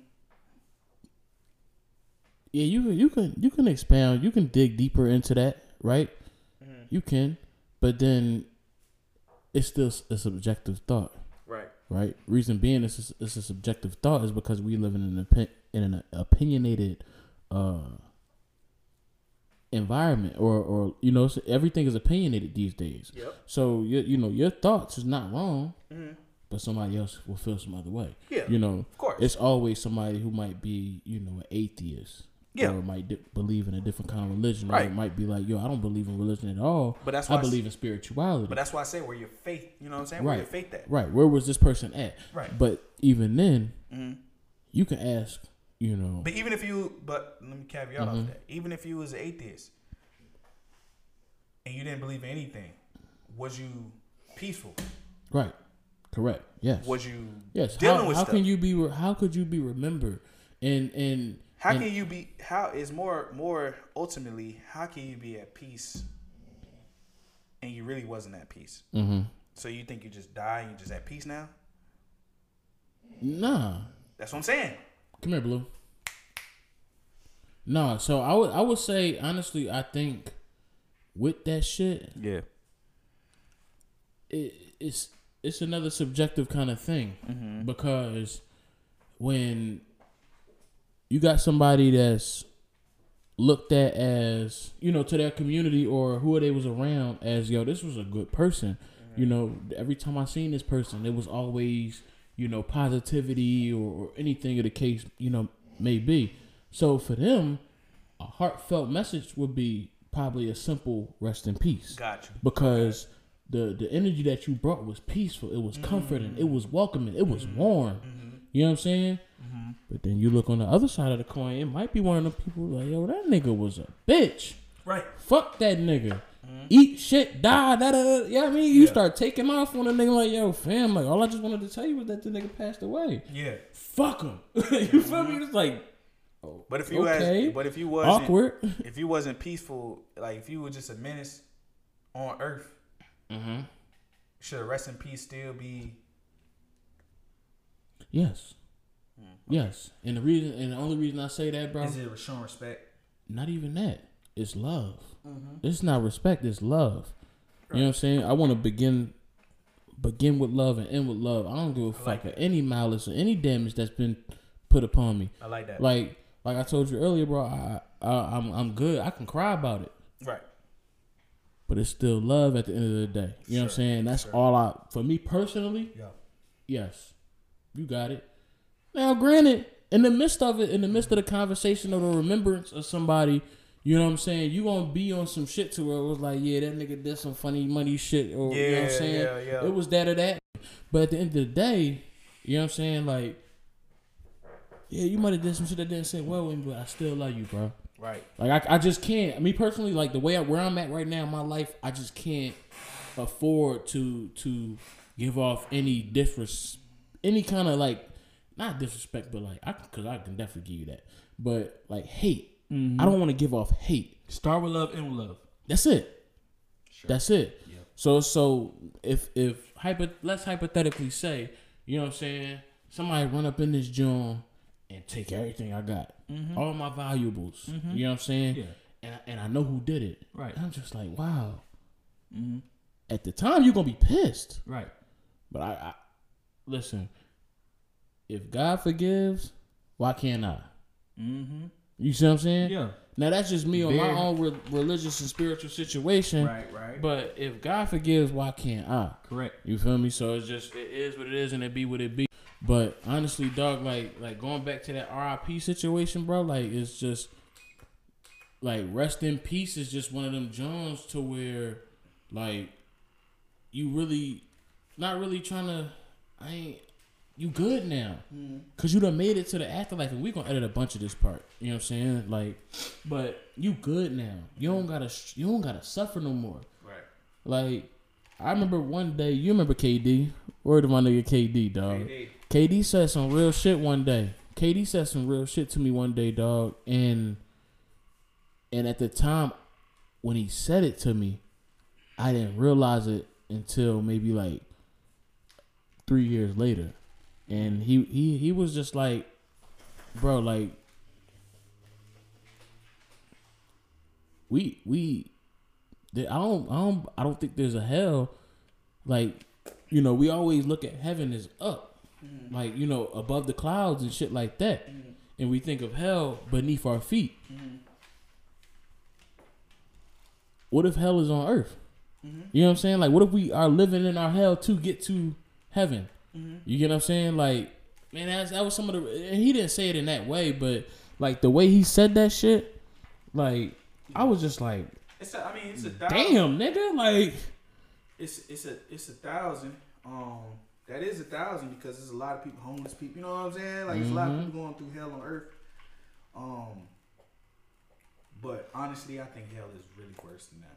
yeah, you can you can you can expound, you can dig deeper into that, right? Mm. You can, but then. It's still a subjective thought, right? Right. Reason being, it's a, it's a subjective thought is because we live in an opi- in an opinionated uh, environment, or or you know, everything is opinionated these days. Yep. So you you know your thoughts is not wrong, mm-hmm. but somebody else will feel some other way. Yeah. You know, of course, it's always somebody who might be you know an atheist. Yeah. Or might di- believe in a different kind of religion. Right. Or it might be like, yo, I don't believe in religion at all. But that's why I believe I, in spirituality. But that's why I say where your faith, you know what I'm saying? Right. Where your faith at. Right. Where was this person at? Right. But even then, mm-hmm. you can ask, you know. But even if you, but let me caveat mm-hmm. off that. Even if you was an atheist and you didn't believe in anything, was you peaceful? Right. Correct. Yes. Was you yes. dealing how, with how stuff? Can you be, how could you be remembered? And, and, How can you be? How is more? More ultimately, how can you be at peace? And you really wasn't at peace. Mm-hmm. So you think you just die? And you just at peace now? Nah. That's what I'm saying. Come here, Blue. Nah. So I would. I would say honestly, I think with that shit. Yeah. It, it's it's another subjective kind of thing mm-hmm. because when. You got somebody that's looked at as, you know, to their community or who they was around as, yo, this was a good person. Mm-hmm. You know, every time I seen this person, it was always, you know, positivity or, or anything of the case, you know, may be. So for them, a heartfelt message would be probably a simple rest in peace. Gotcha. Because the, the energy that you brought was peaceful. It was mm-hmm. comforting. It was welcoming. It was mm-hmm. warm. Mm-hmm. You know what I'm saying? Mm-hmm. But then you look on the other side of the coin, it might be one of them people like, yo, that nigga was a bitch. Right. Fuck that nigga. Mm-hmm. Eat shit, die, da da da. You know what I mean? You yeah. start taking off on a nigga like, yo, fam, like, all I just wanted to tell you was that the nigga passed away. Yeah. Fuck him. You mm-hmm. feel me? It's like, oh, but if you okay. had, but if you wasn't, awkward. If you wasn't peaceful, like, if you were just a menace on earth, mm-hmm. should rest in peace still be... Yes. Mm, okay. Yes. And the reason and the only reason I say that, bro, is it showing respect? Not even that. It's love. Mm-hmm. It's not respect, it's love. Right. You know what I'm saying? I want to begin begin with love and end with love. I don't give a I fuck like for any malice or any damage that's been put upon me. I like that. Like like I told you earlier, bro, I, I I'm I'm good. I can cry about it. Right. But it's still love at the end of the day. You sure. know what I'm saying? That's sure. all I for me personally. Yeah. Yes. You got it. Now, granted, in the midst of it, in the midst of the conversation or the remembrance of somebody, you know what I'm saying, you gonna be on some shit to where it was like, yeah, that nigga did some funny money shit, or yeah, you know what I'm saying, yeah, yeah. it was that or that. But at the end of the day, you know what I'm saying, like, yeah, you might have did some shit that didn't sit well with me, but I still love you, bro. Right. Like I, I just can't. Me personally, like the way I, where I'm at right now in my life, I just can't afford to to give off any difference. Any kind of like, not disrespect, but like, I because I can definitely give you that. But like hate, mm-hmm. I don't want to give off hate. Start with love, end with love. That's it. Sure. That's it. Yep. So so if if hypo, let's hypothetically say, you know what I'm saying, somebody run up in this joint and take everything I got, mm-hmm. all my valuables. Mm-hmm. You know what I'm saying? Yeah. And I, and I know who did it. Right. And I'm just like, wow. Mm-hmm. At the time, you're gonna be pissed. Right. But I. I Listen, if God forgives, why can't I? Mm-hmm. You see what I'm saying? Yeah. Now, that's just me on Very. my own re- religious and spiritual situation. Right, right. But if God forgives, why can't I? Correct. You feel me? So, it's just, it is what it is and it be what it be. But honestly, dog, like, like going back to that R I P situation, bro, like, it's just, like, rest in peace is just one of them Johns to where, like, you really, not really trying to... I ain't, you good now. Mm. Cause you done made it to the afterlife and we gonna edit a bunch of this part. You know what I'm saying? Like, but you good now. You don't gotta, you don't gotta suffer no more. Right. Like, I remember one day, you remember K D? Word of my nigga K D, dog. K D. K D said some real shit one day. K D said some real shit to me one day, dog. And, and at the time when he said it to me, I didn't realize it until maybe like, three years later, and he, he he was just like, bro, like we we I don't I don't I don't think there's a hell. Like, you know, we always look at heaven as up, mm-hmm. like, you know, above the clouds and shit like that, mm-hmm. and we think of hell beneath our feet. Mm-hmm. What if hell is on earth? Mm-hmm. You know what I'm saying? Like, what if we are living in our hell to get to heaven? Mm-hmm. You get what I'm saying? Like, man, that's, that was some of the, and he didn't say it in that way, but Like the way he said that shit, like I was just like, it's a, I mean, it's a thousand. Damn, nigga, like it's it's a it's a thousand. Um, that is a thousand because there's a lot of people, homeless people. You know what I'm saying? Like, mm-hmm. there's a lot of people going through hell on earth. Um, but honestly, I think hell is really worse than that.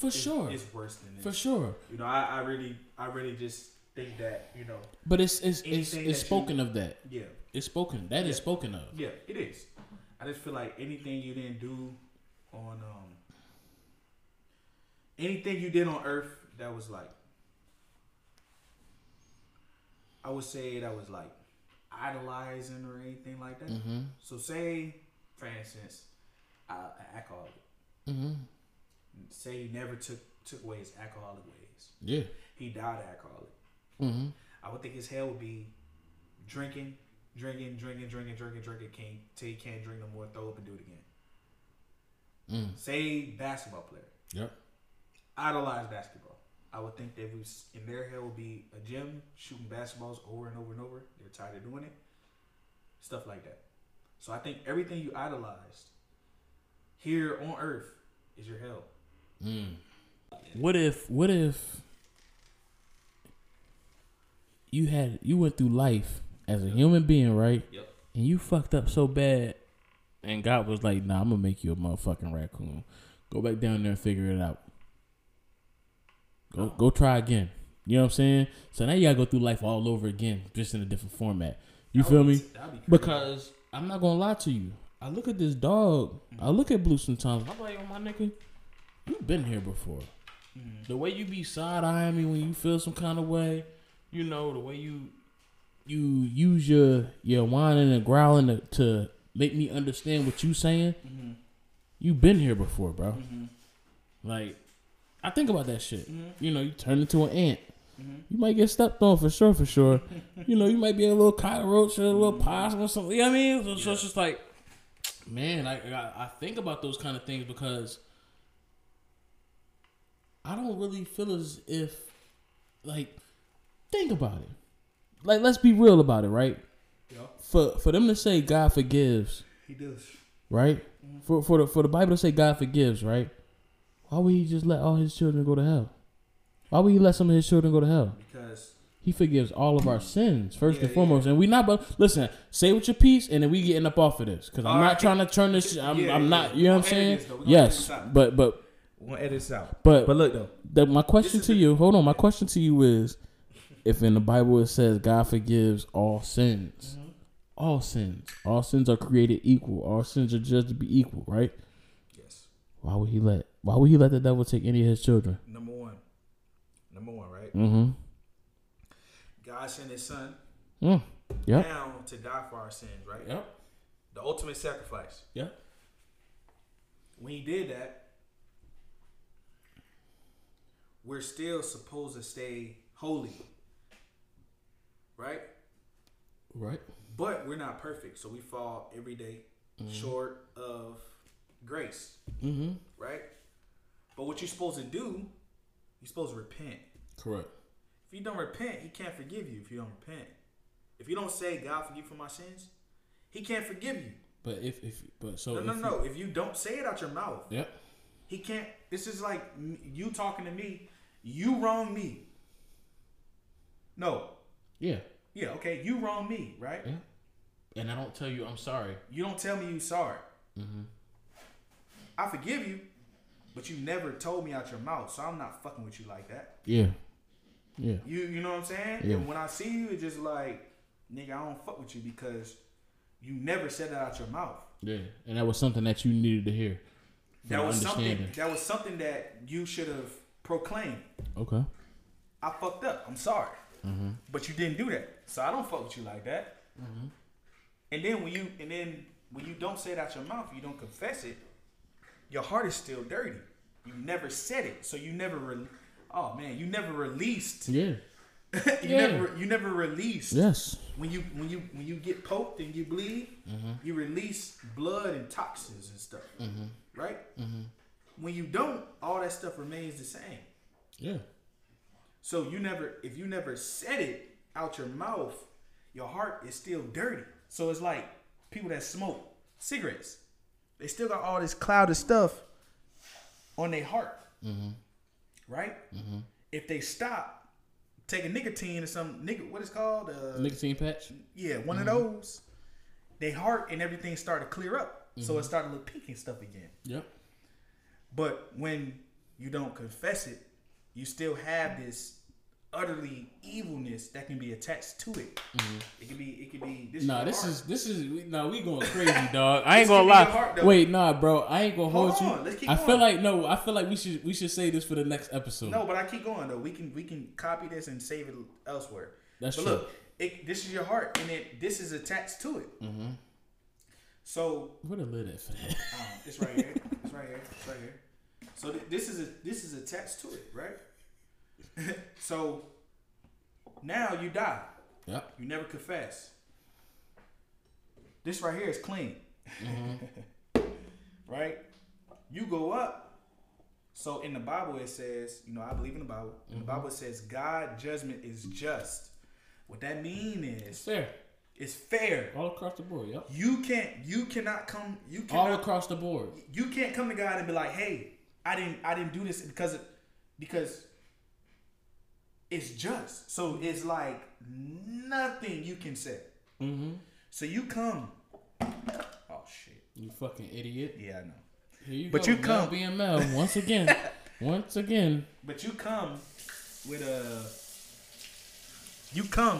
For it's, sure, it's worse than this. For sure. You know, I, I really, I really just think that, you know. But it's it's it's, it's spoken you, of that. Yeah, it's spoken. That yeah. is spoken of. Yeah, it is. I just feel like anything you didn't do on um, anything you did on Earth that was like, I would say that was like idolizing or anything like that. Mm-hmm. So say, for instance, I, I alcohol. Mm-hmm. Say he never took took away his alcoholic ways. Yeah, he died alcoholic. Mm-hmm. I would think his hell would be drinking, drinking, drinking, drinking, drinking, drinking. Can't till you can't drink no more. Throw up and do it again. Mm. Say basketball player. Yep. Idolize basketball. I would think that was in their hell would be a gym shooting basketballs over and over and over. They're tired of doing it. Stuff like that. So I think everything you idolized here on Earth is your hell. Mm. What if what if you had you went through life as a yep. human being, right? Yep. And you fucked up so bad and God was like, nah, I'm gonna make you a motherfucking raccoon. Go back down there and figure it out. Go oh. go try again. You know what I'm saying? So now you gotta go through life all over again, just in a different format. You that feel me? Be, be because I'm not gonna lie to you. I look at this dog, mm-hmm. I look at Blue sometimes, I'm like, oh my nigga, you've been here before. Mm-hmm. The way you be side-eyeing me when you feel some kind of way, you know, the way you you use your your whining and growling to, to make me understand what you saying, mm-hmm. you've been here before, bro. Mm-hmm. Like, I think about that shit. Mm-hmm. You know, you turn into an ant. Mm-hmm. You might get stepped on for sure, for sure. You know, you might be a little cockroach or a little mm-hmm. possum or something. You know what I mean? So, yeah. so it's just like, man, I, I, I think about those kind of things because I don't really feel as if, like, think about it. Like, let's be real about it, right? Yeah. For for them to say God forgives, He does, right? Mm-hmm. For for the for the Bible to say God forgives, right? Why would He just let all His children go to hell? Why would He let some of His children go to hell? Because He forgives all of our sins first yeah, and foremost, yeah. and we not. But listen, say with your piece, and then we getting up off of this because I'm all not right. trying to turn this. I'm, yeah, I'm yeah. not. You know what I'm saying? This, yes, but but. We'll edit this out. But, but look, though. The, my question to you, hold on. My question to you is, if in the Bible it says God forgives all sins, mm-hmm. all sins, all sins are created equal, all sins are judged to be equal, right? Yes. Why would He let, why would He let the devil take any of His children? Number one. Number one, right? Mm-hmm. God sent His Son mm. yep. down to die for our sins, right? Yep. The ultimate sacrifice. Yep. When He did that, we're still supposed to stay holy, right? Right. But we're not perfect, so we fall every day mm-hmm. short of grace, mm-hmm. right? But what you're supposed to do, you're supposed to repent. Correct. If you don't repent, He can't forgive you if you don't repent. If you don't say, God forgive for my sins, He can't forgive you. But if, if but so. No, no, no. You, if you don't say it out your mouth. Yep. He can't. This is like you talking to me. You wrong me. No. Yeah. Yeah. Okay. You wrong me, right? Yeah. And I don't tell you I'm sorry. You don't tell me you sorry. Mm-hmm. I forgive you, but you never told me out your mouth, so I'm not fucking with you like that. Yeah. Yeah. You you know what I'm saying? Yeah. And when I see you, it's just like, nigga, I don't fuck with you because you never said that out your mouth. Yeah. And that was something that you needed to hear. That was something. That was something that you should have proclaimed. Okay. I fucked up. I'm sorry. Mm-hmm. But you didn't do that, so I don't fuck with you like that. Mm-hmm. And then when you and then when you don't say it out your mouth, you don't confess it. Your heart is still dirty. You never said it, so you never. Re- oh man, you never released. Yeah. you yeah. never. You never released. Yes. When you when you when you get poked and you bleed, mm-hmm. you release blood and toxins and stuff. Mm-hmm. Right? Mm-hmm. When you don't, all that stuff remains the same. Yeah. So you never, if you never said it out your mouth, your heart is still dirty. So it's like people that smoke. cigarettes. They still got all this cloud of stuff on their heart. Mm-hmm. Right? Mm-hmm. If they stop taking nicotine or some nigga, what it's called? Uh, nicotine patch? Yeah, one mm-hmm. of those. Their heart and everything started to clear up. Mm-hmm. So it started to look pink and stuff again. Yep. But when you don't confess it, you still have this utterly evilness that can be attached to it. Mm-hmm. It can be, it can be. This nah, this heart. is, this is, we, nah, we going crazy, dog. I ain't gonna lie. Heart, Wait, nah, bro, I ain't gonna hold, hold you. On, let's keep I going. feel like no, I feel like we should, we should say this for the next episode. No, but I keep going though. We can, we can copy this and save it elsewhere. That's but true. Look, it, this is your heart, and it, this is attached to it. Mm-hmm. So what a little for that. Um, it's right here. It's right here. It's right here. So th- this is a, this is attached to it, right? So now you die. Yep. You never confess. This right here is clean. Mm-hmm. Right? You go up. So in the Bible it says, you know, I believe in the Bible. In mm-hmm. the Bible it says God's judgment is just. What that mean is it's fair. It's fair. All across the board, yep. You can't you cannot come you cannot, all across the board. You can't come to God and be like, hey, I didn't I didn't do this because of, because it's just. So it's like nothing you can say. Mm-hmm. So you come. Oh, shit. You fucking idiot. Yeah, I know. Here you but go. you come. B M L once again. Once again. But you come with a. You come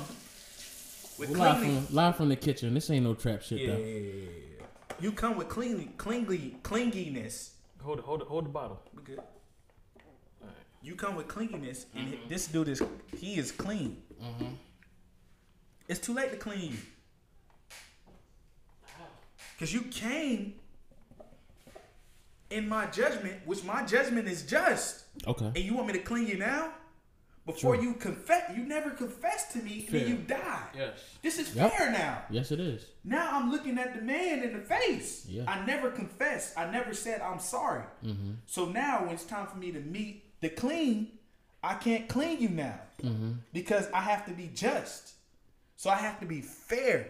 with live cleanly. From, live from the kitchen. This ain't no trap shit, yeah, though. Yeah, yeah, yeah. You come with cleanly, clingy, clinginess. Hold, hold, hold the bottle. We're good. You come with clinginess, and mm-hmm. this dude is, he is clean. Mm-hmm. It's too late to clean you. Because you came in my judgment, which my judgment is just. Okay. And you want me to clean you now? Before sure. you confess, you never confessed to me, fair. And then you die. Yes. This is yep. fair now. Yes, it is. Now I'm looking at the man in the face. Yeah. I never confessed. I never said I'm sorry. Mm-hmm. So now when it's time for me to meet the clean, I can't clean you now mm-hmm. because I have to be just. So I have to be fair.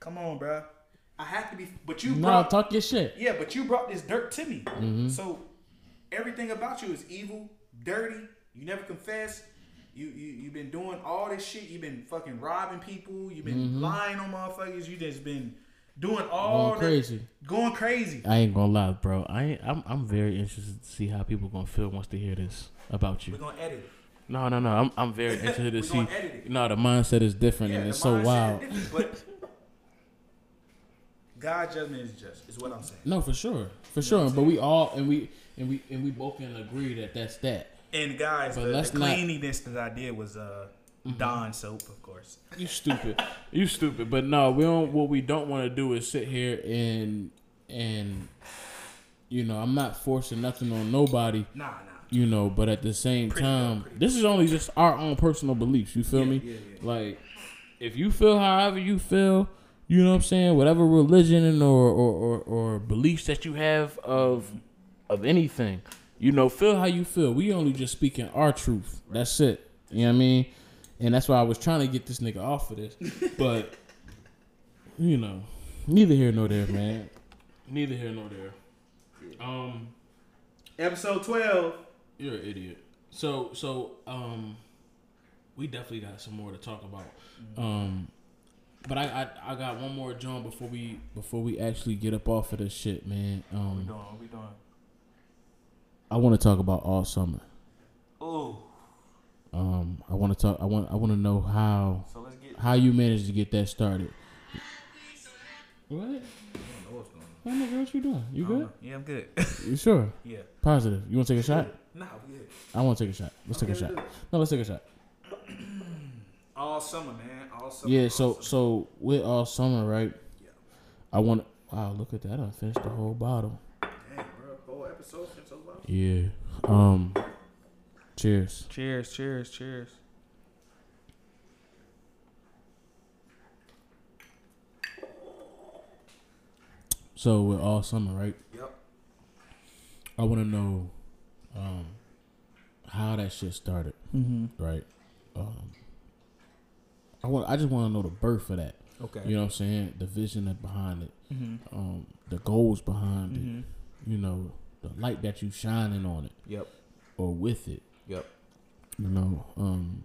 Come on, bro. I have to be, but you no, brought talk your shit. Yeah, but you brought this dirt to me. Mm-hmm. So everything about you is evil, dirty. You never confess. You you you've been doing all this shit. You've been fucking robbing people. You've been mm-hmm. lying on motherfuckers. You just been doing all going crazy, the, going crazy. I ain't gonna lie, bro. I ain't, I'm I'm very interested to see how people gonna feel once they hear this about you. We're gonna edit it. No, no, no. I'm I'm very interested to see. Edit it. No, the mindset is different yeah, and it's so wild. But God's judgment is just. Is what I'm saying. No, for sure, for you sure. But we all and we and we and we both can agree that that's that. And guys, but the, the cleanliness not, that I did was uh, mm-hmm. Dawn soap, of course. You stupid, you stupid. But no, we don't. What we don't want to do is sit here and and you know, I'm not forcing nothing on nobody. Nah, nah. You know, but at the same pretty time, good, this good. is only just our own personal beliefs. You feel yeah, me? Yeah, yeah. Like, if you feel however you feel, you know what I'm saying. Whatever religion or or or, or beliefs that you have of of anything. You know, feel how you feel. We only just speaking our truth. That's it. You know what I mean? And that's why I was trying to get this nigga off of this. But, you know, neither here nor there, man. Neither here nor there. Um, Episode twelve. You're an idiot. So, so um, we definitely got some more to talk about. Um, but I, I, I got one more John before we before we actually get up off of this shit, man. Um, what we doing? What we doing? I want to talk about all summer. Oh. Um, I want to talk. I want. I want to know how. So let's get, how you managed to get that started. What? I don't know what's going on. What, nigga, what you doing? You good? Know. Yeah, I'm good. You sure? Yeah. Positive. You want to take a shot? No, I'm good. I want to take a shot. Let's I'm take a shot. No, let's take a shot. All summer, man. All summer. Yeah. All so summer. so with all summer, right? Yeah. I want. Wow, look at that! I finished the whole bottle. So, so yeah. Um. Cheers. Cheers. Cheers. Cheers. So we're all summer, right? Yep. I want to know, um, how that shit started, mm-hmm. right? Um, I want. I just want to know the birth of that. Okay. You know what I'm saying? The vision behind it, mm-hmm. um, the goals behind mm-hmm. it, you know, the light that you shining on it. Yep. Or with it. Yep. You know, um,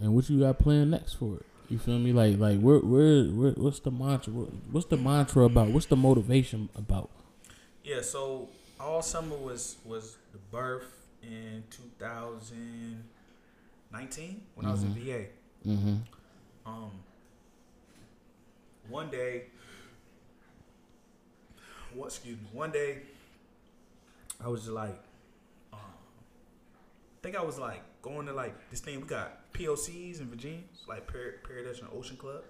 and what you got planned next for it? You feel me? Like, like, where, where, where what's the mantra? What's the mantra about? What's the motivation about? Yeah. So all summer was was the birth in two thousand nineteen when mm-hmm. I was in V A. Mm-hmm. Um. One day, what? Excuse me. One day, I was just like, um, I think I was like going to like this thing we got. P O Cs in Virginia, it's like Par- Paradise and Ocean Club.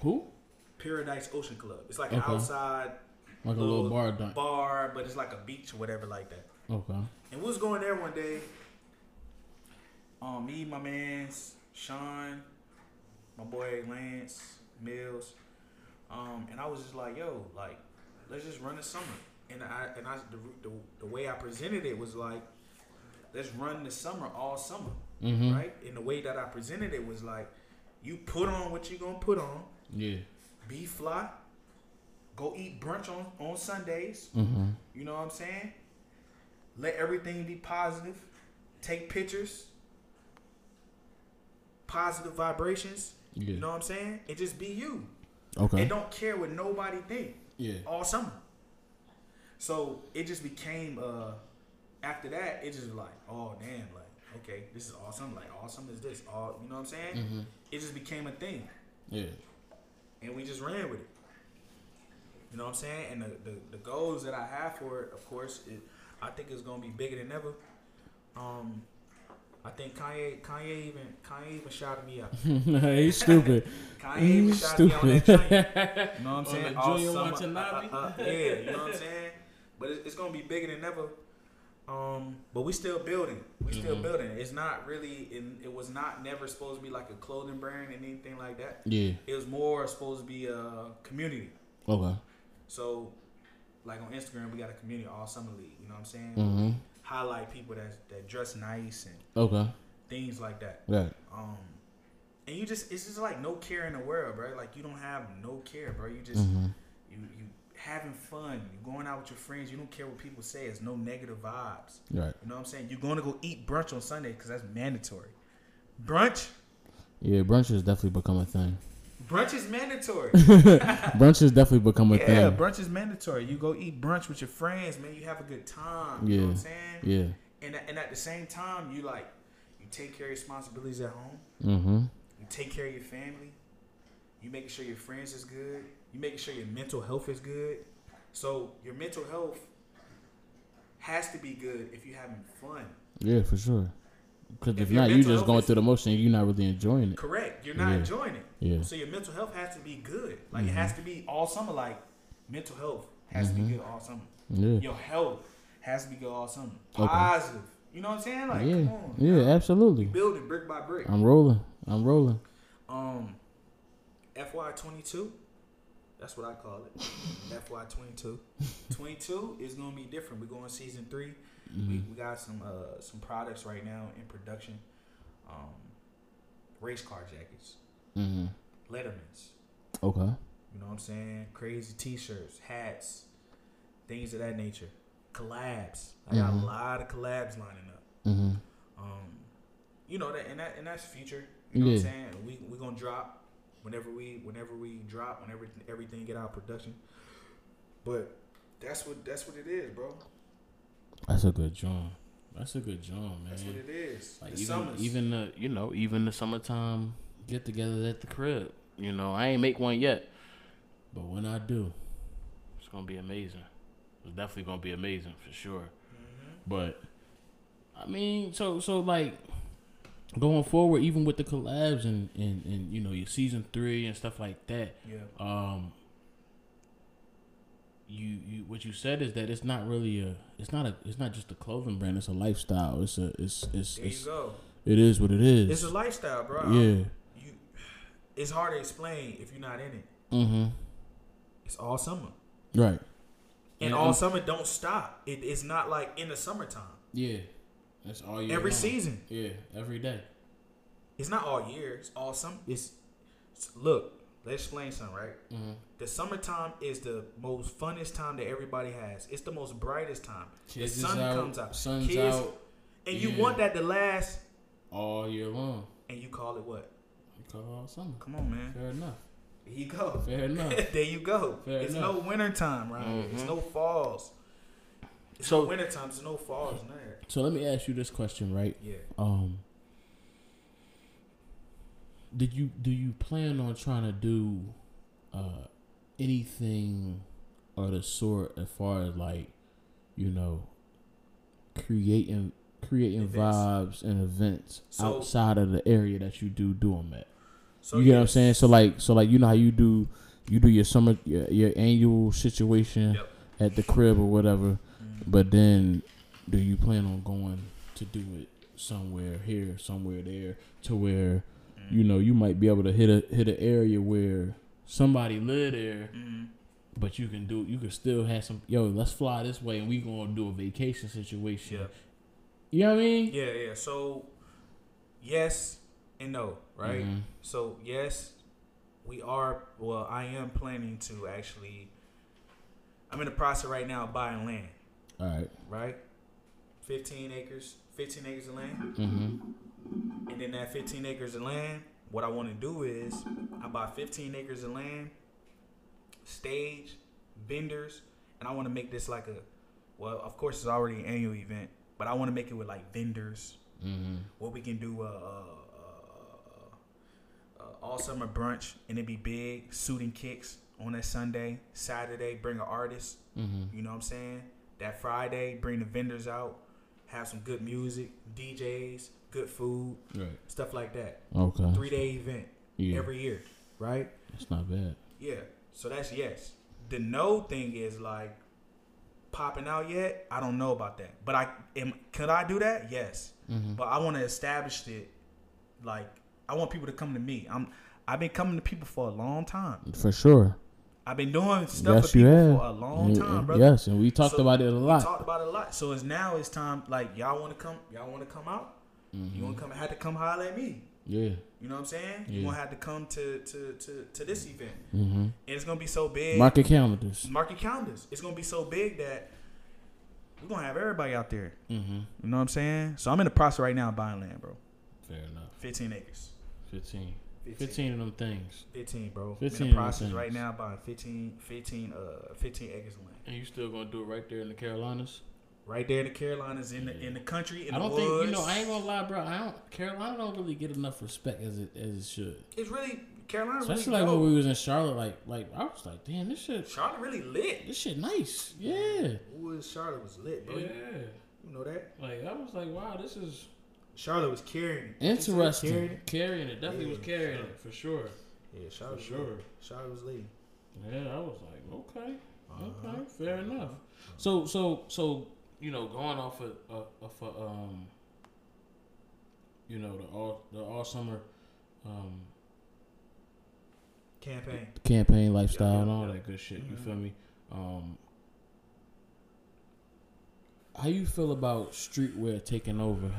Who? Paradise Ocean Club. It's like okay. an outside, like little a little bar, dunk. bar, but it's like a beach or whatever like that. Okay. And we was going there one day. Um, me, my man's Sean, my boy Lance Mills, um, and I was just like, yo, like, let's just run the summer. And I and I the the, the way I presented it was like, let's run the summer all summer. Mm-hmm. Right, and the way that I presented it was like, you put on what you gonna put on. Yeah. Be fly. Go eat brunch on, on Sundays. Mm-hmm. You know what I'm saying? Let everything be positive. Take pictures. Positive vibrations. Yeah. You know what I'm saying? And just be you. Okay. And don't care what nobody think. Yeah. All summer. So it just became. Uh, after that, it just like, oh damn, like. Okay, this is awesome. Like, awesome is this. All, you know what I'm saying? Mm-hmm. It just became a thing. Yeah. And we just ran with it. You know what I'm saying? And the, the, the goals that I have for it, of course, it, I think it's going to be bigger than ever. Um, I think Kanye Kanye even Kanye even shouted me out. He's stupid. Kanye He's even shouted me out on that train. You know what I'm saying? All summer, uh, uh, uh, yeah, you know what I'm saying? But it's, it's going to be bigger than ever. Um, but we still building. We mm-hmm. still building. It's not really. It, it was not never supposed to be like a clothing brand and anything like that. Yeah. It was more supposed to be a community. Okay. So, like on Instagram, we got a community all summer league. You know what I'm saying? Mm-hmm. Highlight people that that dress nice and okay things like that. Right. Um, and you just it's just like no care in the world, bro. Like you don't have no care, bro. You just mm-hmm. you you. Having fun, you're going out with your friends. You don't care what people say. It's no negative vibes. Right. You know what I'm saying? You're going to go eat brunch on Sunday because that's mandatory. Brunch? Yeah, brunch has definitely become a thing. Brunch is mandatory. Brunch has definitely become a yeah, thing. Yeah, brunch is mandatory. You go eat brunch with your friends, man. You have a good time. You yeah. know what I'm saying? Yeah. And and at the same time, you like you take care of your responsibilities at home. Mm-hmm. You take care of your family. You making sure your friends is good. You making sure your mental health is good. So your mental health has to be good if you're having fun. Yeah, for sure. Because if, if not, you're just going through the motion and you're not really enjoying it. Correct. You're not yeah. enjoying it. Yeah. So your mental health has to be good. Like mm-hmm. it has to be all summer. Like mental health has mm-hmm. to be good all summer. Yeah. Your health has to be good all summer. Positive. Okay. You know what I'm saying? Like, yeah. come on. Yeah, man. Absolutely. You build it brick by brick. I'm rolling. I'm rolling. Um, F Y twenty-two. That's what I call it. F Y twenty-two. twenty-two is gonna be different. We're going season three. Mm-hmm. We, we got some uh, some products right now in production. Um, race car jackets, mm-hmm. Lettermans. Okay. You know what I'm saying? Crazy T-shirts, hats, things of that nature. Collabs. I got mm-hmm. a lot of collabs lining up. Mm-hmm. Um, you know that, and that, and that's future. You know yeah. what I'm saying? We we gonna drop. Whenever we, whenever we drop, whenever everything get out production, but that's what that's what it is, bro. That's a good job. That's a good job, man. That's what it is. Like the even summers. even the you know even the summertime get together at the crib. You know I ain't make one yet, but when I do, it's gonna be amazing. It's definitely gonna be amazing for sure. Mm-hmm. But I mean, so so like. Going forward, even with the collabs and, and, and you know your season three and stuff like that, yeah. Um, you you what you said is that it's not really a it's not a it's not just a clothing brand. It's a lifestyle. It's a it's it's there you it's, go. It is what it is. It's a lifestyle, bro. Yeah, um, you. It's hard to explain if you're not in it. Mm-hmm. It's all summer, right? And yeah. all summer don't stop. It is not like in the summertime. Yeah. That's all year. Every long. Season. Yeah, every day. It's not all year. It's all summer. It's, it's look. Let's explain something, right? Mm-hmm. The summertime is the most funnest time that everybody has. It's the most brightest time. Kids the sun out, comes out. Sun's Kids, out. And yeah. you want that to last all year long. And you call it what? You call it all summer. Come on, man. Fair enough. There you go. Fair enough. There you go. Fair it's enough. No winter time, right? Mm-hmm. It's no falls. It's so, no winter time. It's no falls. Nah. So let me ask you this question, right? Yeah. Um. Did you do you plan on trying to do uh, anything of the sort as far as like, you know, creating creating events. vibes and events so, outside of the area that you do doing that? So you get yes. what I'm saying? So like so like you know how you do you do your summer your, your annual situation yep. at the crib or whatever, mm-hmm. but then do you plan on going to do it somewhere here, somewhere there, to where you know, you might be able to hit a hit an area where somebody live there, mm-hmm. but you can do you can still have some. Yo, let's fly this way, and we gonna do a vacation situation. Yeah. You know what I mean? Yeah, yeah. So, yes and no, right? Mm-hmm. So yes, we are. Well, I am planning to actually. I'm in the process right now of buying land. All right. Right. Fifteen acres. Fifteen acres of land. Mm-hmm. And then that fifteen acres of land, what I want to do is I buy fifteen acres of land, stage, vendors, and I want to make this like a, well, of course it's already an annual event, but I want to make it with like vendors, mm-hmm. what we can do, uh, uh, uh, all summer brunch, and it be big, suit and kicks on that Sunday, Saturday, bring an artist, mm-hmm. you know what I'm saying? That Friday, bring the vendors out, have some good music, D Js, good food, right. stuff like that. Okay. Three day event yeah. every year, right? That's not bad. Yeah. So that's yes. The no thing is like popping out yet. I don't know about that, but I am. Could I do that? Yes. Mm-hmm. But I want to establish it. Like I want people to come to me. I'm. I've been coming to people for a long time. For sure. I've been doing stuff yes, for people have. for a long time, brother. Yes, and we talked so about it a lot. We talked about it a lot. So it's now it's time. Like y'all want to come. Y'all want to come out. Mm-hmm. You gonna come have to come holler at me. Yeah. You know what I'm saying? Yeah. You gonna have to come to to, to, to this event. Mm-hmm. And it's gonna be so big. Market calendars. Market calendars. It's gonna be so big that we're gonna have everybody out there. Mm-hmm. You know what I'm saying? So I'm in the process right now of buying land, bro. Fair enough. Fifteen acres. Fifteen. Fifteen, 15 of them things. Fifteen, bro. Fifteen. I'm in the process right now of buying fifteen fifteen uh fifteen acres of land. And you still gonna do it right there in the Carolinas? Right there in the Carolinas, in the in the country, in I don't the woods. Think, you know, I ain't gonna lie, bro. I don't Carolina don't really get enough respect as it as it should. It's really Carolina. Especially really like dope. When we was in Charlotte, like like I was like, damn, this shit. Charlotte really lit. This shit nice, yeah. Was Charlotte was lit, bro. Yeah, you know that. Like I was like, wow, this is. Charlotte was carrying. It. Interesting, carrying it. carrying it definitely yeah, was carrying Charlotte. It for sure. Yeah, Charlotte. For sure, Charlotte was leading. Yeah, I was like, okay, uh-huh. okay, fair uh-huh. enough. Uh-huh. So so so. You know, going off of, of, of um, you know, the all the all summer um, campaign, campaign lifestyle, yeah, yeah, and all yeah. that good shit. Mm-hmm. You feel me? Um, how you feel about streetwear taking over?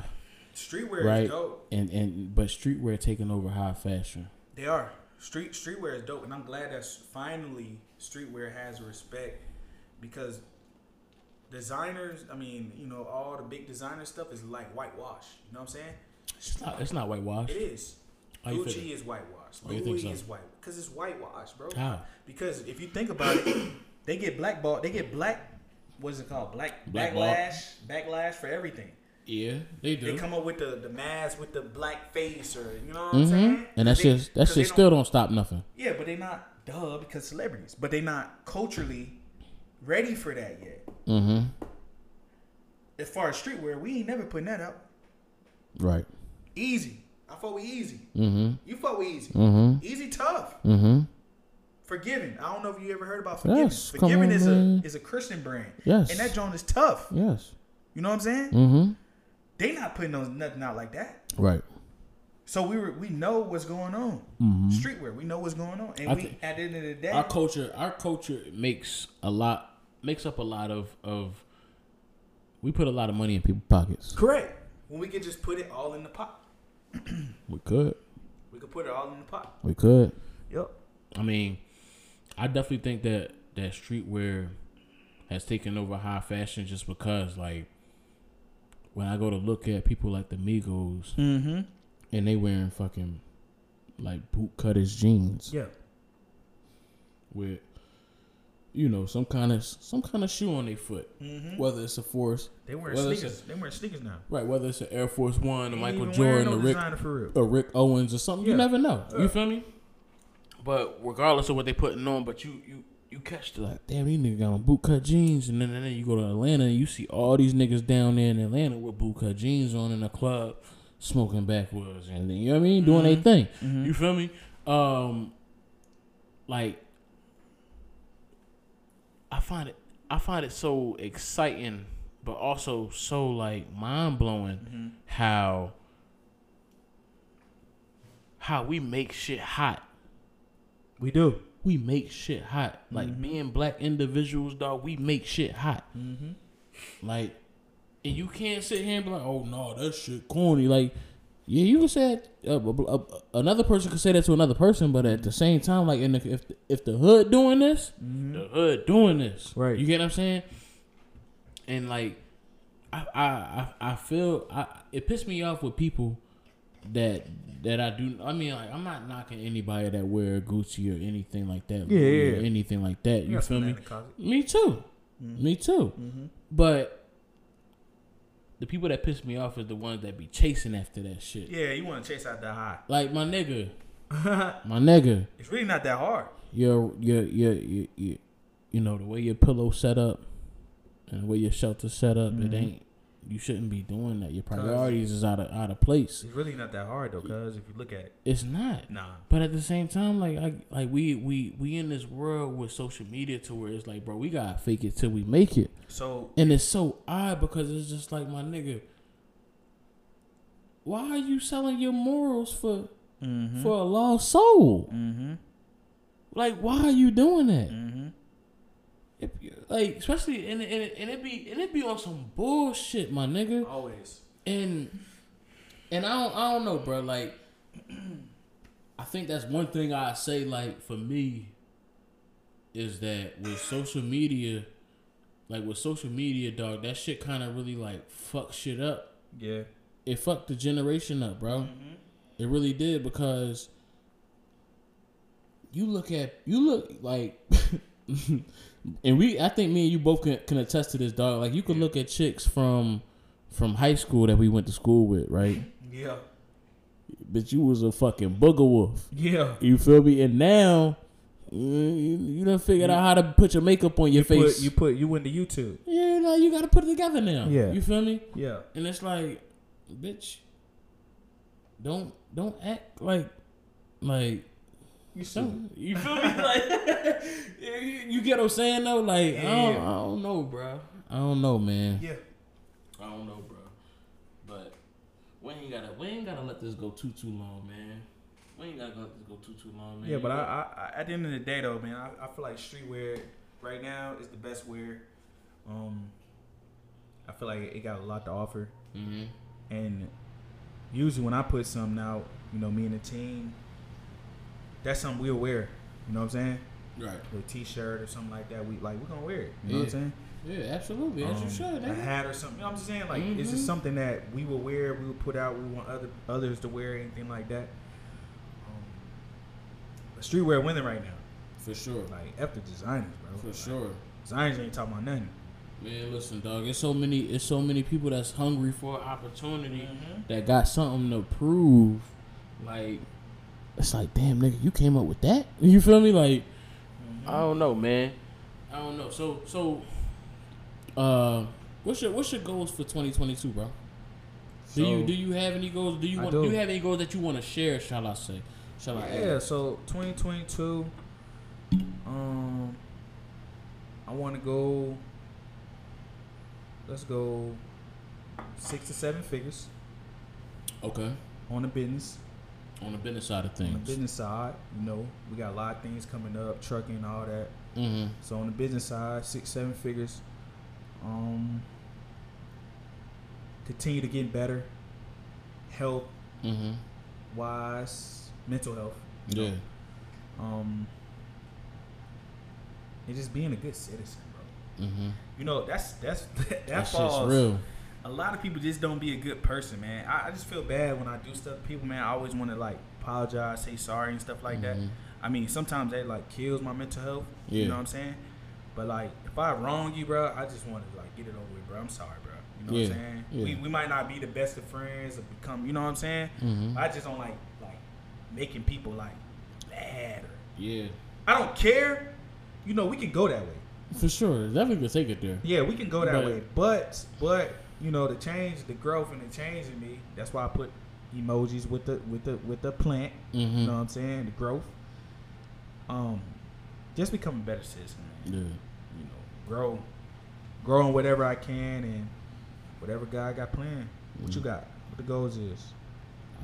Streetwear, right? Is dope. And and but streetwear taking over high fashion. They are street streetwear is dope, and I'm glad that finally streetwear has respect because. Designers, I mean, you know, all the big designer stuff is like whitewash. You know what I'm saying? It's not, it's not whitewash. It is. Gucci is whitewash. Louis so? is white because it's whitewash, bro. How? Because if you think about it, they get blackballed. They get black. What is it called? Black, black backlash. Backlash for everything. Yeah, they do. They come up with the, the mask with the black face, or you know what mm-hmm. I'm saying? And that shit, that shit still don't, don't stop nothing. Yeah, but they not duh because celebrities, but they not culturally ready for that yet. Mm-hmm. As far as streetwear, we ain't never putting that out. Right. Easy. I fuck with Easy. Mm-hmm. You fuck with Easy. Mm-hmm. Easy tough. Mm-hmm. Forgiving. I don't know if you ever heard about Forgiving. Yes, Forgiving is a is a Christian brand. Yes. And that joint is tough. Yes. You know what I'm saying? Mm-hmm. They not putting those, nothing out like that. Right. So we were, we know what's going on. Mm-hmm. Streetwear. We know what's going on. And I we th- at the end of the day, our culture our culture makes a lot. Makes up a lot of, of we put a lot of money in people's pockets. Correct. When we could just put it all in the pot. We could. We could put it all in the pot. We could. Yep. I mean, I definitely think that that streetwear has taken over high fashion just because, like, when I go to look at people like the Migos, mm-hmm. and they wearing fucking like bootcutters jeans, yeah, with, you know, some kind of some kind of shoe on their foot, mm-hmm. whether it's a Force, they wear sneakers, a, they wear sneakers now, right? Whether it's an Air Force One, a Michael Jordan, no a Rick, a Rick Owens, or something, yeah. you never know. Uh. You feel me? But regardless of what they putting on, but you you you catch the like, damn, these niggas got on bootcut jeans, and then, and then you go to Atlanta and you see all these niggas down there in Atlanta with bootcut jeans on in a club, smoking backwards, and then, you know what I mean, doing mm-hmm. their thing. Mm-hmm. You feel me? Um, like. I find it, I find it so exciting, but also so like mind blowing mm-hmm. how how we make shit hot. We do. We make shit hot. Mm-hmm. Like being black individuals, dog. We make shit hot. Mm-hmm. Like, and you can't sit here and be like, "Oh no, that shit corny." Like, yeah, you can say that, uh, uh, another person could say that to another person, but at the same time, like, in the, if the, if the hood doing this, mm-hmm. the hood doing this, right? You get what I'm saying? And like, I I I feel I it pissed me off with people that that I do. I mean, like, I'm not knocking anybody that wear Gucci or anything like that, yeah, yeah, yeah. or anything like that. You, you feel me? Me too, mm-hmm. me too. Mm-hmm. But the people that piss me off is the ones that be chasing after that shit. Yeah, you want to chase out that high. Like, my nigga. My nigga. It's really not that hard. Your, your, your, your, your, you know, the way your pillow set up and the way your shelter set up, mm-hmm. it ain't, you shouldn't be doing that. Your priorities is out of out of place. It's really not that hard, though, because if you look at it. It's not. Nah. But at the same time, like, I, like we, we, we in this world with social media to where it's like, bro, we got to fake it till we make it. So, and it's so odd because it's just like, my nigga, why are you selling your morals for mm-hmm. for a lost soul? Mm-hmm. Like, why are you doing that? Mm-hmm. It, like, especially and and and it be and it be on some bullshit, my nigga. Always. And and I don't I don't know, bro. Like, I think that's one thing I say. Like, for me, is that with social media, like with social media, dog, that shit kind of really like fuck shit up. Yeah. It fucked the generation up, bro. Mm-hmm. It really did because you look at you look like. And we, I think me and you both can, can attest to this, dog. Like, you can yeah. look at chicks from from high school that we went to school with, right? Yeah. But you was a fucking booger wolf. Yeah. You feel me? And now, you, you done figured yeah. out how to put your makeup on your you face. Put, you put, you went to YouTube. Yeah, no, you got to put it together now. Yeah. You feel me? Yeah. And it's like, bitch, don't, don't act like, like, You so, you feel me? Like, you get what I'm saying though? Like, yeah. I, don't, I don't know, bro. I don't know, man. Yeah. I don't know, bro. But we ain't gotta we ain't gotta let this go too too long, man. We ain't gotta let this go too too long, man. Yeah, but I, I, I at the end of the day though, man, I, I feel like streetwear right now is the best wear. Um, I feel like it got a lot to offer. Mm-hmm. And usually when I put something out, you know, me and the team. That's something we'll wear. You know what I'm saying? Right. A t-shirt or something like that. We like we're gonna wear it. You know yeah. what I'm saying? Yeah, absolutely. As um, you should. A hat or something. You know what I'm saying? Like mm-hmm. it's just something that we will wear, we will put out, we want other others to wear, anything like that. Um, but streetwear winning right now. For sure. Like F the designers, bro. For like, sure. Designers ain't talking about nothing. Man, listen, dog. It's so many it's so many people that's hungry for opportunity mm-hmm. that got something to prove. Like it's like, damn, nigga, you came up with that? You feel me? Like, mm-hmm. I don't know, man. I don't know. So, so, uh, what's your what's your goals for twenty twenty-two, bro? So, do you do you have any goals? Do you want do. do you have any goals that you want to share? Shall I say? Shall I? Yeah. Add? So, twenty twenty-two. Um, I want to go. Let's go. Six to seven figures. Okay. On the business. On the business side of things. On the business side, you know, we got a lot of things coming up, trucking, all that. Mm-hmm. So on the business side, six, seven figures. Um, continue to get better, health, mm-hmm. wise, mental health. You know? Yeah. Um, It's just being a good citizen, bro. Mm-hmm. You know, that's that's that, that falls. Real. A lot of people just don't be a good person, man. I, I just feel bad when I do stuff to people, man. I always want to like apologize, say sorry, and stuff like mm-hmm. that. I mean, sometimes that like kills my mental health. Yeah. You know what I'm saying? But like, if I wrong you, bro, I just want to like get it over with, bro. I'm sorry, bro. You know yeah. what I'm saying? Yeah. We we might not be the best of friends or become, you know what I'm saying? Mm-hmm. I just don't like like making people like mad. Or, yeah. I don't care. You know, we can go that way. For sure. Definitely can take it there. Yeah, we can go that but, way. But but you know, the change, the growth and the change in me, that's why I put emojis with the with the with the plant. Mm-hmm. You know what I'm saying? The growth. Um just become a better citizen, man. Yeah. You know, grow. Growing whatever I can and whatever God got planned. What mm. you got? What the goals is?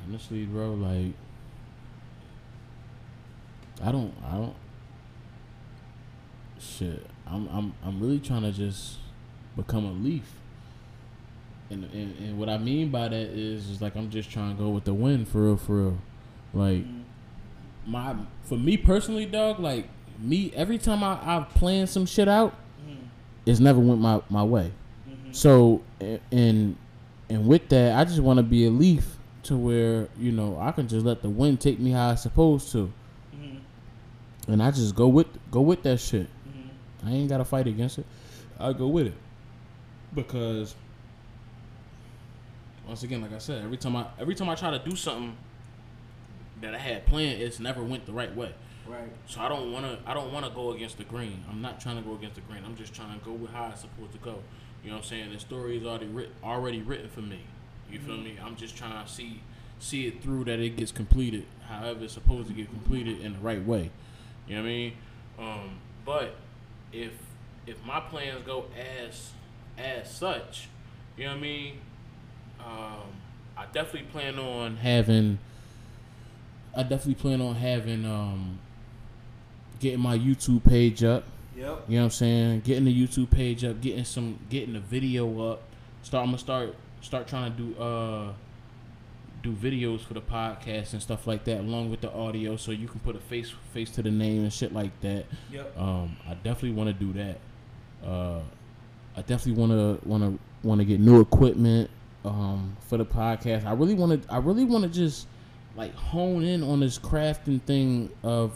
Honestly, bro, like I don't I don't Shit, I'm I'm I'm really trying to just become a leaf, and and, and what I mean by that is just like I'm just trying to go with the wind for real, for real. Like mm-hmm. my for me personally, dog. Like me, every time I I plan some shit out, mm-hmm. it's never went my my way. Mm-hmm. So and and with that, I just want to be a leaf to where you know I can just let the wind take me how it's supposed to, mm-hmm. and I just go with go with that shit. I ain't got to fight against it. I'll go with it. Because, once again, like I said, every time I every time I try to do something that I had planned, it's never went the right way. Right. So I don't want to I don't want to go against the grain. I'm not trying to go against the grain. I'm just trying to go with how it's supposed to go. You know what I'm saying? The story is already written, already written for me. You mm-hmm. feel me? I'm just trying to see see it through that it gets completed however it's supposed to get completed in the right way. You know what I mean? Um, but If if my plans go as as such, you know what I mean. Um, I definitely plan on having. I definitely plan on having um. Getting my YouTube page up. Yep. You know what I'm saying? Getting the YouTube page up, getting some, getting the video up. Start. I'm gonna start start trying to do uh. do videos for the podcast and stuff like that along with the audio so you can put a face face to the name and shit like that. Yep. Um, I definitely want to do that. Uh, I definitely want to want to want to get new equipment um, for the podcast. I really want to I really want to just like hone in on this crafting thing of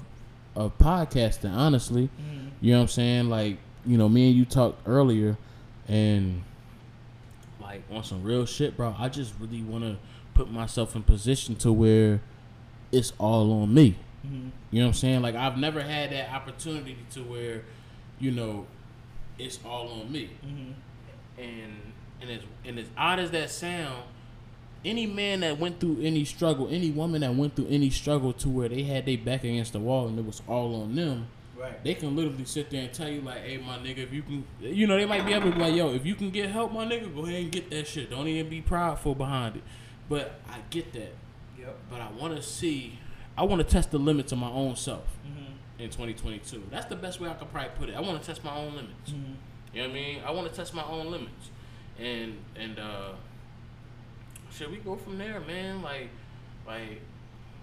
of podcasting, honestly. Mm-hmm. You know what I'm saying? Like, you know, me and you talked earlier and like on some real shit, bro. I just really want to put myself in position to where it's all on me. Mm-hmm. You know what I'm saying? Like, I've never had that opportunity to where, you know, it's all on me. Mm-hmm. And and as, and as odd as that sound, any man that went through any struggle, any woman that went through any struggle to where they had their back against the wall and it was all on them, right. They can literally sit there and tell you, like, hey, my nigga, if you can, you know, they might be able to be like, yo, if you can get help, my nigga, go ahead and get that shit. Don't even be prideful behind it. But I get that. Yep. But I want to see, I want to test the limits of my own self mm-hmm. in twenty twenty-two. That's the best way I could probably put it. I want to test my own limits. Mm-hmm. You know what I mean? I want to test my own limits. And, and, uh, should we go from there, man? Like, like,